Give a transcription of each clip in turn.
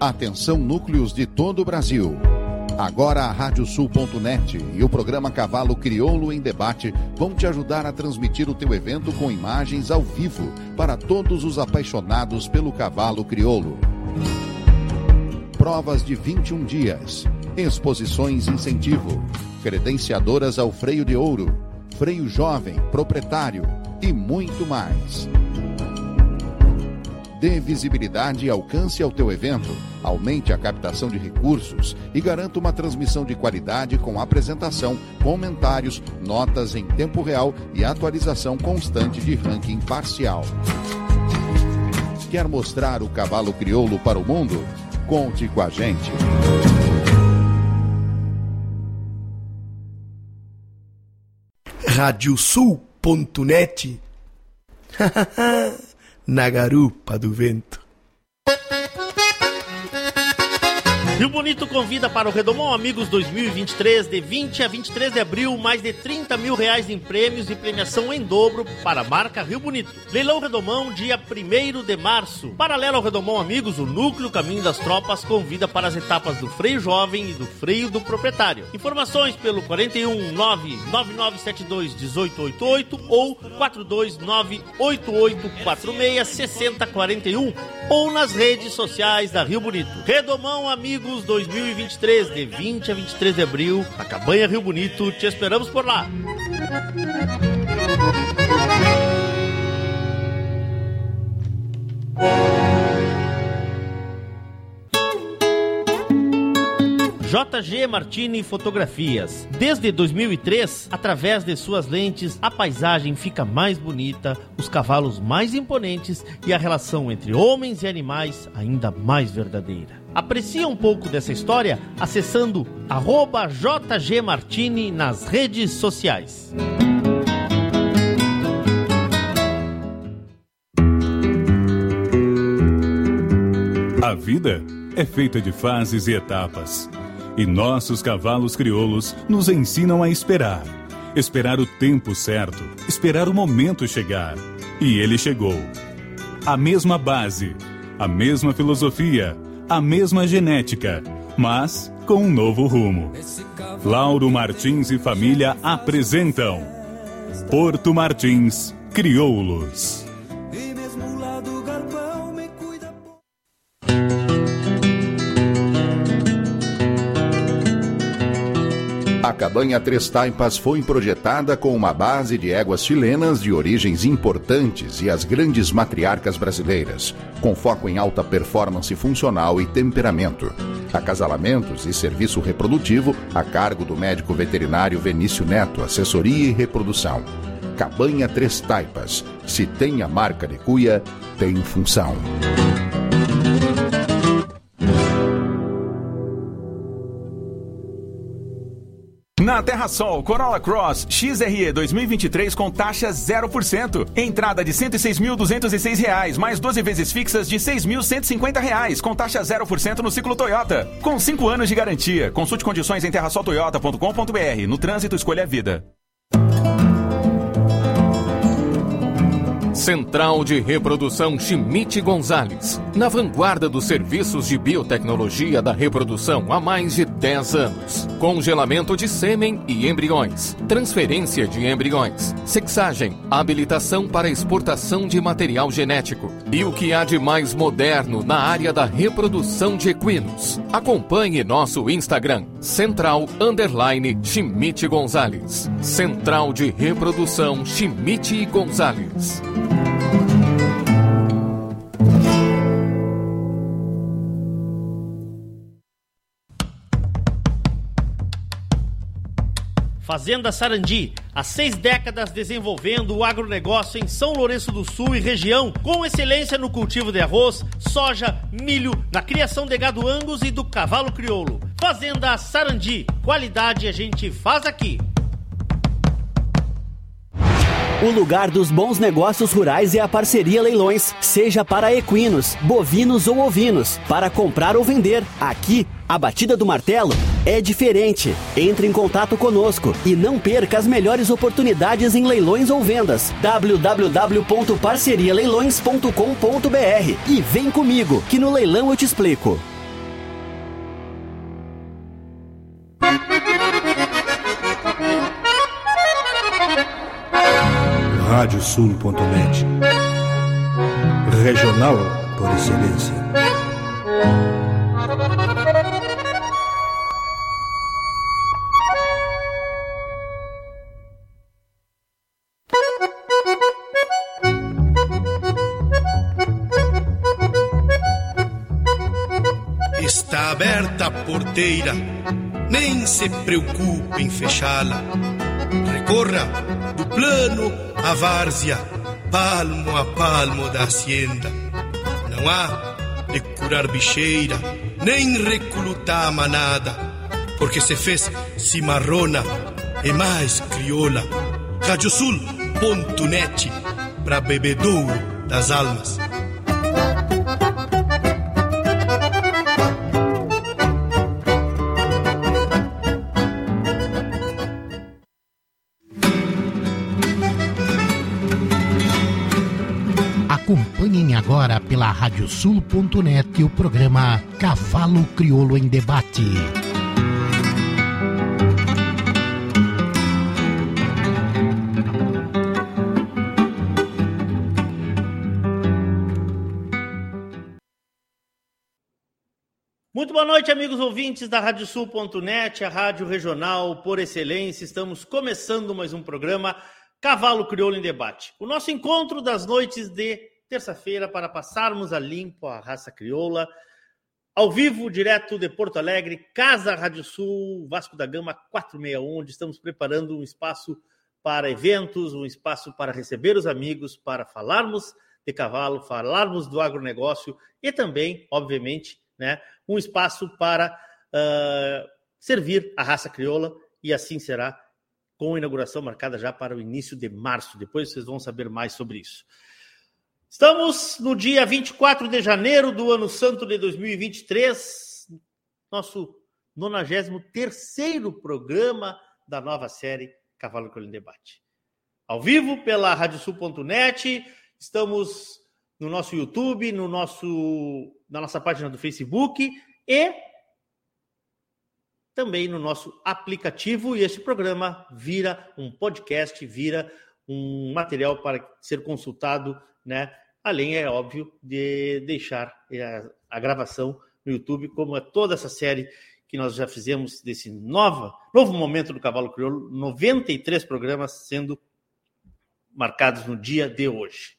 Atenção, núcleos de todo o Brasil. Agora a RádioSul.net e o programa Cavalo Crioulo em Debate vão te ajudar a transmitir o teu evento com imagens ao vivo para todos os apaixonados pelo cavalo crioulo. Provas de 21 dias, exposições incentivo, credenciadoras ao Freio de Ouro, Freio Jovem, Proprietário e muito mais. Dê visibilidade e alcance ao teu evento, aumente a captação de recursos e garanta uma transmissão de qualidade com apresentação, comentários, notas em tempo real e atualização constante de ranking parcial. Quer mostrar o cavalo crioulo para o mundo? Conte com a gente. RádioSul.net. Na garupa do vento. Rio Bonito convida para o Redomão Amigos 2023, de 20 a 23 de abril, mais de R$30 mil em prêmios e premiação em dobro para a marca Rio Bonito. Leilão Redomão, dia 1º de março. Paralelo ao Redomão Amigos, o Núcleo Caminho das Tropas convida para as etapas do Freio Jovem e do Freio do Proprietário. Informações pelo 419-9972-1888 ou 429-8846-6041 ou nas redes sociais da Rio Bonito. Redomão Amigos 2023, de 20 a 23 de abril, na Cabanha Rio Bonito. Te esperamos por lá. JG Martini Fotografias. Desde 2003, através de suas lentes, a paisagem fica mais bonita, os cavalos mais imponentes e a relação entre homens e animais ainda mais verdadeira. Aprecie um pouco dessa história acessando @JG Martini nas redes sociais. A vida é feita de fases e etapas. E nossos cavalos crioulos nos ensinam a esperar. Esperar o tempo certo, esperar o momento chegar. E ele chegou. A mesma base, a mesma filosofia, a mesma genética, mas com um novo rumo. Lauro Martins e família apresentam Porto Martins Crioulos. A Cabanha Três Taipas foi projetada com uma base de éguas chilenas de origens importantes e as grandes matriarcas brasileiras, com foco em alta performance funcional e temperamento. Acasalamentos e serviço reprodutivo a cargo do médico veterinário Vinício Neto, assessoria e reprodução. Cabanha Três Taipas. Se tem a marca de cuia, tem função. Na Terra Sol, Corolla Cross XRE 2023 com taxa 0%. Entrada de R$ 106.206, mais 12 vezes fixas de R$ 6.150, com taxa 0% no ciclo Toyota. Com 5 anos de garantia. Consulte condições em terrasoltoyota.com.br. No trânsito, escolha a vida. Central de Reprodução Chimite Gonzalez, na vanguarda dos serviços de biotecnologia da reprodução há mais de 10 anos. Congelamento de sêmen e embriões, transferência de embriões, sexagem, habilitação para exportação de material genético. E o que há de mais moderno na área da reprodução de equinos? Acompanhe nosso Instagram, Central_Chimite Gonzalez. Central de Reprodução Chimite Gonzalez. Fazenda Sarandi, há 6 décadas desenvolvendo o agronegócio em São Lourenço do Sul e região, com excelência no cultivo de arroz, soja, milho, na criação de gado angus e do cavalo crioulo. Fazenda Sarandi, qualidade a gente faz aqui. O lugar dos bons negócios rurais é a Parceria Leilões, seja para equinos, bovinos ou ovinos, para comprar ou vender. Aqui, a batida do martelo é diferente. Entre em contato conosco e não perca as melhores oportunidades em leilões ou vendas. www.parcerialeilões.com.br. E vem comigo, que no leilão eu te explico. RádioSul.net, regional por excelência. Está aberta a porteira, nem se preocupe em fechá-la. Recorra do plano à várzea, palmo a palmo da hacienda. Não há de curar bicheira, nem recrutar a manada, porque se fez cimarrona e mais crioula. RádioSul.net, para bebedouro das almas. Acompanhem agora pela RádioSul.net o programa Cavalo Crioulo em Debate. Muito boa noite, amigos ouvintes da RádioSul.net, a rádio regional por excelência. Estamos começando mais um programa Cavalo Crioulo em Debate. O nosso encontro das noites de terça-feira para passarmos a limpo a raça crioula, ao vivo, direto de Porto Alegre, Casa Rádio Sul, Vasco da Gama 461, onde estamos preparando um espaço para eventos, um espaço para receber os amigos, para falarmos de cavalo, falarmos do agronegócio e também, obviamente, né, um espaço para servir a raça crioula, e assim será, com inauguração marcada já para o início de março. Depois vocês vão saber mais sobre isso. Estamos no dia 24 de janeiro do ano santo de 2023, nosso 93º programa da nova série Cavalo Crioulo em Debate. Ao vivo pela RádioSul.net, estamos no nosso YouTube, na nossa página do Facebook e também no nosso aplicativo. E esse programa vira um podcast, vira um material para ser consultado, né? Além, é óbvio, de deixar a gravação no YouTube, como é toda essa série que nós já fizemos desse novo momento do Cavalo Crioulo, 93 programas sendo marcados no dia de hoje.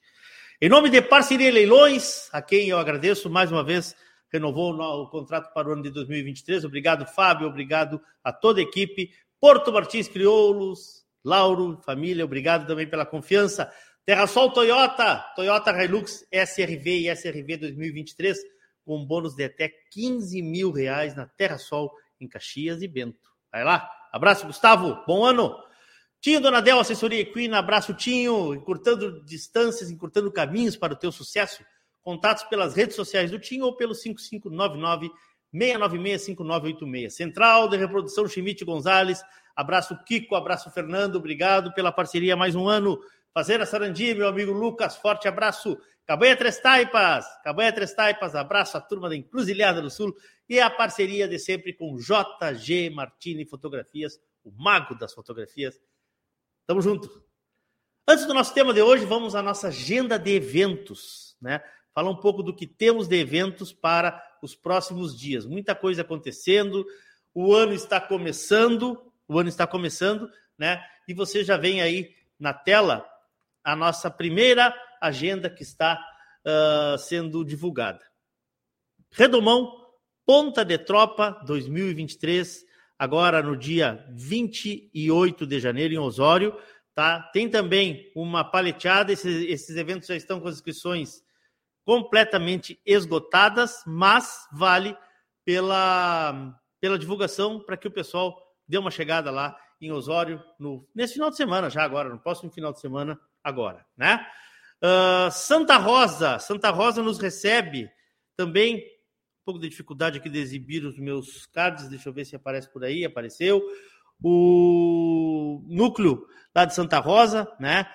Em nome de Parceria Leilões, a quem eu agradeço mais uma vez, renovou o contrato para o ano de 2023. Obrigado, Fábio, obrigado a toda a equipe. Porto Martins Crioulos, Lauro, família, obrigado também pela confiança. Terra Sol Toyota Hilux SRV e SRV 2023, com bônus de até R$15 mil na Terra Sol, em Caxias e Bento. Vai lá, abraço, Gustavo, bom ano. Tinho Donadel, assessoria equina, abraço, Tinho, encurtando distâncias, encurtando caminhos para o teu sucesso. Contatos pelas redes sociais do Tinho ou pelo 5599-696-5986. Central de Reprodução Chimite Gonzalez, abraço, Kiko, abraço, Fernando, obrigado pela parceria mais um ano. Fazenda Sarandi, meu amigo Lucas, forte abraço. Cabanha Três Taipas, abraço à turma da Encruzilhada do Sul e a parceria de sempre com JG Martini Fotografias, o mago das fotografias. Tamo junto. Antes do nosso tema de hoje, vamos à nossa agenda de eventos, né? Falar um pouco do que temos de eventos para os próximos dias. Muita coisa acontecendo, o ano está começando, né? E você já vem aí na tela a nossa primeira agenda que está sendo divulgada. Redomão, Ponta de Tropa 2023, agora no dia 28 de janeiro, em Osório. Tá? Tem também uma paleteada, esses eventos já estão com as inscrições completamente esgotadas, mas vale pela divulgação para que o pessoal dê uma chegada lá em Osório, nesse final de semana, já agora, no próximo final de semana, agora, né? Santa Rosa nos recebe também, um pouco de dificuldade aqui de exibir os meus cards, deixa eu ver se aparece por aí, apareceu, o núcleo lá de Santa Rosa, né?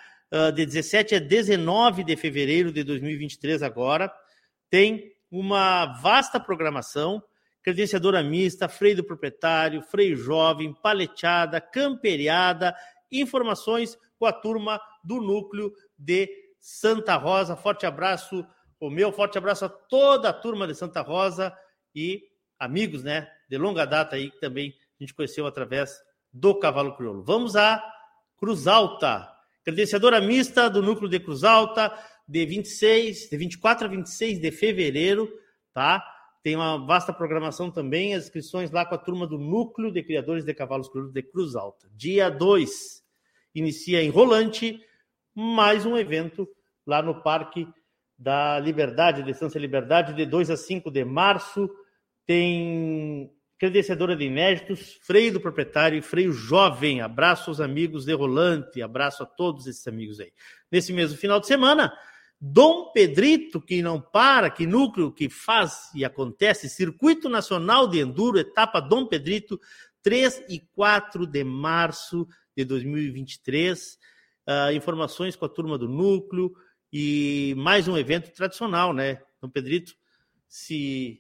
De 17 a 19 de fevereiro de 2023, agora, tem uma vasta programação, credenciadora mista, freio do proprietário, freio jovem, paleteada, camperiada, informações com a turma do núcleo de Santa Rosa. Forte abraço, o meu, forte abraço a toda a turma de Santa Rosa e amigos, né, de longa data aí, que também a gente conheceu através do Cavalo Crioulo. Vamos a Cruz Alta, credenciadora mista do núcleo de Cruz Alta, de 24 a 26 de fevereiro, tá? Tem uma vasta programação também, as inscrições lá com a turma do Núcleo de Criadores de Cavalos Crioulos de Cruz Alta. Dia 2, inicia em Rolante, mais um evento lá no Parque da Liberdade, de Estância Liberdade, de 2 a 5 de março. Tem credenciadora de inéditos, freio do proprietário e freio jovem. Abraço aos amigos de Rolante, abraço a todos esses amigos aí. Nesse mesmo final de semana, Dom Pedrito, que não para, que núcleo, que faz e acontece, Circuito Nacional de Enduro, etapa Dom Pedrito, 3 e 4 de março de 2023, informações com a turma do núcleo e mais um evento tradicional, né? Dom Pedrito se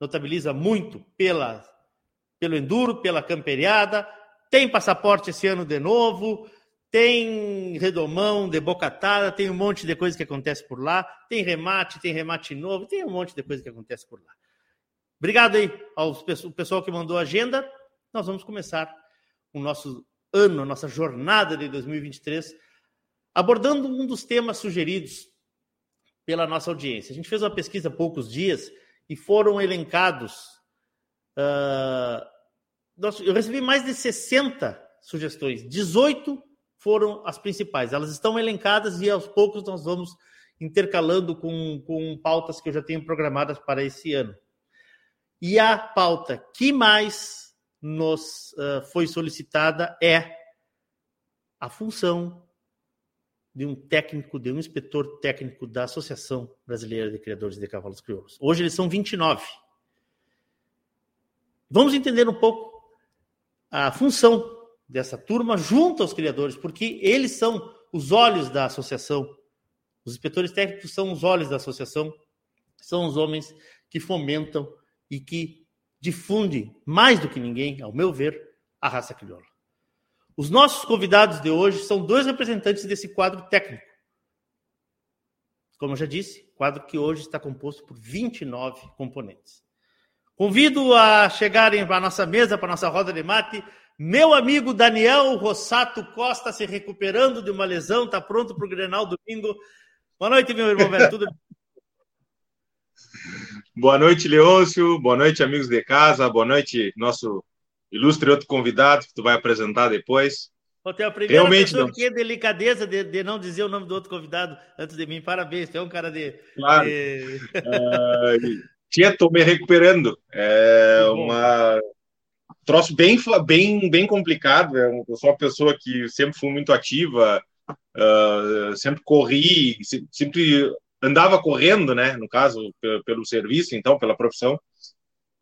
notabiliza muito pelo enduro, pela camperiada, tem passaporte esse ano de novo, tem redomão de bocatada, tem um monte de coisa que acontece por lá, tem remate novo, tem um monte de coisa que acontece por lá. Obrigado aí ao pessoal que mandou a agenda. Nós vamos começar o nosso ano, a nossa jornada de 2023, abordando um dos temas sugeridos pela nossa audiência. A gente fez uma pesquisa há poucos dias e foram elencados. Eu recebi mais de 60 sugestões, 18 foram as principais. Elas estão elencadas e aos poucos nós vamos intercalando com pautas que eu já tenho programadas para esse ano. E a pauta que mais nos foi solicitada é a função de um técnico, de um inspetor técnico da Associação Brasileira de Criadores de Cavalos Crioulos. Hoje eles são 29. Vamos entender um pouco a função dessa turma junto aos criadores, porque eles são os olhos da associação. Os inspetores técnicos são os olhos da associação, são os homens que fomentam e que difundem, mais do que ninguém, ao meu ver, a raça crioula. Os nossos convidados de hoje são dois representantes desse quadro técnico. Como eu já disse, quadro que hoje está composto por 29 componentes. Convido a chegarem para a nossa mesa, para a nossa roda de mate, meu amigo Daniel Rossato Costa, se recuperando de uma lesão, está pronto para o Grenal domingo. Boa noite, meu irmão velho. Tudo bem? Boa noite, Leôncio. Boa noite, amigos de casa. Boa noite, nosso ilustre outro convidado, que tu vai apresentar depois. Até a primeira realmente, pessoa não. Que é delicadeza de não dizer o nome do outro convidado antes de mim. Parabéns, tu é um cara de... Claro. Estou me recuperando. É uma... troço bem complicado, eu sou uma pessoa que sempre fui muito ativa, sempre corri, sempre andava correndo, né, no caso, pelo serviço, então, pela profissão,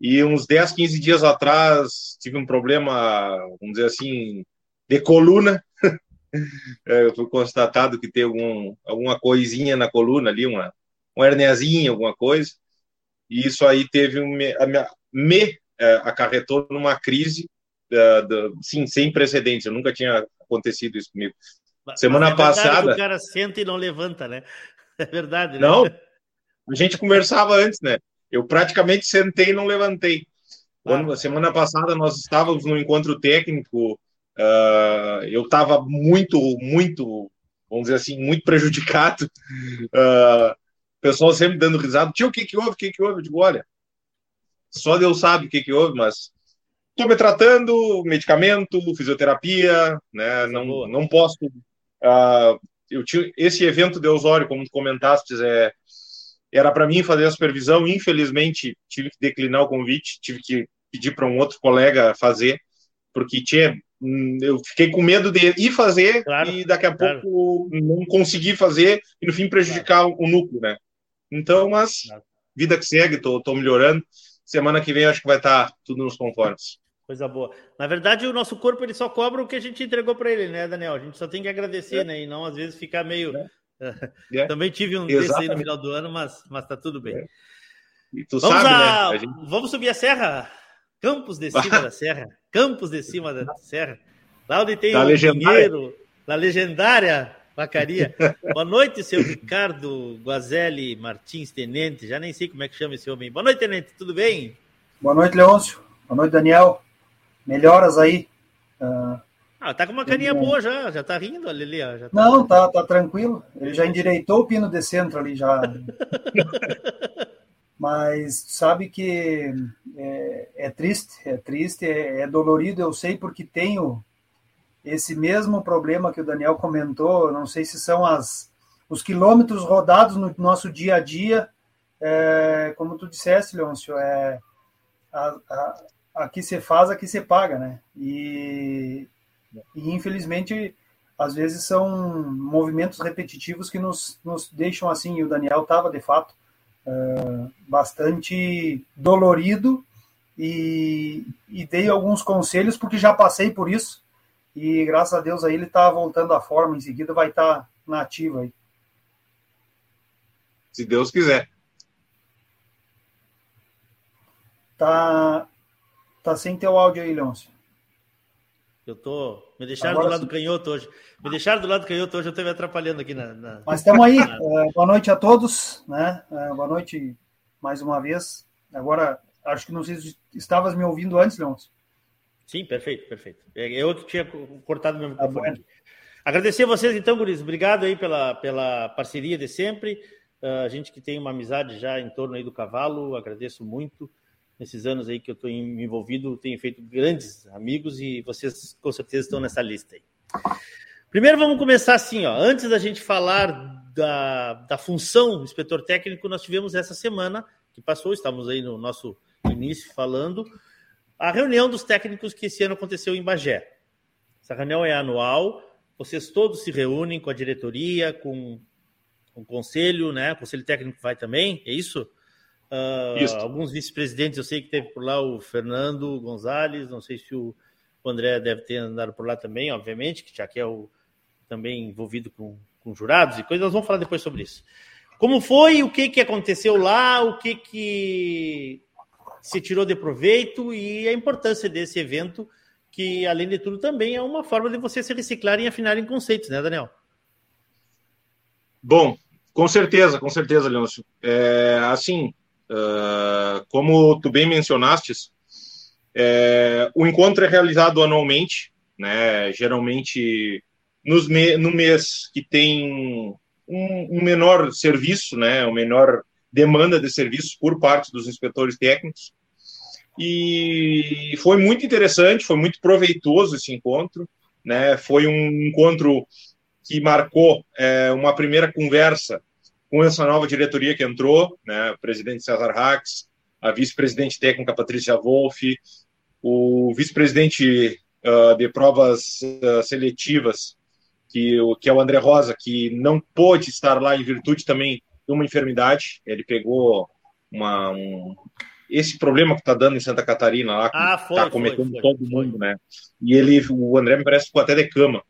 e uns 10, 15 dias atrás tive um problema, vamos dizer assim, de coluna, eu fui constatado que tem alguma coisinha na coluna ali, uma herniazinha, alguma coisa, e isso aí teve acarretou numa crise sem precedentes. Eu nunca tinha acontecido isso comigo. Mas semana passada... O cara senta e não levanta, né? É verdade, né? Não, a gente conversava antes, né? Eu praticamente sentei e não levantei. Quando, semana passada nós estávamos no encontro técnico, eu estava muito, vamos dizer assim, muito prejudicado. O pessoal sempre dando risada. Tio, o que houve? Eu digo, olha... Só Deus sabe o que houve, mas estou me tratando, medicamento, fisioterapia, né? Não posso... esse evento de Osório, como tu comentaste, era para mim fazer a supervisão, infelizmente tive que declinar o convite, tive que pedir para um outro colega fazer, porque eu fiquei com medo de ir fazer, claro, e daqui a pouco não consegui fazer e no fim prejudicar o núcleo, né? Então, mas vida que segue, estou melhorando. Semana que vem acho que vai estar tudo nos conformes. Coisa boa. Na verdade, o nosso corpo ele só cobra o que a gente entregou para ele, né, Daniel? A gente só tem que agradecer, né? E não, às vezes, ficar meio... Também tive um desse aí no final do ano, mas tá tudo bem. E tu vamos sabe, né? Vamos subir a serra. Campos de cima da serra. Campos de cima da serra. Lá onde tem o dinheiro, na legendária Vacaria. Boa noite, seu Ricardo Guazelli Martins, tenente. Já nem sei como é que chama esse homem. Boa noite, tenente. Tudo bem? Boa noite, Leôncio. Boa noite, Daniel. Melhoras aí. Tá com uma caninha boa já. Já tá rindo, Lili. Tá... Não, tá tranquilo. Ele já endireitou o pino de centro ali já. Mas sabe que é triste, é dolorido, eu sei, porque tenho esse mesmo problema que o Daniel comentou. Não sei se são os quilômetros rodados no nosso dia a dia, como tu disseste, Leôncio, aqui se faz, aqui se paga, né? E infelizmente, às vezes são movimentos repetitivos que nos deixam assim, e o Daniel estava, de fato, bastante dolorido, e dei alguns conselhos porque já passei por isso, e graças a Deus aí ele está voltando à forma, em seguida vai estar na ativa aí. Se Deus quiser. Tá sem teu áudio aí, Leôncio. Me deixaram agora do lado canhoto hoje. Eu estou me atrapalhando aqui na... Mas estamos aí. Boa noite a todos, né? Boa noite mais uma vez. Agora, acho que não sei se estavas me ouvindo antes, Leôncio. Sim, perfeito. Eu que tinha cortado meu microfone. Tá, agradecer a vocês, então, guris. Obrigado aí pela parceria de sempre. A gente que tem uma amizade já em torno aí do cavalo, agradeço muito. Nesses anos aí que eu estou envolvido, tenho feito grandes amigos e vocês com certeza estão nessa lista aí. Primeiro vamos começar assim, antes da gente falar da função do inspetor técnico, nós tivemos essa semana que passou, estamos aí no nosso início falando, a reunião dos técnicos que esse ano aconteceu em Bagé. Essa reunião é anual, vocês todos se reúnem com a diretoria, com o conselho, né? O conselho técnico vai também, é isso? Alguns vice-presidentes, eu sei que teve por lá o Fernando Gonzalez, não sei se o André deve ter andado por lá também, obviamente, que já que é também envolvido com jurados e coisas, nós vamos falar depois sobre isso. Como foi, o que aconteceu lá, o que se tirou de proveito e a importância desse evento, que além de tudo também é uma forma de vocês se reciclarem e afinarem conceitos, né, Daniel? Bom, com certeza, Leôncio. Como tu bem mencionaste, o encontro é realizado anualmente, né? Geralmente no mês que tem um menor serviço, né? Uma menor demanda de serviço por parte dos inspetores técnicos, e foi muito interessante, foi muito proveitoso esse encontro, né? Foi um encontro que marcou uma primeira conversa com essa nova diretoria que entrou, né, o presidente César Hax, a vice-presidente técnica Patrícia Wolff, o vice-presidente de provas seletivas, que é o André Rosa, que não pôde estar lá em virtude também de uma enfermidade. Ele pegou esse problema que está dando em Santa Catarina, lá, que está cometendo todo mundo, né? E o André, me parece, ficou até de cama.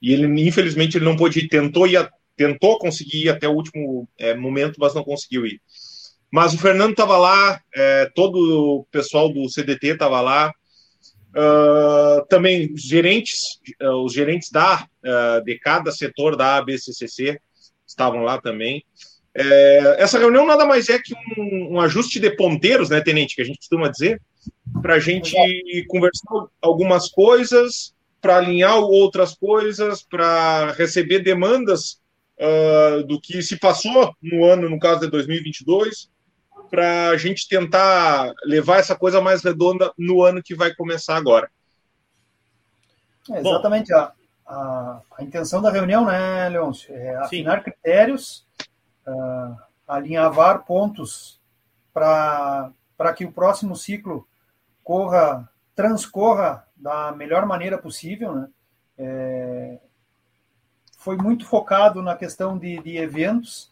E ele, infelizmente, ele não pôde ir, tentou conseguir ir até o último momento, mas não conseguiu ir. Mas o Fernando estava lá, todo o pessoal do CDT estava lá, também os gerentes de cada setor da ABCCC estavam lá também. Essa reunião nada mais é que um ajuste de ponteiros, né, Tenente, que a gente costuma dizer, para a gente conversar algumas coisas, para alinhar outras coisas, para receber demandas do que se passou no ano, no caso de 2022, para a gente tentar levar essa coisa mais redonda no ano que vai começar agora. Exatamente. A intenção da reunião, né, Leôncio, é afinar critérios, alinhavar pontos para que o próximo ciclo transcorra da melhor maneira possível, né? Foi muito focado na questão de eventos,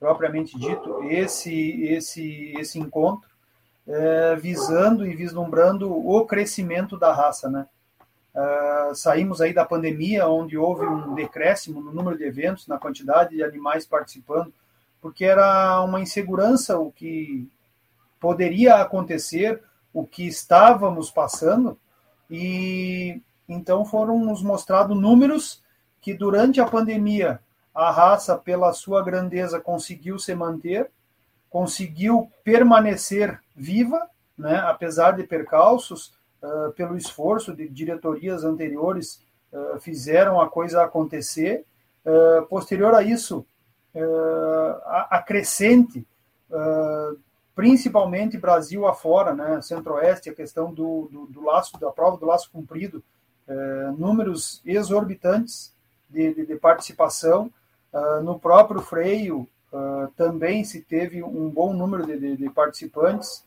propriamente dito, esse encontro, visando e vislumbrando o crescimento da raça, né? Saímos aí da pandemia, onde houve um decréscimo no número de eventos, na quantidade de animais participando, porque era uma insegurança o que poderia acontecer, o que estávamos passando, e então foram nos mostrados números que durante a pandemia a raça, pela sua grandeza, conseguiu se manter, conseguiu permanecer viva, né, apesar de percalços, pelo esforço de diretorias anteriores, fizeram a coisa acontecer. Posterior a isso, a crescente, principalmente Brasil afora, né, Centro-Oeste, a questão do laço, da prova do laço comprido, números exorbitantes de participação. No próprio freio também se teve um bom número de participantes,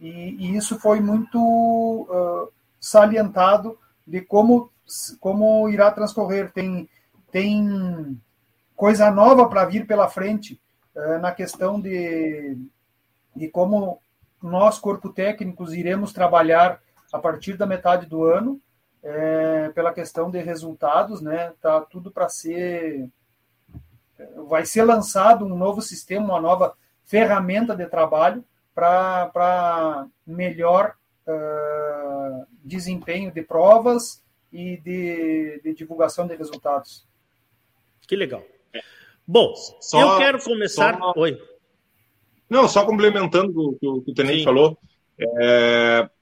e isso foi muito salientado de como irá transcorrer. Tem coisa nova para vir pela frente na questão de como nós, corpo técnicos, iremos trabalhar a partir da metade do ano, pela questão de resultados, né? Tá tudo para ser... Vai ser lançado um novo sistema, uma nova ferramenta de trabalho para melhor desempenho de provas e de divulgação de resultados. Que legal. Bom, eu quero começar... Oi. Não, só complementando o que o Tenente falou,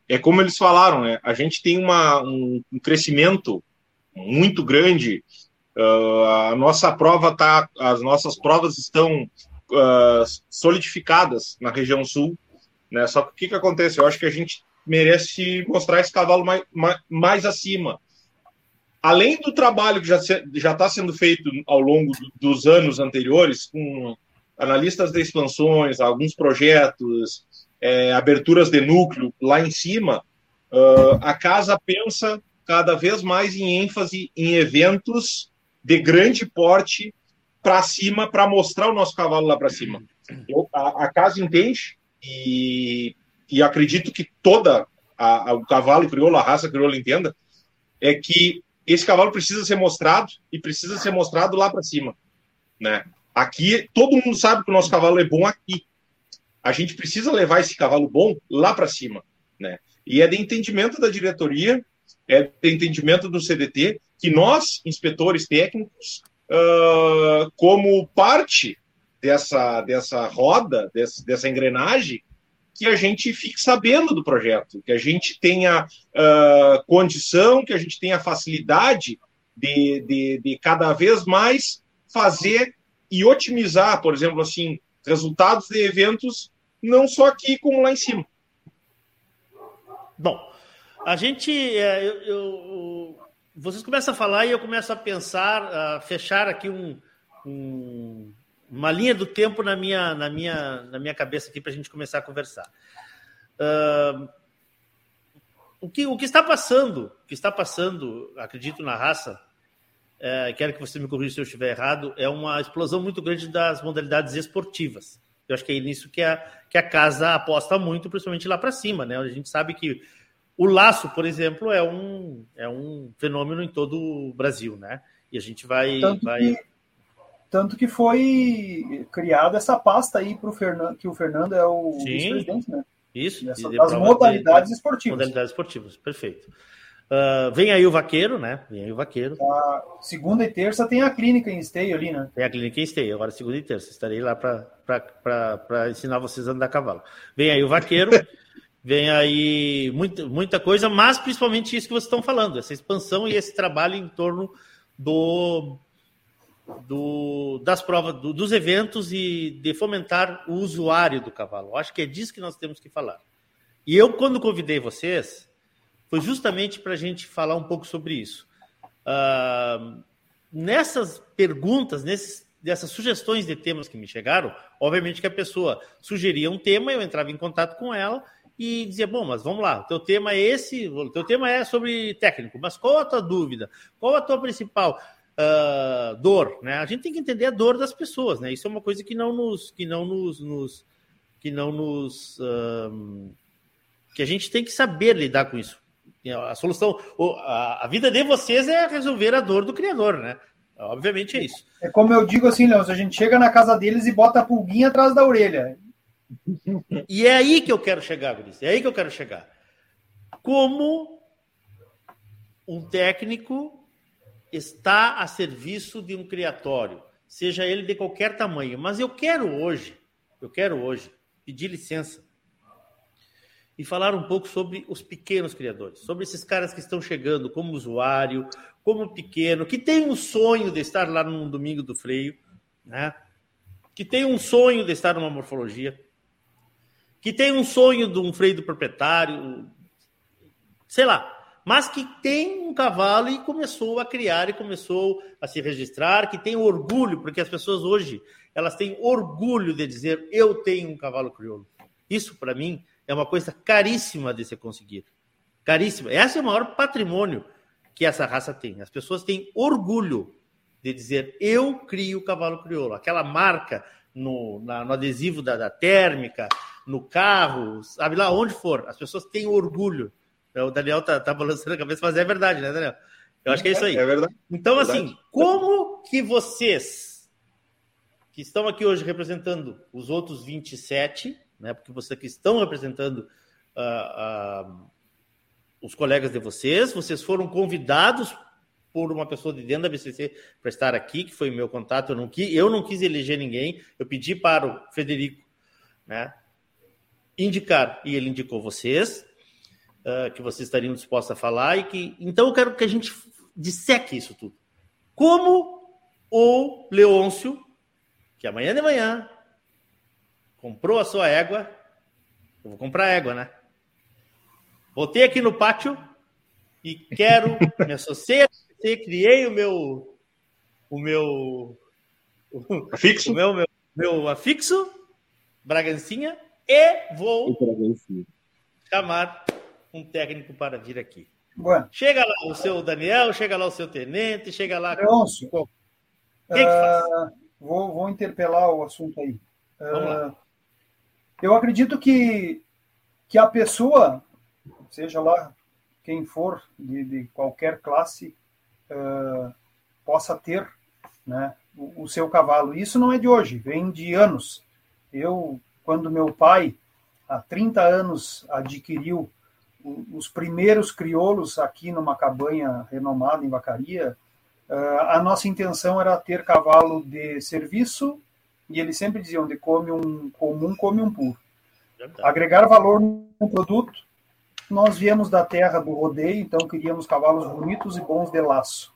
é como eles falaram, né? A gente tem um crescimento muito grande. A nossa prova as nossas provas estão solidificadas na região sul, né? Só que o que acontece? Eu acho que a gente merece mostrar esse cavalo mais acima. Além do trabalho que já está sendo feito ao longo dos anos anteriores, com analistas de expansões, alguns projetos, aberturas de núcleo lá em cima, a casa pensa cada vez mais em ênfase em eventos de grande porte para cima, para mostrar o nosso cavalo lá para cima. A casa entende e acredito que toda o cavalo crioulo, a raça crioula entenda, é que esse cavalo precisa ser mostrado e precisa ser mostrado lá para cima, né? Aqui, todo mundo sabe que o nosso cavalo é bom aqui. A gente precisa levar esse cavalo bom lá para cima, né? E é de entendimento da diretoria, é de entendimento do CDT, que nós, inspetores técnicos, como parte dessa roda, dessa engrenagem, que a gente fique sabendo do projeto, que a gente tenha condição, que a gente tenha facilidade de cada vez mais fazer... e otimizar, por exemplo, assim, resultados de eventos, não só aqui, como lá em cima. Bom, a gente... vocês começam a falar e eu começo a pensar, a fechar aqui uma linha do tempo na minha cabeça aqui para a gente começar a conversar. O que está passando, acredito, na raça... quero que você me corrija se eu estiver errado, é uma explosão muito grande das modalidades esportivas. Eu acho que é nisso que a casa aposta muito, principalmente lá para cima, né? A gente sabe que o laço, por exemplo, é um fenômeno em todo o Brasil, né? E a gente tanto que foi criada essa pasta aí para o Fernando, que o Fernando é o vice-presidente, né? Isso. As modalidades esportivas. Modalidades esportivas, perfeito. Vem aí o vaqueiro, né? Segunda e terça tem a clínica em Stey ali, né? Tem a clínica em Stey, agora segunda e terça. Estarei lá para ensinar vocês a andar a cavalo. Vem aí o vaqueiro, vem aí muita coisa, mas principalmente isso que vocês estão falando, essa expansão e esse trabalho em torno das provas, dos eventos e de fomentar o usuário do cavalo. Acho que é disso que nós temos que falar. E eu, quando convidei vocês... foi justamente para a gente falar um pouco sobre isso. Nessas perguntas, nessas sugestões de temas que me chegaram, obviamente que a pessoa sugeria um tema, eu entrava em contato com ela e dizia, bom, mas vamos lá, o teu tema é esse, o teu tema é sobre técnico, mas qual a tua dúvida? Qual a tua principal dor? Né? A gente tem que entender a dor das pessoas, né? Isso é uma coisa que a gente tem que saber lidar com isso. A solução, a vida de vocês é resolver a dor do criador, né? Obviamente é isso. É como eu digo assim, Leão, a gente chega na casa deles e bota a pulguinha atrás da orelha. E é aí que eu quero chegar, Gris, Como um técnico está a serviço de um criatório, seja ele de qualquer tamanho. Mas eu quero hoje pedir licença e falar um pouco sobre os pequenos criadores, sobre esses caras que estão chegando como usuário, como pequeno, que tem um sonho de estar lá num domingo do freio, né? Que tem um sonho de estar numa morfologia, que tem um sonho de um freio do proprietário, sei lá, mas que tem um cavalo e começou a criar e começou a se registrar, que tem orgulho, porque as pessoas hoje, elas têm orgulho de dizer, eu tenho um cavalo crioulo. Isso, para mim, é uma coisa caríssima de ser conseguida. Caríssima. Esse é o maior patrimônio que essa raça tem. As pessoas têm orgulho de dizer, eu crio o cavalo crioulo. Aquela marca no adesivo da térmica, no carro, sabe lá onde for. As pessoas têm orgulho. O Daniel tá balançando a cabeça, mas é verdade, né, Daniel? Eu acho que é isso aí. É verdade. Então, assim, como que vocês, que estão aqui hoje representando os outros 27, né, porque vocês que estão representando os colegas de vocês, vocês foram convidados por uma pessoa de dentro da ABCCC para estar aqui, que foi o meu contato, eu não quis eleger ninguém, eu pedi para o Frederico, né, indicar, e ele indicou vocês, que vocês estariam dispostos a falar, então eu quero que a gente disseque isso tudo. Como o Leôncio, que amanhã de manhã comprou a sua égua, eu vou comprar égua, né? Voltei aqui no pátio e quero, me associei a você, criei o meu afixo. o meu afixo, Bragancinha, e vou chamar um técnico para vir aqui. Bueno. Chega lá o seu Daniel, chega lá o seu Tenente, chega lá... Leôncio, que faz? Vou interpelar o assunto aí. Vamos lá. Eu acredito que a pessoa, seja lá quem for, de qualquer classe, possa ter, né, o seu cavalo. E isso não é de hoje, vem de anos. Quando meu pai, há 30 anos, adquiriu os primeiros crioulos aqui numa cabanha renomada em Vacaria, a nossa intenção era ter cavalo de serviço, e eles sempre diziam, de come um comum, come um puro. Agregar valor no produto, nós viemos da terra do rodeio, então queríamos cavalos bonitos e bons de laço.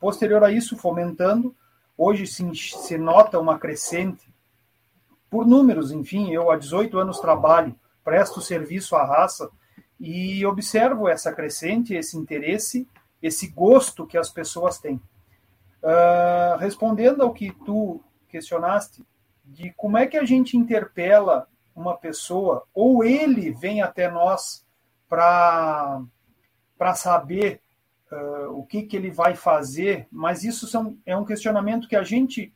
Posterior a isso, fomentando, hoje se nota uma crescente, por números, enfim, eu há 18 anos trabalho, presto serviço à raça, e observo essa crescente, esse interesse, esse gosto que as pessoas têm. Respondendo ao que tu questionaste, de como é que a gente interpela uma pessoa, ou ele vem até nós para saber o que ele vai fazer, mas isso é um questionamento que a gente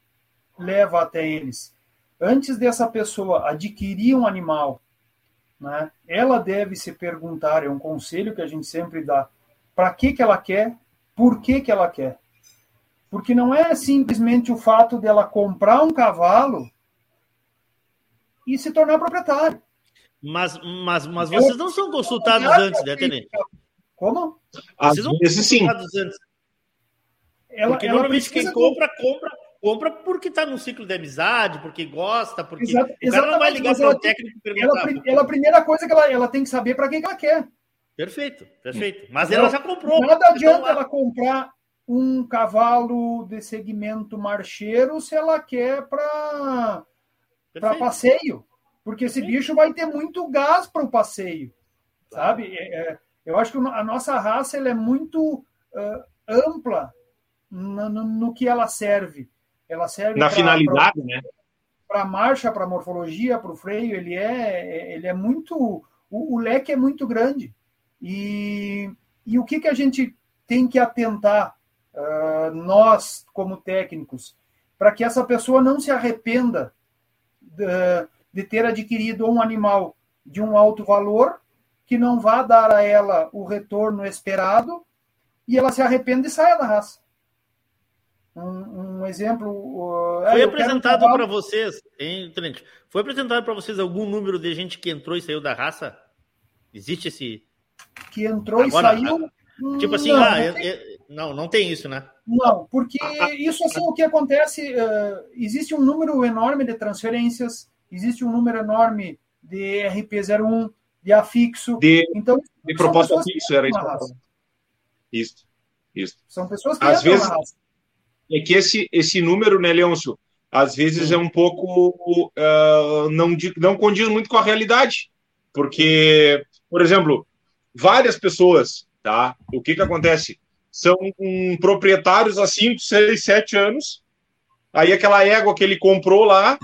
leva até eles. Antes dessa pessoa adquirir um animal, né? Ela deve se perguntar, é um conselho que a gente sempre dá, para que ela quer, por que ela quer. Porque não é simplesmente o fato dela comprar um cavalo e se tornar proprietário. Mas vocês não são consultados antes, né, Tenente? Como? Vocês não são consultados antes. Porque normalmente quem compra porque está num ciclo de amizade, porque gosta, porque o cara não vai ligar para o técnico e perguntar. Ela, a primeira coisa que ela tem que saber para quem ela quer. Perfeito. Mas ela já comprou. Nada adianta ela comprar um cavalo de segmento marcheiro se ela quer para passeio, porque esse bicho vai ter muito gás para o passeio, sabe? Eu acho que a nossa raça ela é muito ampla no que ela serve. Ela serve na finalidade, né? Para marcha, para morfologia, para o freio, ele é muito... O leque é muito grande. E o que a gente tem que atentar, nós, como técnicos, para que essa pessoa não se arrependa de ter adquirido um animal de um alto valor, que não vá dar a ela o retorno esperado, e ela se arrependa e saia da raça. Um exemplo... foi apresentado para vocês, hein, Tenente? Foi apresentado para vocês algum número de gente que entrou e saiu da raça? Existe esse... Que entrou e saiu... Tipo assim, não, Não, não tem isso, né? Não, porque isso assim, o que acontece, existe um número enorme de transferências, existe um número enorme de RP01, de afixo. Então, de proposta fixa, era isso. Isso. São pessoas que às vezes é que esse número, né, Leôncio, às vezes é um pouco... não condiz muito com a realidade. Porque, por exemplo, várias pessoas, tá? O que acontece? São proprietários há 5, 6, 7 anos. Aí aquela égua que ele comprou lá,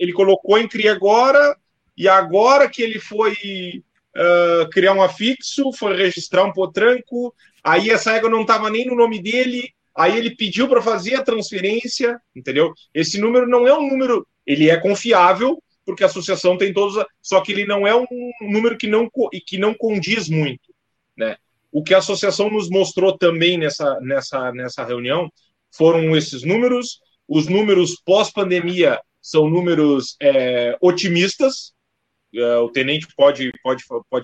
ele colocou em cria agora, e agora que ele foi criar um afixo, foi registrar um potranco, aí essa égua não estava nem no nome dele, aí ele pediu para fazer a transferência, entendeu? Esse número não é um número, ele é confiável, porque a associação tem todos, só que ele não é um número que não condiz muito, né? O que a associação nos mostrou também nessa reunião foram esses números. Os números pós-pandemia são números otimistas, o tenente pode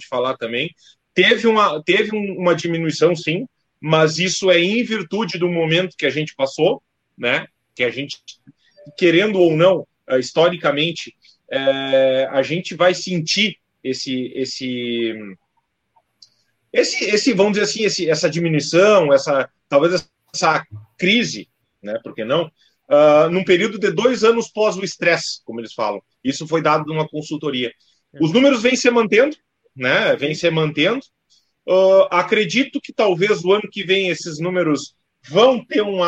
falar também. Teve uma diminuição, sim, mas isso é em virtude do momento que a gente passou, né? Que a gente, querendo ou não, historicamente, a gente vai sentir esse vamos dizer assim, essa diminuição, talvez essa crise, né? Por que não? Num período de 2 anos pós o estresse, como eles falam. Isso foi dado numa consultoria. Os números vêm se mantendo, né? Vêm se mantendo. Acredito que talvez o ano que vem esses números vão ter um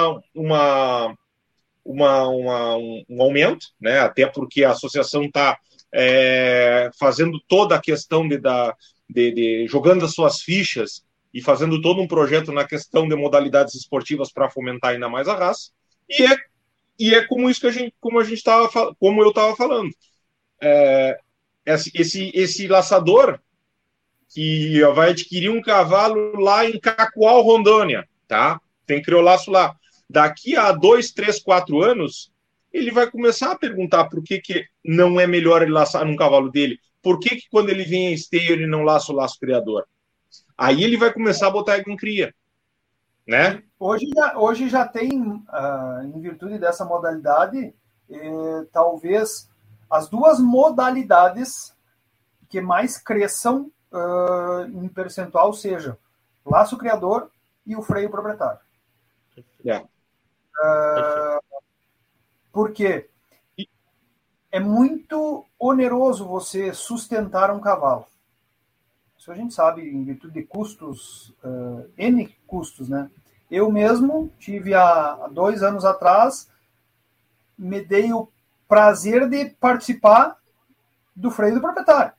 aumento, né? Até porque a associação está fazendo toda a questão jogando as suas fichas e fazendo todo um projeto na questão de modalidades esportivas para fomentar ainda mais a raça. E é como isso que eu estava falando. Esse laçador que vai adquirir um cavalo lá em Cacoal, Rondônia, tá? Tem criolaço lá. Daqui a 2, 3, 4 anos, ele vai começar a perguntar por que não é melhor ele laçar num cavalo dele. Por que quando ele vem em esteio ele não laça o laço criador? Aí ele vai começar a botar em cria, né? Hoje já tem, em virtude dessa modalidade, talvez as duas modalidades que mais cresçam em percentual seja o laço criador e o freio proprietário. Yeah. Porque é muito oneroso você sustentar um cavalo. Isso a gente sabe em virtude de custos, N custos, né? Eu mesmo tive há 2 anos atrás, me dei o prazer de participar do freio do proprietário.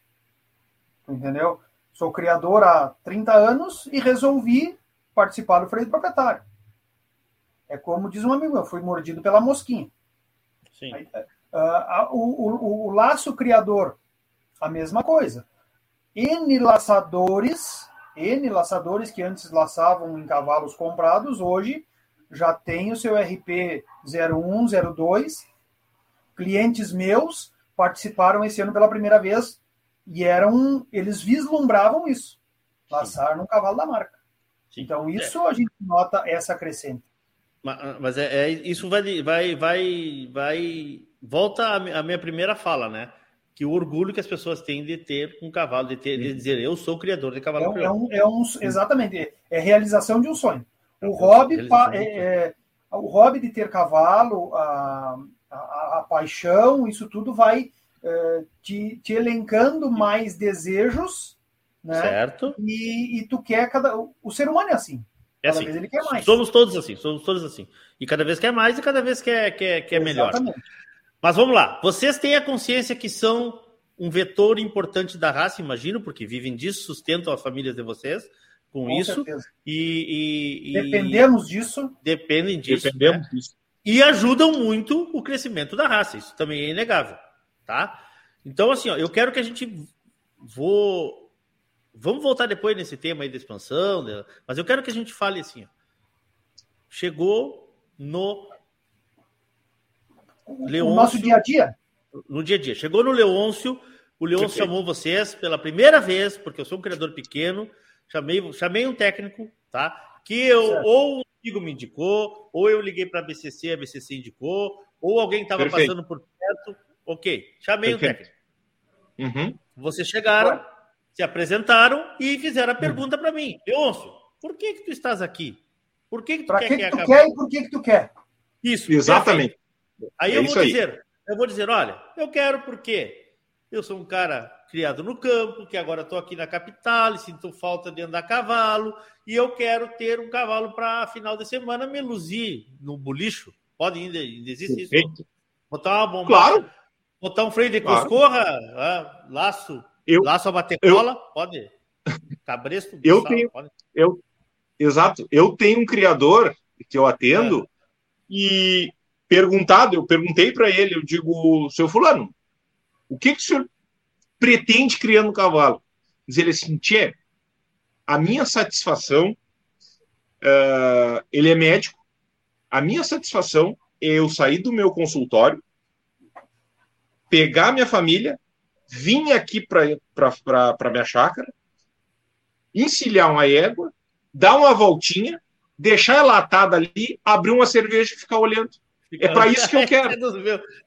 Entendeu? Sou criador há 30 anos e resolvi participar do freio do proprietário. É como diz um amigo, eu fui mordido pela mosquinha. Sim. Aí, o laço criador, a mesma coisa. N laçadores que antes laçavam em cavalos comprados, hoje já tem o seu RP 01, 02. Clientes meus participaram esse ano pela primeira vez e eles vislumbravam isso, laçar num cavalo da marca. Sim. Então isso a gente nota essa crescente. Mas isso vai volta à minha primeira fala, né? Que o orgulho que as pessoas têm de ter um cavalo, de dizer, eu sou criador de cavalo crioulo. Exatamente, é realização de um sonho. O hobby de ter cavalo, a paixão, isso tudo vai te elencando mais desejos, né? Certo. E tu quer o ser humano é assim. É assim. Cada vez ele quer mais. Somos todos assim. E cada vez quer mais e cada vez quer melhor. Exatamente. Mas vamos lá, vocês têm a consciência que são um vetor importante da raça, imagino, porque vivem disso, sustentam as famílias de vocês com isso. Certeza. Dependem disso. E ajudam muito o crescimento da raça, isso também é inegável, tá? Então, assim, ó, eu quero que a gente... Vamos voltar depois nesse tema aí da expansão, mas eu quero que a gente fale assim, ó. Chegou no... Leôncio, o nosso dia a dia? No dia a dia. Chegou no Leôncio, o Leôncio chamou vocês pela primeira vez, porque eu sou um criador pequeno, chamei um técnico, tá? que eu, ou um amigo me indicou, ou eu liguei para a BCC indicou, ou alguém estava passando por perto. Ok, chamei o técnico. Uhum. Vocês chegaram, se apresentaram e fizeram a pergunta para mim. Leôncio, por que tu estás aqui? Por que tu quer que acabe? Quer e por que tu quer? Isso, exatamente. Aí eu vou dizer, olha, eu quero porque eu sou um cara criado no campo, que agora estou aqui na capital e sinto falta de andar a cavalo, e eu quero ter um cavalo para final de semana me luzir no bolicho. Pode, ainda existe isso. Botar uma bomba. Claro. Botar um freio de coscorra, laço a batecola, pode. Cabresto, pode. Exato. Eu tenho um criador que eu atendo e eu perguntei para ele, eu digo, seu fulano, o que o senhor pretende criar no cavalo? Diz ele assim, tchê, a minha satisfação, ele é médico, a minha satisfação é eu sair do meu consultório, pegar minha família, vim aqui para minha chácara, encilhar uma égua, dar uma voltinha, deixar ela atada ali, abrir uma cerveja e ficar olhando. É para isso que eu quero.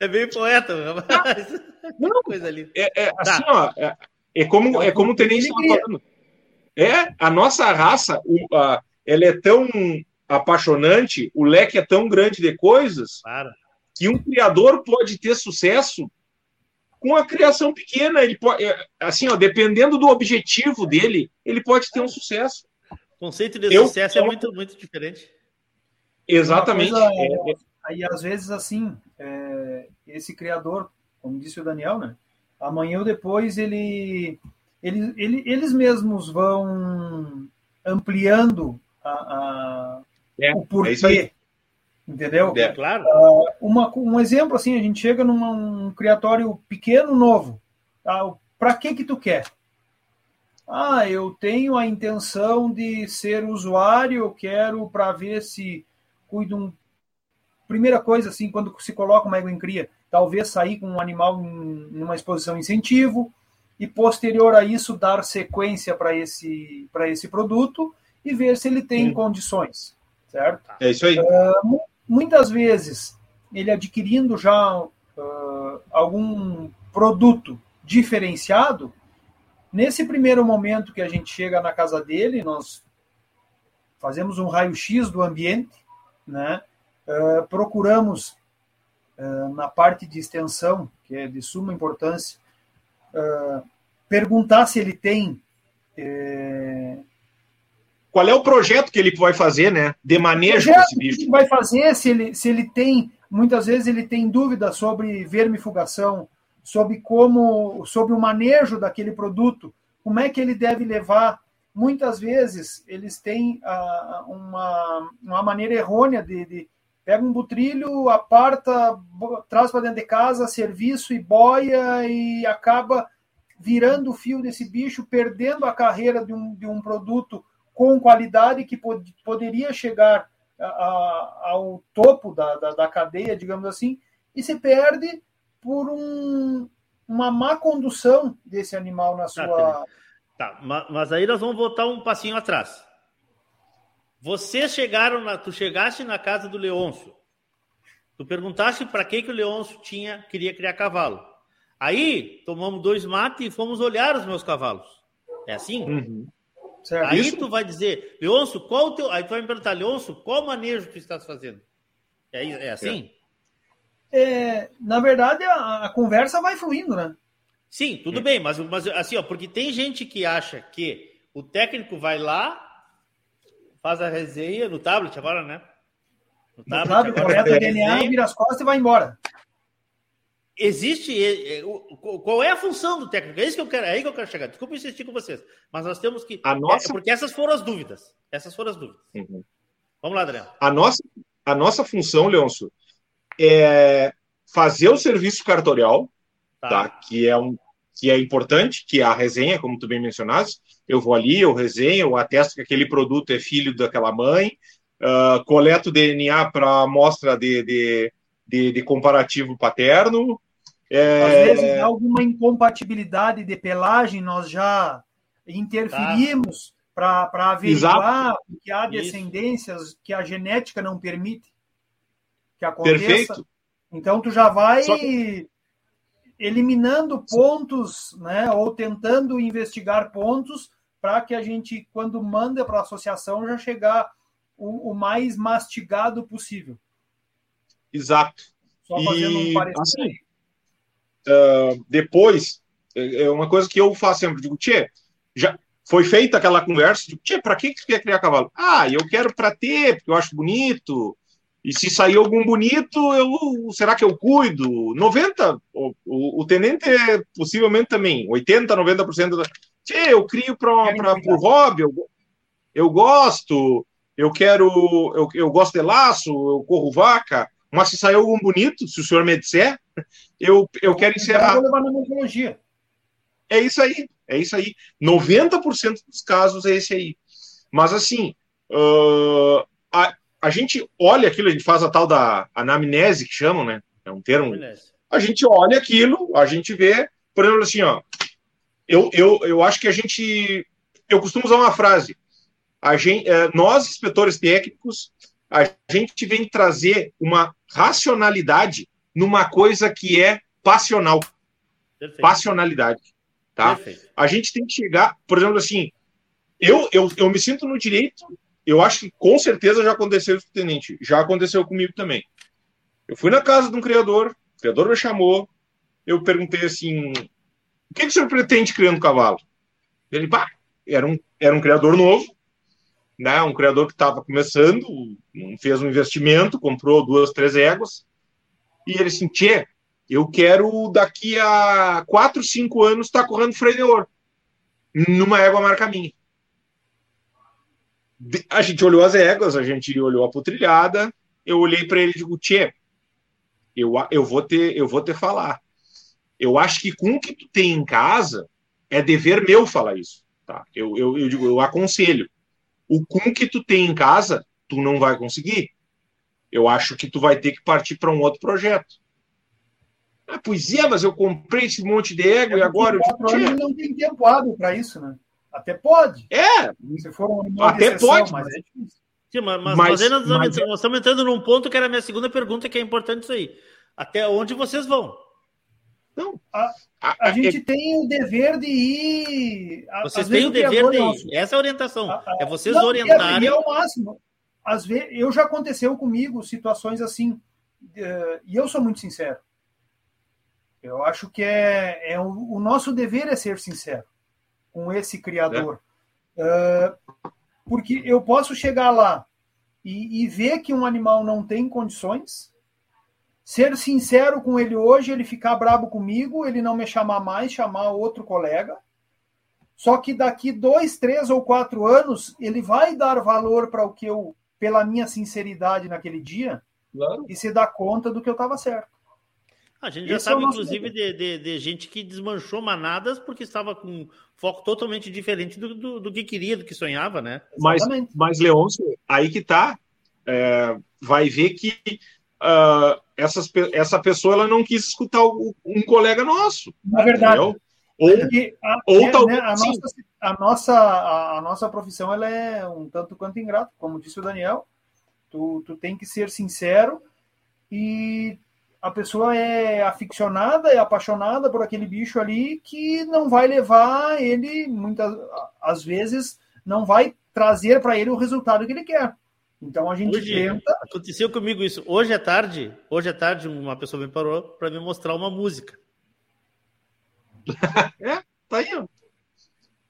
É bem poeta, mas... Não, coisa linda. Assim, ó, é como o Tenente estava falando. A nossa raça, ela é tão apaixonante, o leque é tão grande de coisas, que um criador pode ter sucesso com a criação pequena. Ele pode, assim, ó, dependendo do objetivo dele, ele pode ter um sucesso. O conceito de sucesso é muito, muito diferente. Exatamente. E às vezes, assim, esse criador, como disse o Daniel, né? Amanhã ou depois, eles mesmos vão ampliando o porquê. É isso aí. Entendeu? É claro. Um exemplo, assim, a gente chega num criatório pequeno, novo. Tá? Para que tu quer? Ah, eu tenho a intenção de ser usuário, eu quero para ver se cuido um... Primeira coisa, assim, quando se coloca uma égua em cria, talvez sair com um animal em uma exposição incentivo e, posterior a isso, dar sequência para esse produto e ver se ele tem condições, certo? É isso aí. Muitas vezes, ele adquirindo já algum produto diferenciado, nesse primeiro momento que a gente chega na casa dele, nós fazemos um raio-x do ambiente, né? Procuramos, na parte de extensão, que é de suma importância, perguntar se ele tem... Qual é o projeto que ele vai fazer, né? De manejo desse bicho. Que ele vai fazer, se ele tem... Muitas vezes ele tem dúvidas sobre vermifugação, sobre o manejo daquele produto, como é que ele deve levar... Muitas vezes eles têm uma maneira errônea de pega um butrilho, aparta, traz para dentro de casa, serviço e boia e acaba virando o fio desse bicho, perdendo a carreira de um produto com qualidade que poderia chegar ao topo da cadeia, digamos assim, e se perde por uma má condução desse animal na sua... Tá, mas aí nós vamos voltar um passinho atrás. Vocês chegaram, tu chegaste na casa do Leôncio. Tu perguntaste para que o Leôncio queria criar cavalo. Aí, tomamos 2 mates e fomos olhar os meus cavalos. É assim? Uhum. Aí isso? Tu vai dizer, Leôncio, qual o teu... Aí tu vai me perguntar, Leôncio, qual manejo tu estás fazendo? É assim? Na verdade, a conversa vai fluindo, né? Sim, tudo bem, mas assim, ó, porque tem gente que acha que o técnico vai lá, faz a resenha no tablet agora, né? No tablet, coleta o DNA, vira as costas e vai embora. Existe... Qual é a função do técnico? É isso que eu quero, é aí que eu quero chegar. Desculpa insistir com vocês, mas nós temos que... Porque essas foram as dúvidas. Uhum. Vamos lá, Adriano. A nossa função, Leôncio, é fazer o serviço cartorial, tá, que é importante, que é a resenha, como tu bem mencionaste. Eu vou ali, eu resenho, eu atesto que aquele produto é filho daquela mãe, coleto DNA para amostra de comparativo paterno. Às vezes há alguma incompatibilidade de pelagem, nós já interferimos para averiguar que há descendências que a genética não permite que aconteça. Perfeito. Então, tu já vai eliminando pontos, né, ou tentando investigar pontos para que a gente, quando manda para a associação, já chegar o mais mastigado possível. Exato. Só fazendo um parecer. Assim, depois, é uma coisa que eu faço sempre, digo, tchê, já foi feita aquela conversa, digo, tchê, para que tu quer criar cavalo? Ah, eu quero para ter, porque eu acho bonito, e se sair algum bonito, será que eu cuido? 90, o tenente é possivelmente também, 80, 90% da... Tchê, eu crio pro hobby, eu gosto, eu gosto de laço, eu corro vaca, mas se sair algum bonito, se o senhor me disser, eu quero encerrar. Eu vou levar na metodologia. É isso aí. 90% dos casos é esse aí. Mas assim, a gente olha aquilo, a gente faz a tal da anamnese, que chamam, né? É um termo. A gente olha aquilo, a gente vê, por exemplo, assim, ó. Eu acho que a gente... Eu costumo usar uma frase. Nós, inspetores técnicos, a gente vem trazer uma racionalidade numa coisa que é passional. Perfeito. Passionalidade. Tá? Perfeito. A gente tem que chegar... Por exemplo, assim, eu me sinto no direito... Eu acho que, com certeza, já aconteceu isso, tenente. Já aconteceu comigo também. Eu fui na casa de um criador, o criador me chamou, eu perguntei assim... O que o senhor pretende criando cavalo? Ele, era um criador novo, né? Um criador que estava começando, fez um investimento, comprou 2, 3 éguas, e ele assim, tchê, eu quero daqui a 4, 5 anos estar correndo freio de ouro, numa égua marca minha. A gente olhou as éguas, a gente olhou a potrilhada, eu olhei para ele e digo, tchê, eu vou te falar. Eu acho que com o que tu tem em casa, é dever meu falar isso. Tá? Eu digo, eu aconselho. O com que tu tem em casa, tu não vai conseguir. Eu acho que tu vai ter que partir para um outro projeto. Ah, pois é, mas eu comprei esse monte de ego e agora... Eu não tem tempo hábil para isso, né? Até pode. É, se for uma até exceção, pode. Mas é difícil. Sim, nós estamos entrando num ponto que era a minha segunda pergunta, que é importante isso aí. Até onde vocês vão? Não, a gente tem o dever de ir... Vocês têm o dever de ir. Nosso. Essa é a orientação. É vocês orientarem. É o máximo. Às vezes, já aconteceu comigo situações assim, e eu sou muito sincero. Eu acho que o nosso dever é ser sincero com esse criador. É. Porque eu posso chegar lá e ver que um animal não tem condições... Ser sincero com ele hoje, ele ficar brabo comigo, ele não me chamar mais, chamar outro colega. Só que daqui 2, 3 ou 4 anos, ele vai dar valor para o que eu, pela minha sinceridade naquele dia, claro. E se dar conta do que eu estava certo. A gente já sabe, inclusive, de gente que desmanchou manadas porque estava com um foco totalmente diferente do que queria, do que sonhava, né? Mas Leôncio, aí que tá, vai ver que... essa pessoa ela não quis escutar um colega nosso. Na verdade. Entendeu? A nossa profissão ela é um tanto quanto ingrata, como disse o Daniel. Tu tem que ser sincero e a pessoa é aficionada, é apaixonada por aquele bicho ali que não vai levar ele, às vezes, não vai trazer para ele o resultado que ele quer. Então a gente tenta. Aconteceu comigo isso. Hoje à tarde, uma pessoa me parou para me mostrar uma música. Tá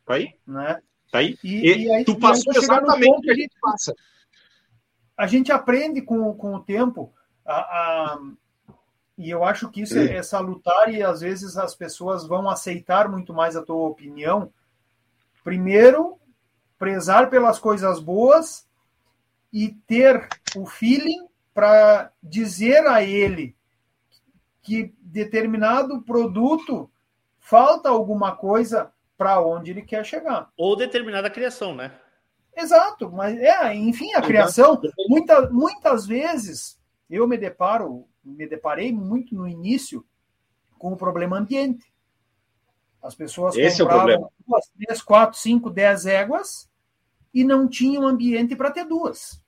aí. Né? Tá aí. E aí tu passou exatamente o que a gente passa. A gente aprende com o tempo. E eu acho que isso é salutar, e às vezes as pessoas vão aceitar muito mais a tua opinião. Primeiro, prezar pelas coisas boas. E ter o feeling para dizer a ele que determinado produto falta alguma coisa para onde ele quer chegar. Ou determinada criação, né? Exato, mas enfim, a criação, muitas vezes eu me deparei muito no início com o problema ambiente. As pessoas compravam 2, 3, 4, 5, 10 éguas e não tinham ambiente para ter duas.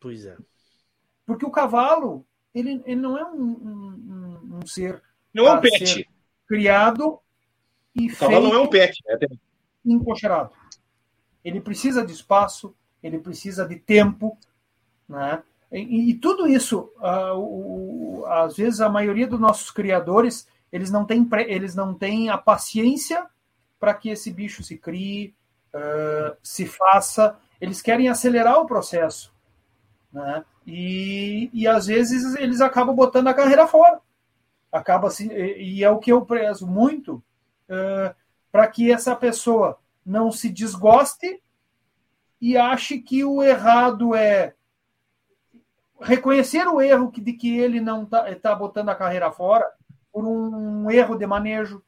Pois é. Porque o cavalo, ele não é um ser... Não é um pet. Criado e feito... O cavalo não é um pet. Encocheirado. Ele precisa de espaço, ele precisa de tempo, né? E tudo isso, às vezes, a maioria dos nossos criadores, eles não têm a paciência para que esse bicho se crie, se faça. Eles querem acelerar o processo, né? E, às vezes, eles acabam botando a carreira fora. E é o que eu prezo muito, para que essa pessoa não se desgoste e ache que o errado é reconhecer o erro de que ele não está botando a carreira fora por um erro de manejo,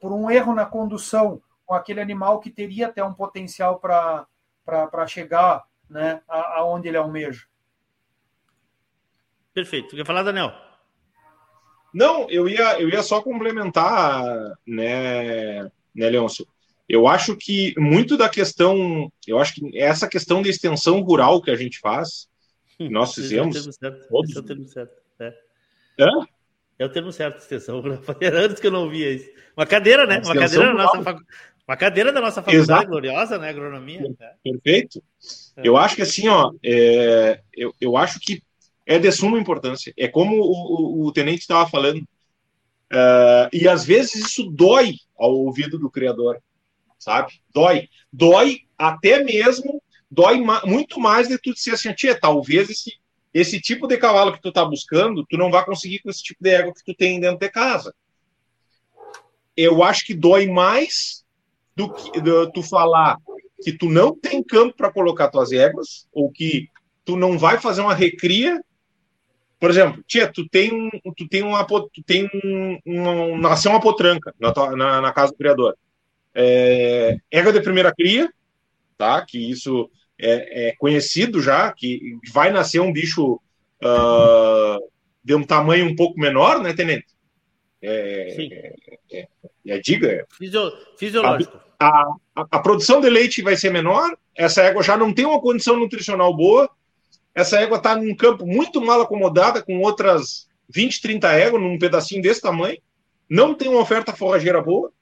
por um erro na condução com aquele animal que teria até um potencial para chegar, né, aonde ele almeja. Perfeito. Quer falar, Daniel? Não, eu ia só complementar, né, Leôncio? Eu acho que muito da questão, eu acho que essa questão da extensão rural que a gente faz, nós fizemos. É o termo certo. É o termo certo, extensão. Antes que eu não via isso. Uma cadeira, né? Uma cadeira da nossa faculdade gloriosa, né? Agronomia. Perfeito. É. Eu acho que assim, ó, eu acho que é de suma importância. É como o tenente estava falando. E às vezes isso dói ao ouvido do criador, sabe? Dói até mesmo. Dói muito mais de tu dizer assim, tia, talvez esse tipo de cavalo que tu tá buscando, tu não vai conseguir com esse tipo de égua que tu tem dentro de casa. Eu acho que dói mais do que tu falar que tu não tem campo para colocar tuas éguas, ou que tu não vai fazer uma recria. Por exemplo, tia, nasceu uma potranca na casa do criador. Égua de primeira cria, tá? Que isso... É conhecido já, que vai nascer um bicho de um tamanho um pouco menor, né, Tenente? Diga. Fisiológico. A produção de leite vai ser menor, essa égua já não tem uma condição nutricional boa, essa égua está num campo muito mal acomodada, com outras 20, 30 éguas, num pedacinho desse tamanho, não tem uma oferta forrageira boa.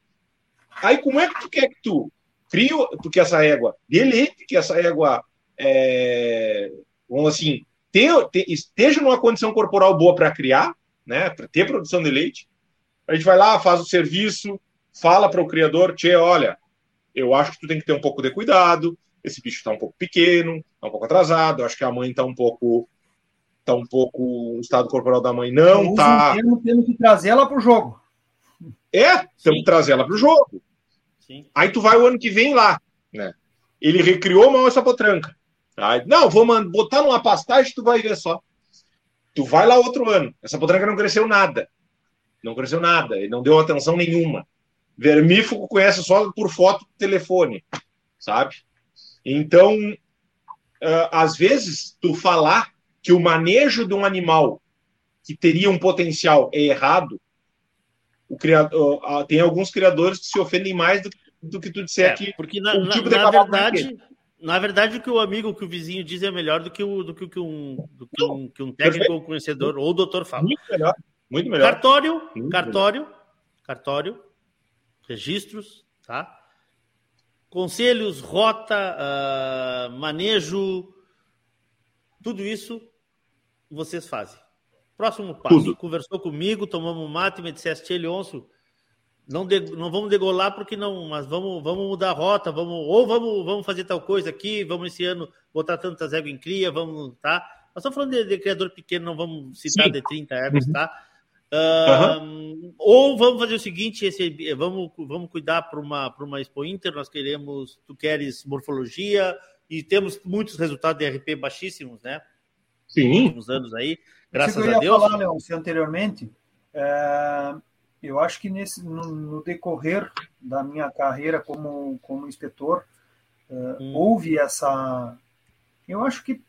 Aí como é que tu quer que tu crio, porque essa égua de leite, que essa égua, vamos assim, esteja numa condição corporal boa para criar, né, para ter produção de leite. A gente vai lá, faz o serviço, fala para o criador, tchê, olha, eu acho que tu tem que ter um pouco de cuidado, esse bicho está um pouco pequeno, está um pouco atrasado, acho que a mãe está um pouco, o estado corporal da mãe não está... Temos que trazer ela para o jogo. Temos que trazer ela para o jogo. Sim. Aí tu vai o ano que vem lá, né? Ele recriou mal essa potranca. Tá? Não, vou botar numa pastagem, tu vai ver só. Tu vai lá outro ano. Essa potranca não cresceu nada. Ele não deu atenção nenhuma. Vermífugo conhece só por foto do telefone, sabe? Então, às vezes, tu falar que o manejo de um animal que teria um potencial é errado, tem alguns criadores que se ofendem mais do que tu disser aqui. Porque na verdade, o que o amigo, o que o vizinho diz é melhor do que um técnico ou conhecedor ou doutor fala. Muito melhor. Cartório, registros, tá? Conselhos, rota, manejo, tudo isso vocês fazem. Próximo passo, tudo. Conversou comigo, tomamos um mate, me disseste, tchê, Leôncio, não vamos degolar porque não, mas vamos mudar a rota, vamos fazer tal coisa aqui, vamos esse ano botar tantas éguas em cria, vamos, tá? Nós estamos falando de criador pequeno, não vamos citar Sim. de 30 éguas, tá? Ou vamos fazer o seguinte, vamos cuidar para uma Expo Inter, tu queres morfologia, e temos muitos resultados de RP baixíssimos, né? Sim. Nos últimos anos aí. Graças a Deus. Eu ia falar, Leôncio, anteriormente, eu acho que no decorrer da minha carreira como inspetor, houve essa... Eu acho que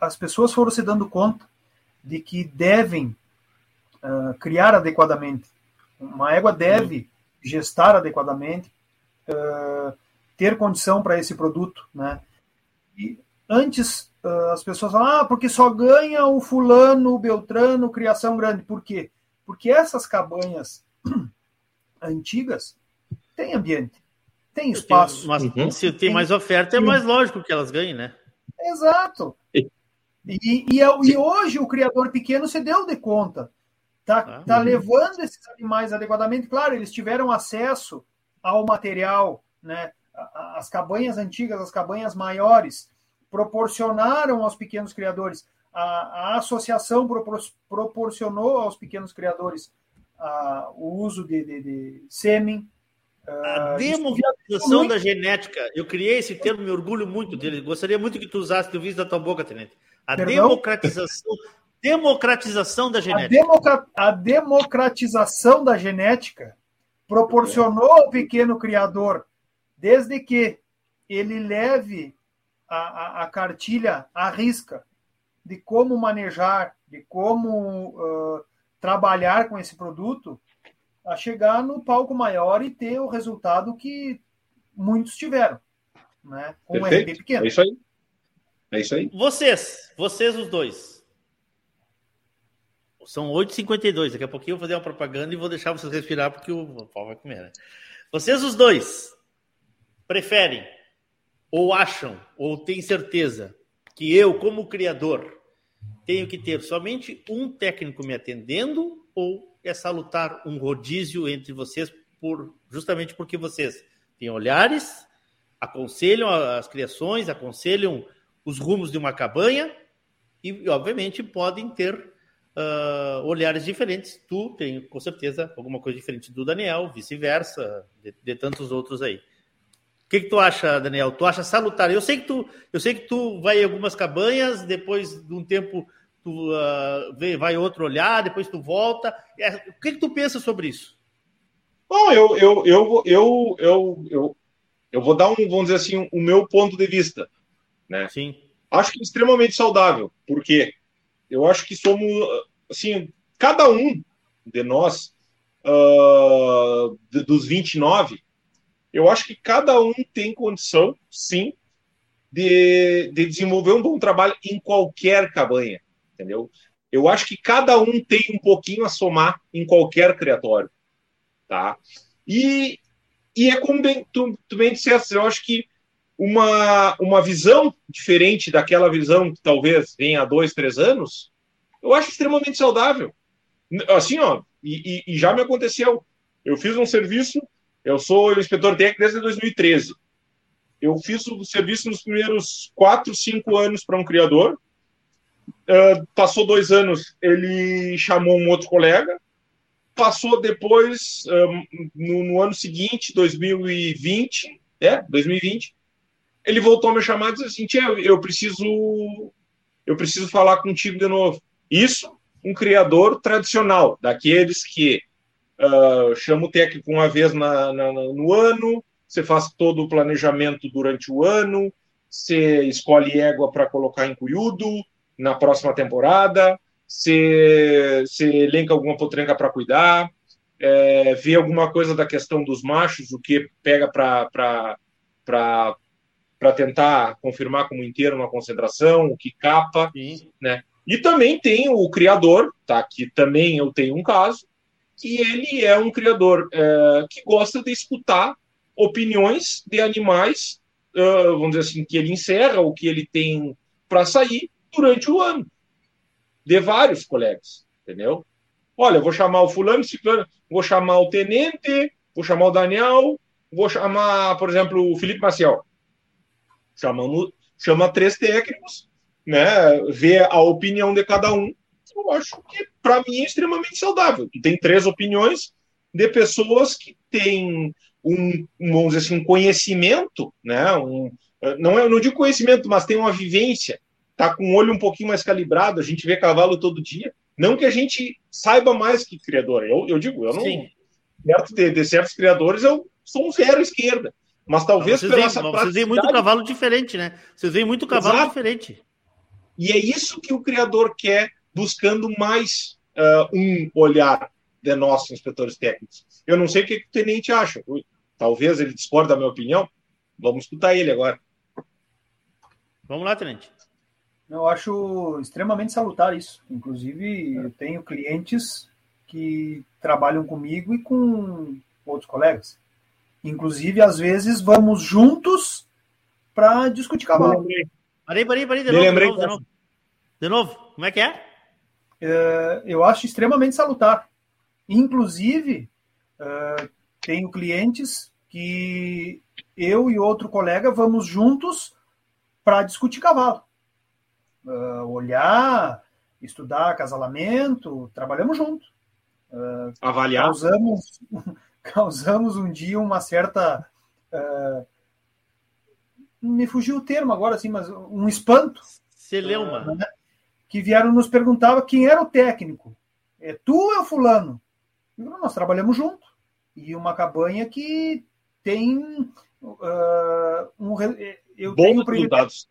as pessoas foram se dando conta de que devem criar adequadamente. Uma égua deve gestar adequadamente, ter condição para esse produto, né? E antes as pessoas falam, porque só ganha o fulano, o beltrano, criação grande. Por quê? Porque essas cabanhas antigas têm ambiente, têm espaço. Se tem mais oferta, é mais lógico que elas ganhem, né? Exato. E hoje o criador pequeno se deu de conta. Tá levando esses animais adequadamente. Claro, eles tiveram acesso ao material, né? As cabanhas antigas, as cabanhas maiores, proporcionaram aos pequenos criadores. A associação proporcionou aos pequenos criadores o uso de sêmen. A democratização da genética. Eu criei esse termo, me orgulho muito dele. Gostaria muito que tu usasse, que eu visse da tua boca, Tenente. A democratização da genética. A democratização da genética proporcionou ao pequeno criador, desde que ele leve a cartilha à risca de como manejar, de como trabalhar com esse produto, a chegar no palco maior e ter o resultado que muitos tiveram, né? Com um RB pequeno. É isso aí. É isso aí. Vocês os dois. São 8h52. Daqui a pouquinho eu vou fazer uma propaganda e vou deixar vocês respirar, porque o pau vai comer, né? Vocês os dois preferem, ou acham, ou têm certeza que eu, como criador, tenho que ter somente um técnico me atendendo, ou é salutar um rodízio entre vocês, justamente porque vocês têm olhares, aconselham as criações, aconselham os rumos de uma cabanha e, obviamente, podem ter olhares diferentes. Tu tem, com certeza, alguma coisa diferente do Daniel, vice-versa, de tantos outros aí. O que tu acha, Daniel? Tu acha salutar? Eu sei que tu vai em algumas cabanhas, depois de um tempo tu vai outro olhar, depois tu volta. O que tu pensa sobre isso? Bom, eu vou dar vamos dizer assim, o meu ponto de vista, né? Sim. Acho que é extremamente saudável, porque eu acho que somos, assim, cada um de nós, dos 29, eu acho que cada um tem condição, sim, de desenvolver um bom trabalho em qualquer cabanha, entendeu? Eu acho que cada um tem um pouquinho a somar em qualquer criatório, tá? E é como bem, tu bem disseste, eu acho que uma visão diferente daquela visão que talvez venha há 2, 3 anos, eu acho extremamente saudável. Assim, e já me aconteceu. Eu fiz um serviço, eu sou o inspetor técnico desde 2013. Eu fiz o serviço nos primeiros 4, 5 anos para um criador. Passou 2 anos, ele chamou um outro colega. Passou depois, no ano seguinte, 2020, ele voltou a me chamar e disse assim: Tia, eu preciso falar contigo de novo. Isso, um criador tradicional, daqueles que chama o técnico uma vez no ano, você faz todo o planejamento durante o ano, você escolhe égua para colocar em cuiudo na próxima temporada, você elenca alguma potranca para cuidar, vê alguma coisa da questão dos machos, o que pega para tentar confirmar como inteiro uma concentração, o que capa, né? E também tem o criador, tá? Que também eu tenho um caso, que ele é um criador que gosta de escutar opiniões de animais, vamos dizer assim, que ele encerra ou que ele tem para sair durante o ano, de vários colegas, entendeu? Olha, vou chamar o fulano, vou chamar o Tenente, vou chamar o Daniel, vou chamar, por exemplo, o Felipe Maciel. Chama 3 técnicos, né? Vê a opinião de cada um. Eu acho que, para mim, é extremamente saudável. Tu tem 3 opiniões de pessoas que têm vamos dizer assim, um conhecimento, né? Não digo conhecimento, mas tem uma vivência. Tá com o olho um pouquinho mais calibrado, a gente vê cavalo todo dia. Não que a gente saiba mais que criador. Eu digo, eu não... Sim. Perto de certos criadores, eu sou um zero esquerda. Mas talvez pela essa praticidade... Vocês veem muito cavalo diferente, né? Vocês veem muito cavalo diferente. E é isso que o criador quer, buscando mais um olhar de nossos inspetores técnicos. Eu não sei o que o Tenente acha. Talvez ele discorde da minha opinião, Vamos escutar ele agora. Vamos lá, Tenente. Eu acho extremamente salutar isso. Inclusive, eu tenho clientes que trabalham comigo e com outros colegas. Inclusive, às vezes, vamos juntos para discutir cavalo. Parei, de novo. Como é que é? Eu acho extremamente salutar. Inclusive, tenho clientes que eu e outro colega vamos juntos para discutir cavalo. Olhar, estudar acasalamento, trabalhamos junto. Avaliar. Causamos um dia uma certa... me fugiu o termo agora, assim, mas um espanto. Celeuma. Né? Que vieram nos perguntar quem era o técnico. É tu ou é o fulano? E nós trabalhamos junto. E uma cabanha que tem bom resultados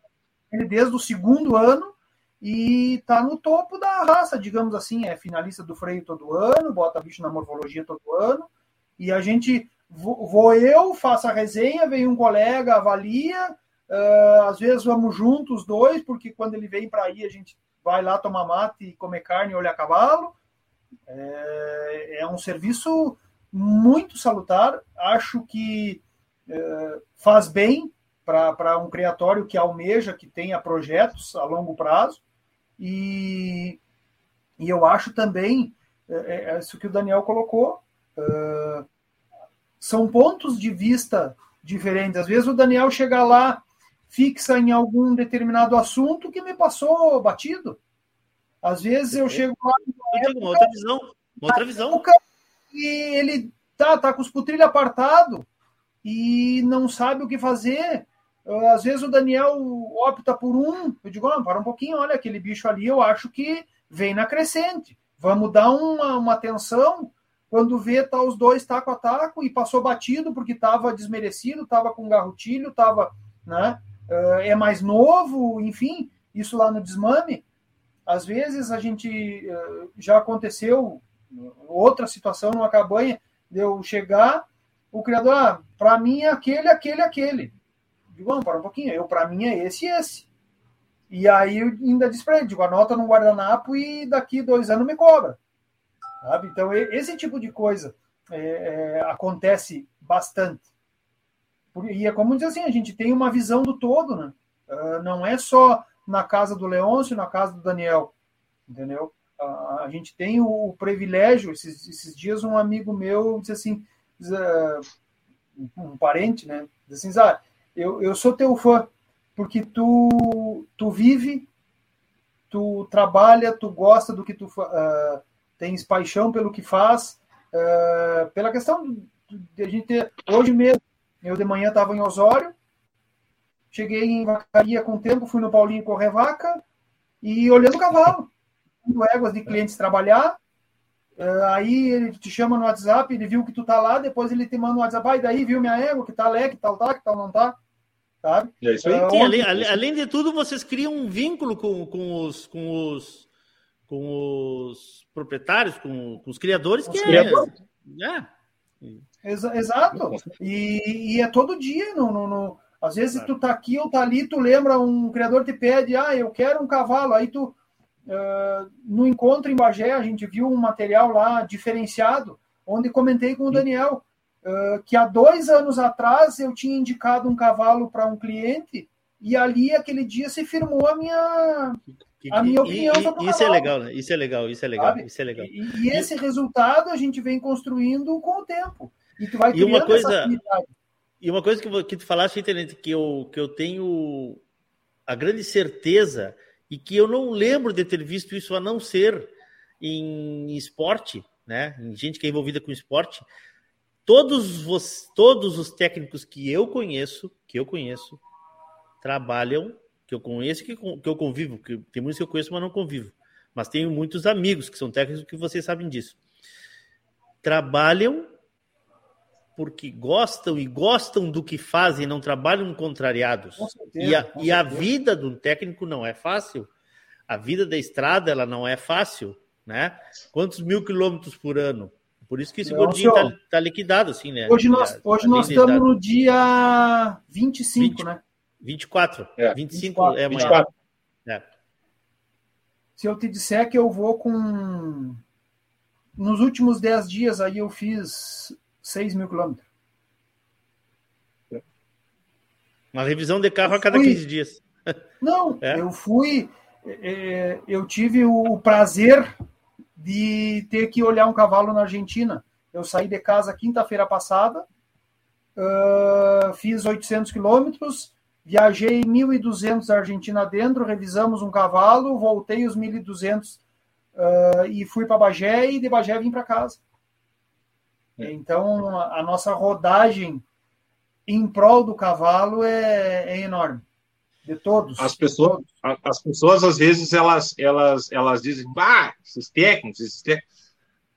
desde o segundo ano e está no topo da raça, digamos assim, é finalista do freio todo ano, bota bicho na morfologia todo ano, e a gente, eu faço a resenha, vem um colega, avalia, às vezes vamos juntos os dois, porque quando ele vem para aí a gente vai lá tomar mate, comer carne e olhar cavalo. É um serviço muito salutar, acho que faz bem para um criatório que almeja, que tenha projetos a longo prazo, e eu acho também, isso que o Daniel colocou, são pontos de vista diferentes. Às vezes o Daniel chega lá, fixa em algum determinado assunto que me passou batido. Às vezes eu chego lá... Uma outra visão. E ele tá com os putrilhos apartados e não sabe o que fazer. Às vezes o Daniel opta por um. Eu digo, para um pouquinho, olha, aquele bicho ali eu acho que vem na crescente. Vamos dar uma atenção. Quando vê, tá os dois taco a taco e passou batido porque estava desmerecido, estava com garrotilho, estava, né, é mais novo, enfim, isso lá no desmame. Às vezes a gente... Já aconteceu outra situação numa cabanha, de eu chegar, o criador, para mim é aquele. Digo, para um pouquinho, para mim é esse. E aí eu ainda disse para ele, digo, anota no guardanapo e daqui 2 anos me cobra. Sabe? Então, esse tipo de coisa acontece bastante. E é como dizer assim, a gente tem uma visão do todo, né? Não é só na casa do Leôncio, na casa do Daniel, entendeu? A gente tem o privilégio, esses dias um amigo meu disse assim, um parente, né? Disse assim, eu sou teu fã, porque tu vive, tu trabalha, tu gosta do que tu tens paixão pelo que faz, pela questão de a gente ter... Hoje mesmo, eu de manhã estava em Osório, cheguei em Vacaria com o tempo, fui no Paulinho correr vaca e olhando o cavalo. Éguas de clientes trabalhar, aí ele te chama no WhatsApp, ele viu que tu tá lá, depois ele te manda no WhatsApp, e daí viu minha égua, que tá lé, que tal não tá, sabe? É isso aí. Sim, além de tudo, vocês criam um vínculo com os proprietários, com os criadores, Exato. E é todo dia, às vezes tu tá aqui ou tá ali, tu lembra, um criador te pede, eu quero um cavalo, aí tu... no encontro em Bagé a gente viu um material lá diferenciado, onde comentei com o Daniel que há 2 anos atrás eu tinha indicado um cavalo para um cliente e ali aquele dia se firmou a minha opinião sobre o cavalo. Isso é legal. E esse resultado a gente vem construindo com o tempo e tu vai criando essa afinidade. E uma coisa que tu falaste, Tenente, que eu tenho a grande certeza e que eu não lembro de ter visto isso, a não ser em esporte, né? Em gente que é envolvida com esporte. Todos os técnicos que eu conheço, trabalham, que eu convivo, que tem muitos que eu conheço, mas não convivo. Mas tenho muitos amigos que são técnicos que vocês sabem disso. Trabalham porque gostam do que fazem, não trabalham contrariados. Com certeza, e a vida de um técnico não é fácil. A vida da estrada, ela não é fácil, né? Quantos mil quilômetros por ano? Por isso que esse gordinho tá liquidado, assim, né? Hoje nós estamos no dia 25, né? 24. É. 25 é amanhã. 24. É. Se eu te disser que eu vou com... Nos últimos 10 dias aí eu fiz 6 mil quilômetros. Uma revisão de carro a cada 15 dias. Não, eu fui... Eu tive o prazer de ter que olhar um cavalo na Argentina. Eu saí de casa quinta-feira passada, fiz 800 quilômetros, viajei 1.200 da Argentina dentro, revisamos um cavalo, voltei os 1.200 e fui para Bagé, e de Bagé vim para casa. Então, a nossa rodagem em prol do cavalo é enorme. De todos. As pessoas às vezes, elas dizem, esses técnicos.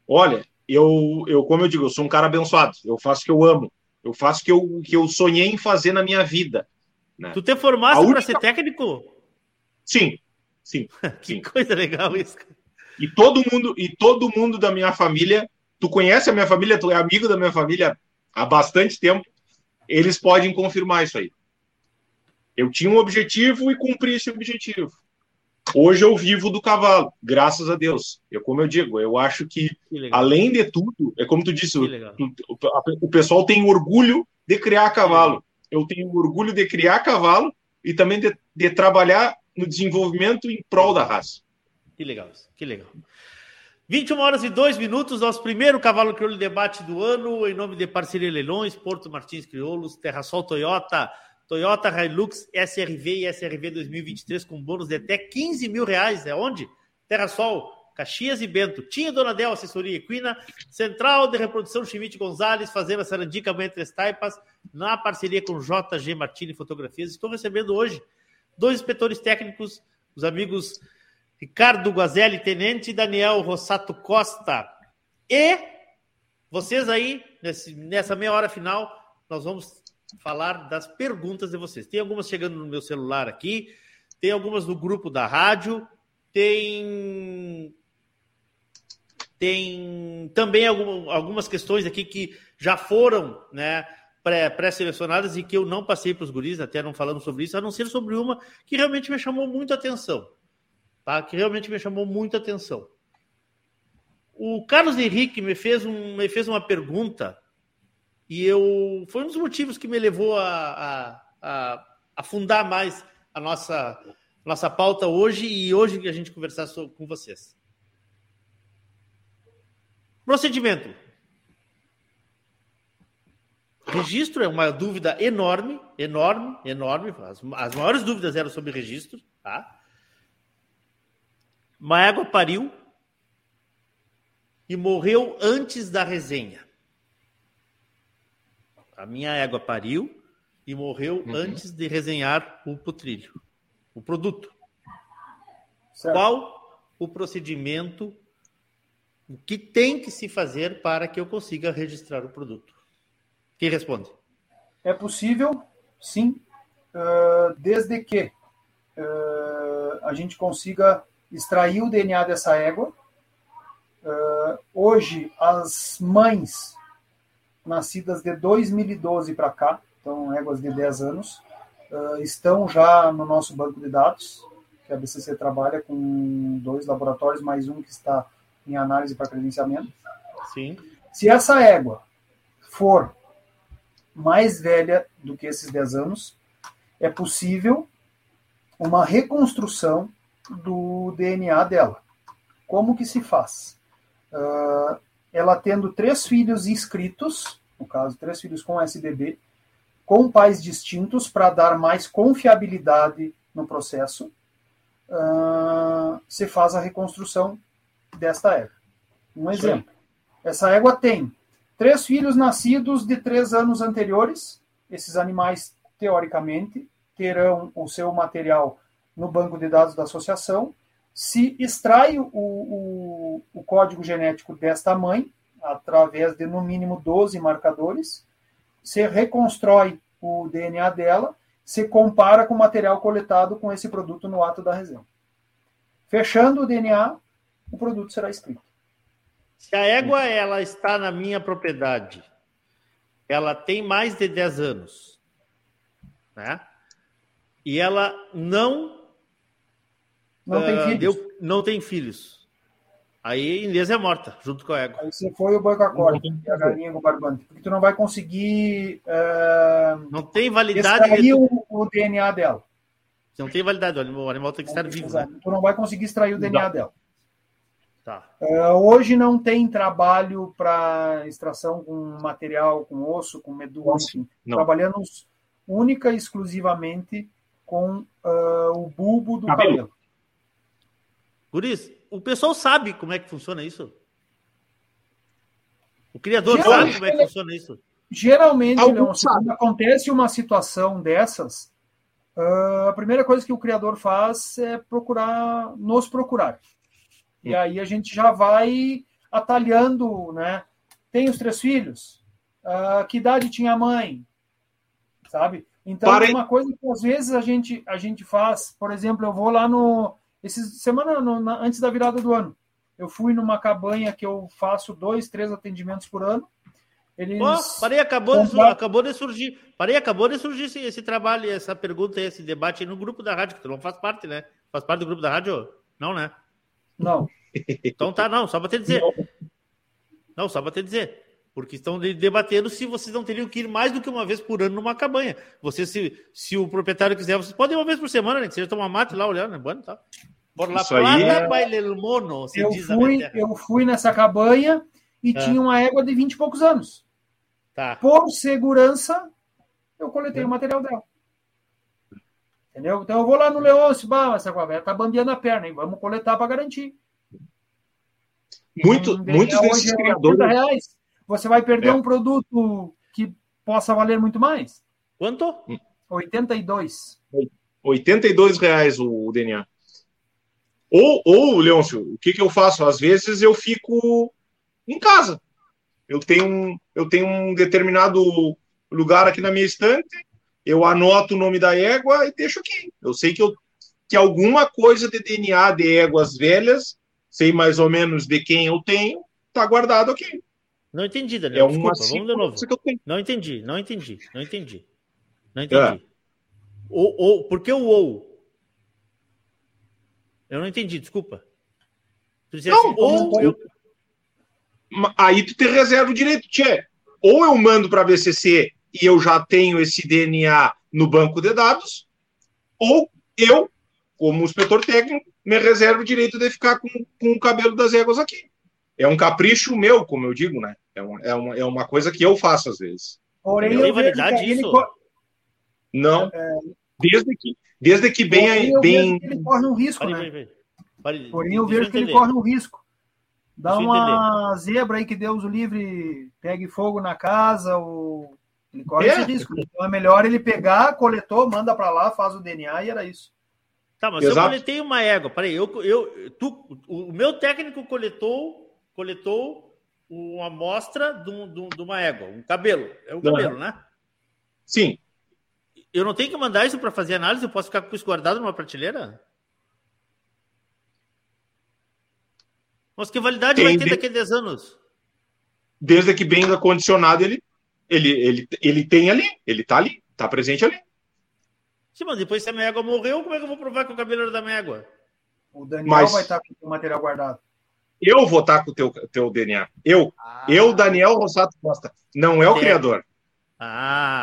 Olha, eu, como eu digo, eu sou um cara abençoado. Eu faço o que eu amo. Eu faço o que eu sonhei em fazer na minha vida. Né? Tu te formaste para ser técnico? Sim. Que coisa legal isso. E todo mundo da minha família, tu conhece a minha família, tu é amigo da minha família há bastante tempo, eles podem confirmar isso aí. Eu tinha um objetivo e cumpri esse objetivo. Hoje eu vivo do cavalo, graças a Deus. Como eu digo, eu acho que além de tudo, é como tu disse, o pessoal tem orgulho de criar cavalo. Eu tenho orgulho de criar cavalo e também de trabalhar no desenvolvimento em prol da raça. Que legal. 21h02, nosso primeiro Cavalo Crioulo Debate do ano, em nome de Parceria Leilões, Porto Martins Crioulos, Terra Sol Toyota Hilux SRV e SRV 2023 com bônus de até R$15 mil. É onde? Terra Sol, Caxias e Bento. Tinho Donadel, assessoria equina. Central de Reprodução Chimite Gonzalez, Fazenda Sarandi, Cabanha Três Taipas, na parceria com JG Martini Fotografias. Estou recebendo hoje 2 inspetores técnicos, os amigos Ricardo Guazelli, Tenente, e Daniel Rossato Costa. E vocês aí, nessa meia hora final, nós vamos falar das perguntas de vocês. Tem algumas chegando no meu celular aqui, tem algumas no grupo da rádio, tem também algumas questões aqui que já foram, né, pré-selecionadas e que eu não passei para os guris, até não falamos sobre isso, a não ser sobre uma que realmente me chamou muito a atenção. Tá? O Carlos Henrique me fez uma pergunta. E foi um dos motivos que me levou a fundar mais a nossa pauta hoje, e hoje que a gente conversar com vocês. Procedimento. Registro é uma dúvida enorme. As maiores dúvidas eram sobre registro, tá? Uma égua pariu e morreu antes da resenha. A minha égua pariu e morreu antes de resenhar o putrilho, o produto. Certo. Qual o procedimento, o que tem que se fazer para que eu consiga registrar o produto? Quem responde? É possível, sim, desde que a gente consiga extrair o DNA dessa égua. Hoje, as mães nascidas de 2012 para cá, então éguas de 10 anos, estão já no nosso banco de dados, que a ABCCC trabalha com 2 laboratórios, mais um que está em análise para credenciamento. Sim. Se essa égua for mais velha do que esses 10 anos, é possível uma reconstrução do DNA dela. Como que se faz? Ela tendo 3 filhos inscritos, no caso, 3 filhos com SDB, com pais distintos, para dar mais confiabilidade no processo, se faz a reconstrução desta égua. Um exemplo. Sim. Essa égua tem 3 filhos nascidos de 3 anos anteriores. Esses animais, teoricamente, terão o seu material no banco de dados da associação. Se extrai o código genético desta mãe, através de, no mínimo, 12 marcadores, se reconstrói o DNA dela, se compara com o material coletado com esse produto no ato da resenha. Fechando o DNA, o produto será escrito. Se a égua ela está na minha propriedade, ela tem mais de 10 anos, né? E ela não tem filhos. Aí Inês é morta, junto com a égua. Aí você foi o banco a corda, a galinha com o barbante. Porque tu não vai conseguir... não tem validade... Extrair o DNA dela. Você não tem validade, o animal tem que estar vivo. Né? Tu não vai conseguir extrair o DNA dela. Tá. Hoje não tem trabalho para extração com material, com osso, com medula, enfim. Trabalhamos única e exclusivamente com o bulbo do cabelo. Guris, o pessoal sabe como é que funciona isso? O criador geralmente, sabe como é que funciona isso? Geralmente, Leon, quando acontece uma situação dessas, a primeira coisa que o criador faz é nos procurar. E aí a gente já vai atalhando, né? Tem os 3 filhos? Que idade tinha a mãe? Sabe? Então, é uma coisa que às vezes a gente faz. Por exemplo, eu vou lá no... antes da virada do ano, eu fui numa cabanha que eu faço 2, 3 atendimentos por ano. Eles... Oh, acabou de surgir esse trabalho, essa pergunta, esse debate aí no grupo da rádio, que tu não faz parte, né? Faz parte do grupo da rádio? Não, né? Não. Então tá, não, só para te dizer. Porque estão debatendo se vocês não teriam que ir mais do que uma vez por ano numa cabanha. Vocês, se o proprietário quiser, vocês podem ir uma vez por semana, né? Que seja tomar mate lá, olhando, né? Bueno, tá. Por lá, mono, eu fui nessa cabanha e tinha uma égua de 20 e poucos anos. Tá. Por segurança, eu coletei o material dela. Entendeu? Então eu vou lá no Leôncio, essa égua tá bambeando a perna, hein? Vamos coletar para garantir. Muitos desses criadores... Você vai perder um produto que possa valer muito mais. Quanto? R$82 o DNA. Ou Leôncio, o que eu faço? Às vezes eu fico em casa. Eu tenho um determinado lugar aqui na minha estante, eu anoto o nome da égua e deixo aqui. Eu sei que alguma coisa de DNA de éguas velhas, sei mais ou menos de quem eu tenho, está guardado aqui. Não entendi, Daniel. Desculpa, vamos de novo. Não entendi. Por que o ou? Eu não entendi, desculpa. Aí tu te reserva o direito, tchê. Ou eu mando para a ABCCC e eu já tenho esse DNA no banco de dados, ou eu, como inspetor técnico, me reservo o direito de ficar com o cabelo das éguas aqui. É um capricho meu, como eu digo, né? É uma coisa que eu faço, às vezes. Porém, não tem validade isso? Não. Desde que bem... Ele corre um risco, né? Porém, eu vejo que ele corre um risco. Dá uma zebra aí que Deus o livre, pegue fogo na casa, ou... ele corre esse risco. Então, é melhor ele pegar, coletou, manda pra lá, faz o DNA e era isso. Tá, mas eu coletei uma égua. Peraí, o meu técnico coletou uma amostra de uma égua, um cabelo. É um cabelo, né? Sim. Eu não tenho que mandar isso para fazer análise? Eu posso ficar com isso guardado numa prateleira? Mas que validade vai ter daqui a 10 anos? Desde que bem acondicionado ele tem ali. Ele está ali, está presente ali. Sim, mas depois se a minha égua morreu, como é que eu vou provar que o cabelo era da minha égua? O Daniel vai estar com o material guardado. Eu vou estar com o teu DNA. Eu, Daniel Rossato Costa. Não é o criador.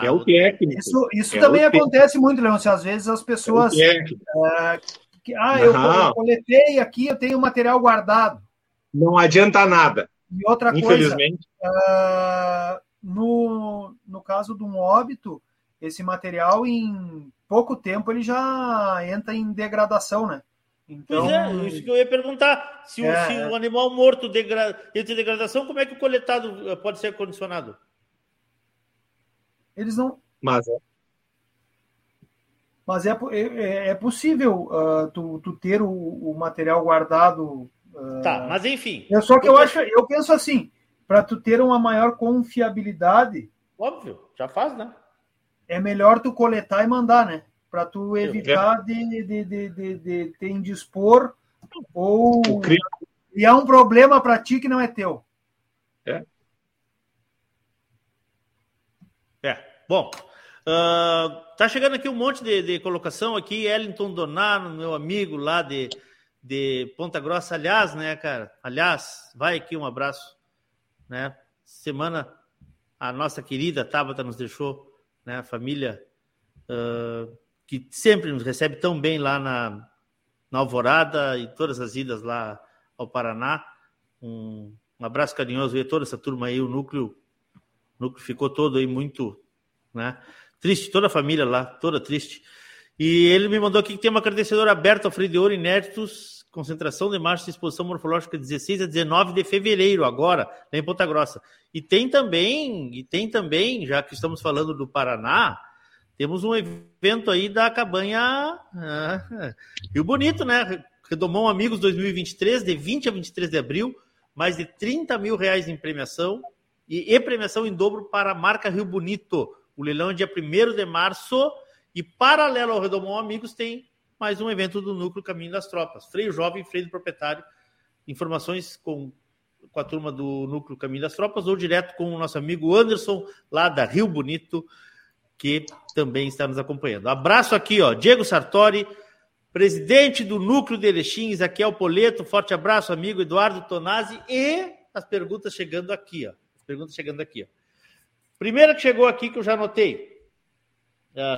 É o técnico. Isso também acontece muito, Leon. Às vezes as pessoas... eu coletei aqui, eu tenho material guardado. Não adianta nada. E outra coisa, no caso de um óbito, esse material em pouco tempo ele já entra em degradação, né? Então... Pois é, isso que eu ia perguntar. Se o animal morto entra em degradação, como é que o coletado pode ser condicionado? Eles não... Mas é possível tu ter o material guardado... Tá, mas enfim... Só que eu penso assim, para tu ter uma maior confiabilidade... Óbvio, já faz, né? É melhor tu coletar e mandar, né? Para tu evitar de te indispor ou criar um problema para ti que não é teu. Bom, tá chegando aqui um monte de colocação aqui. Ellington Donato, meu amigo lá de Ponta Grossa, aliás, né, cara? Aliás, vai aqui um abraço, né? Semana a nossa querida Tabata nos deixou, né? A família que sempre nos recebe tão bem lá na Alvorada e todas as idas lá ao Paraná. Um abraço carinhoso aí, toda essa turma aí, o núcleo ficou todo aí muito, né? Triste, toda a família lá, toda triste. E ele me mandou aqui que tem uma credenciadora aberta ao Freio de Ouro Inertos, concentração de marcha e exposição morfológica 16 a 19 de fevereiro, agora, lá em Ponta Grossa. E tem também, já que estamos falando do Paraná, temos um evento aí da Cabanha Rio Bonito, né? Redomão Amigos 2023, de 20 a 23 de abril, mais de R$30 mil em premiação e premiação em dobro para a marca Rio Bonito. O leilão é dia 1º de março e, paralelo ao Redomão Amigos, tem mais um evento do Núcleo Caminho das Tropas. Freio Jovem, Freio do Proprietário. Informações com a turma do Núcleo Caminho das Tropas ou direto com o nosso amigo Anderson, lá da Rio Bonito, que também está nos acompanhando. Abraço aqui, ó, Diego Sartori, presidente do Núcleo de Erechim, Isaquiel Poleto, forte abraço, amigo Eduardo Tonazzi, e as perguntas chegando aqui, ó. Primeira que chegou aqui, que eu já anotei.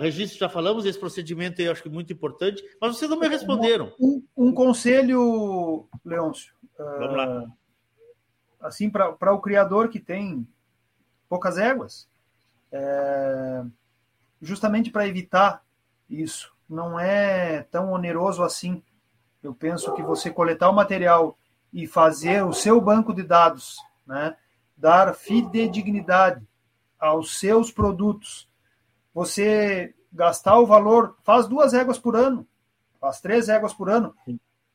Registro, já falamos, esse procedimento eu acho que é muito importante, mas vocês não me responderam. Um conselho, Leôncio. Vamos lá. Assim, para o criador que tem poucas éguas, justamente para evitar isso, não é tão oneroso assim. Eu penso que você coletar o material e fazer o seu banco de dados, né, dar fidedignidade aos seus produtos, você gastar o valor, faz 2 éguas por ano, faz 3 éguas por ano.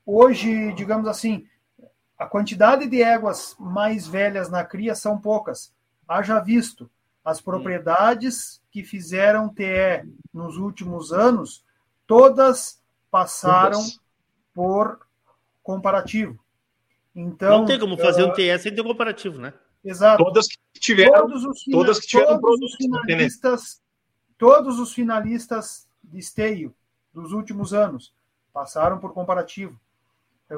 Hoje, digamos assim, a quantidade de éguas mais velhas na cria são poucas. Haja visto as propriedades que fizeram TE nos últimos anos, todas passaram por comparativo. Então, não tem como fazer um TE sem ter comparativo, né? Exato. Todos os finalistas de esteio dos últimos anos passaram por comparativo.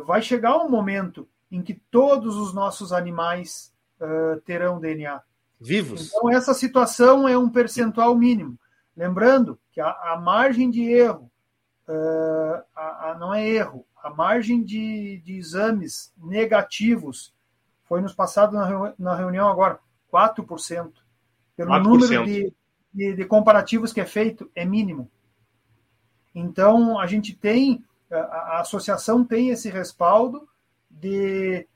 Vai chegar um momento em que todos os nossos animais terão DNA. Vivos. Então, essa situação é um percentual mínimo. Lembrando que a margem de erro, não é erro, a margem de exames negativos foi nos passados na reunião agora, 4%. Pelo número de comparativos que é feito, é mínimo. Então, a gente tem, a associação tem esse respaldo de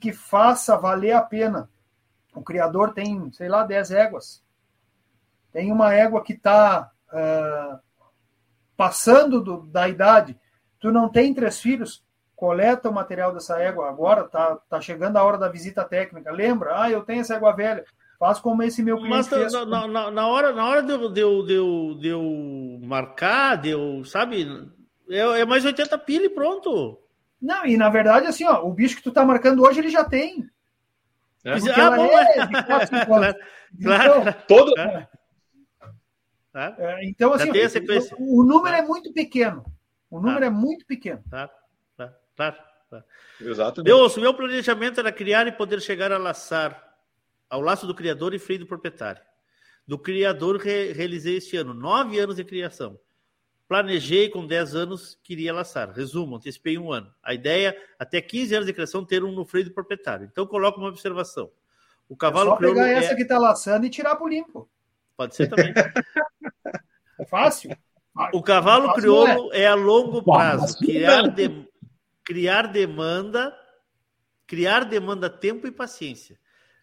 que faça valer a pena. O criador tem, 10 éguas. Tem uma égua que está passando da idade. Tu não tem 3 filhos, coleta o material dessa égua agora, tá chegando a hora da visita técnica. Lembra? Eu tenho essa égua velha. Faz como esse meu cliente. Mas fez. Na hora de eu marcar, sabe? É mais 80 pila e pronto. Não, e na verdade, assim, ó, o bicho que tu tá marcando hoje, ele já tem. Então, assim, o número é muito pequeno. Tá. Exatamente. Meu planejamento era criar e poder chegar a laçar ao laço do criador e freio do proprietário. Do criador realizei este ano 9 anos de criação. Planejei com 10 anos que iria laçar. Resumo, antecipei 1 ano. A ideia, até 15 anos de criação, ter um no freio do proprietário. Então, coloco uma observação. O cavalo só crioulo pegar essa que está laçando e tirar pro limpo. Pode ser também. É fácil. O cavalo crioulo é a longo prazo. Criar demanda, tempo e paciência.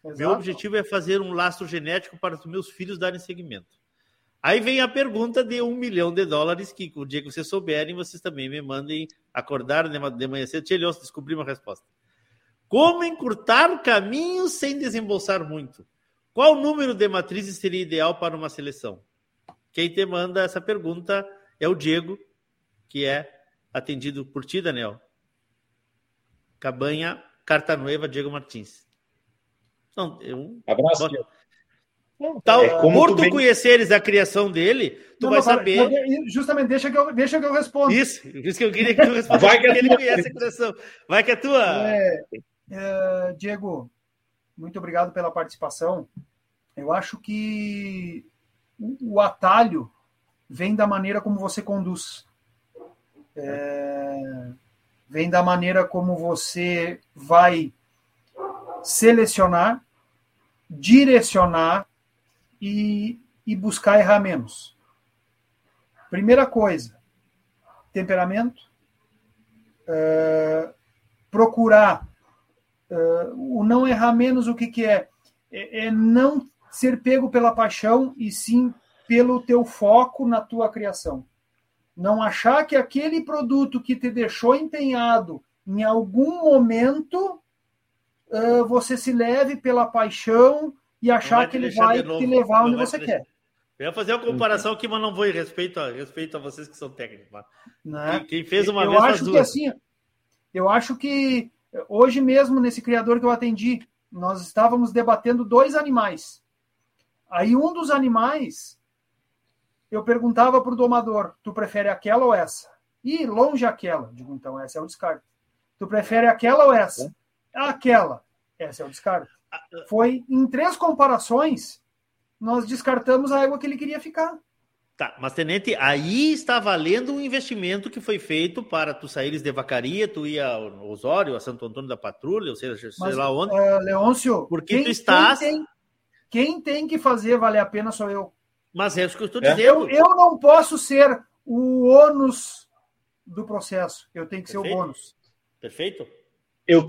Exato. Meu objetivo é fazer um laço genético para os meus filhos darem seguimento. Aí vem a pergunta de $1 milhão que o dia que vocês souberem, vocês também me mandem acordar de manhã cedo. Tchelios, descobri uma resposta. Como encurtar caminhos sem desembolsar muito? Qual número de matrizes seria ideal para uma seleção? Quem te manda essa pergunta é o Diego, que é atendido por ti, Daniel. Cabanha Cartanueva, Diego Martins. Não, eu... Abraço. Tal, é como por tu conheceres a criação dele, tu não, vai saber. Não, justamente, deixa que eu respondo. Isso que eu queria que tu respondesse. Vai que ele conhece a criação. Vai que a tua. Diego, muito obrigado pela participação. Eu acho que o atalho vem da maneira como você conduz. Vem da maneira como você vai selecionar, direcionar e buscar errar menos. Primeira coisa, temperamento, procurar o não errar menos, o que é? É não ser pego pela paixão e sim pelo teu foco na tua criação. Não achar que aquele produto que te deixou empenhado em algum momento você se leve pela paixão e achar que ele vai te levar onde você quer. Eu ia fazer uma comparação aqui, mas não vou em respeito a vocês que são técnicos. Né? Quem fez uma vez as duas. Assim, eu acho que hoje mesmo, nesse criador que eu atendi, nós estávamos debatendo 2 animais. Aí um dos animais, eu perguntava para o domador, tu prefere aquela ou essa? Ih, longe aquela. Digo, então essa é o descarte. Tu prefere aquela ou essa? Aquela. Essa é o descarte. Foi em 3 comparações, nós descartamos a égua que ele queria ficar. Tá, mas Tenente, aí está valendo o investimento que foi feito para tu saíres de Vacaria, tu ir a Osório, a Santo Antônio da Patrulha, ou seja, sei lá onde. Leôncio, porque tu estás... Quem tem que fazer valer a pena sou eu. Mas é isso que eu estou dizendo. Eu não posso ser o ônus do processo. Eu tenho que ser o bônus. Perfeito? Eu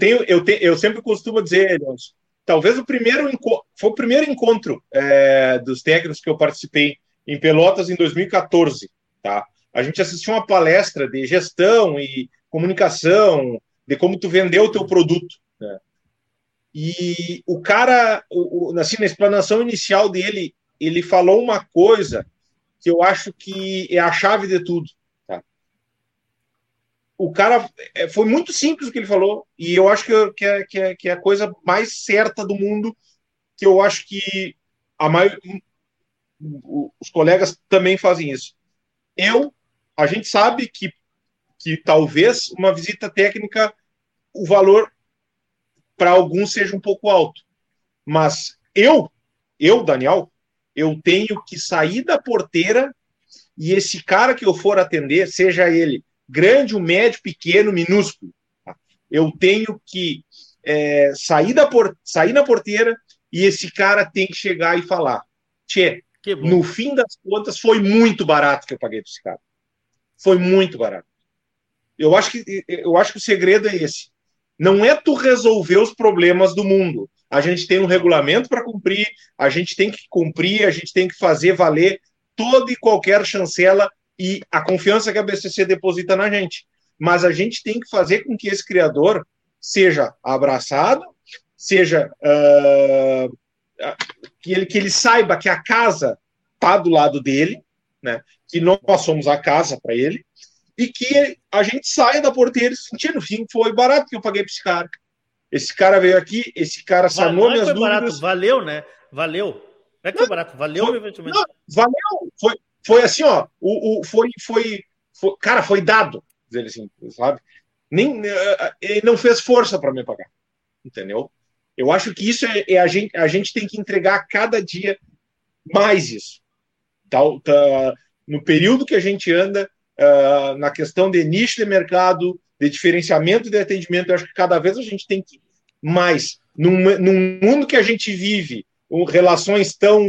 sempre costumo dizer, Leôncio, talvez o primeiro encontro dos técnicos que eu participei em Pelotas em 2014. Tá? A gente assistiu uma palestra de gestão e comunicação, de como tu vendeu o teu produto. Né? E o cara, assim, na explanação inicial dele, ele falou uma coisa que eu acho que é a chave de tudo. Tá? O cara, foi muito simples o que ele falou, e eu acho que é a coisa mais certa do mundo, que eu acho que a maioria... Os colegas também fazem isso. A gente sabe que talvez uma visita técnica, o valor para alguns seja um pouco alto. Mas Daniel, eu tenho que sair da porteira e esse cara que eu for atender, seja ele grande, médio, pequeno, minúsculo, tá? Eu tenho que sair na porteira e esse cara tem que chegar e falar: tchê, no fim das contas, foi muito barato que eu paguei para esse cara. Foi muito barato. Eu acho que o segredo é esse. Não é tu resolver os problemas do mundo. A gente tem um regulamento para cumprir, a gente tem que cumprir, a gente tem que fazer valer toda e qualquer chancela e a confiança que a BCC deposita na gente. Mas a gente tem que fazer com que esse criador seja abraçado, seja... Que ele saiba que a casa está do lado dele, né? Que nós somos a casa para ele, e que a gente saia da porteira e sentindo, no fim, foi barato que eu paguei para esse cara. Esse cara veio aqui, esse cara sanou minhas dúvidas. Barato, valeu, né? Valeu. Não é que foi barato, valeu o investimento. Não, valeu. Foi assim, ó. Foi dado, dizer assim, sabe? Ele não fez força para me pagar, entendeu? Eu acho que isso a gente tem que entregar a cada dia mais isso. No período que a gente anda, na questão de nicho de mercado, de diferenciamento de atendimento, eu acho que cada vez a gente tem que mais. Num mundo que a gente vive, com relações tão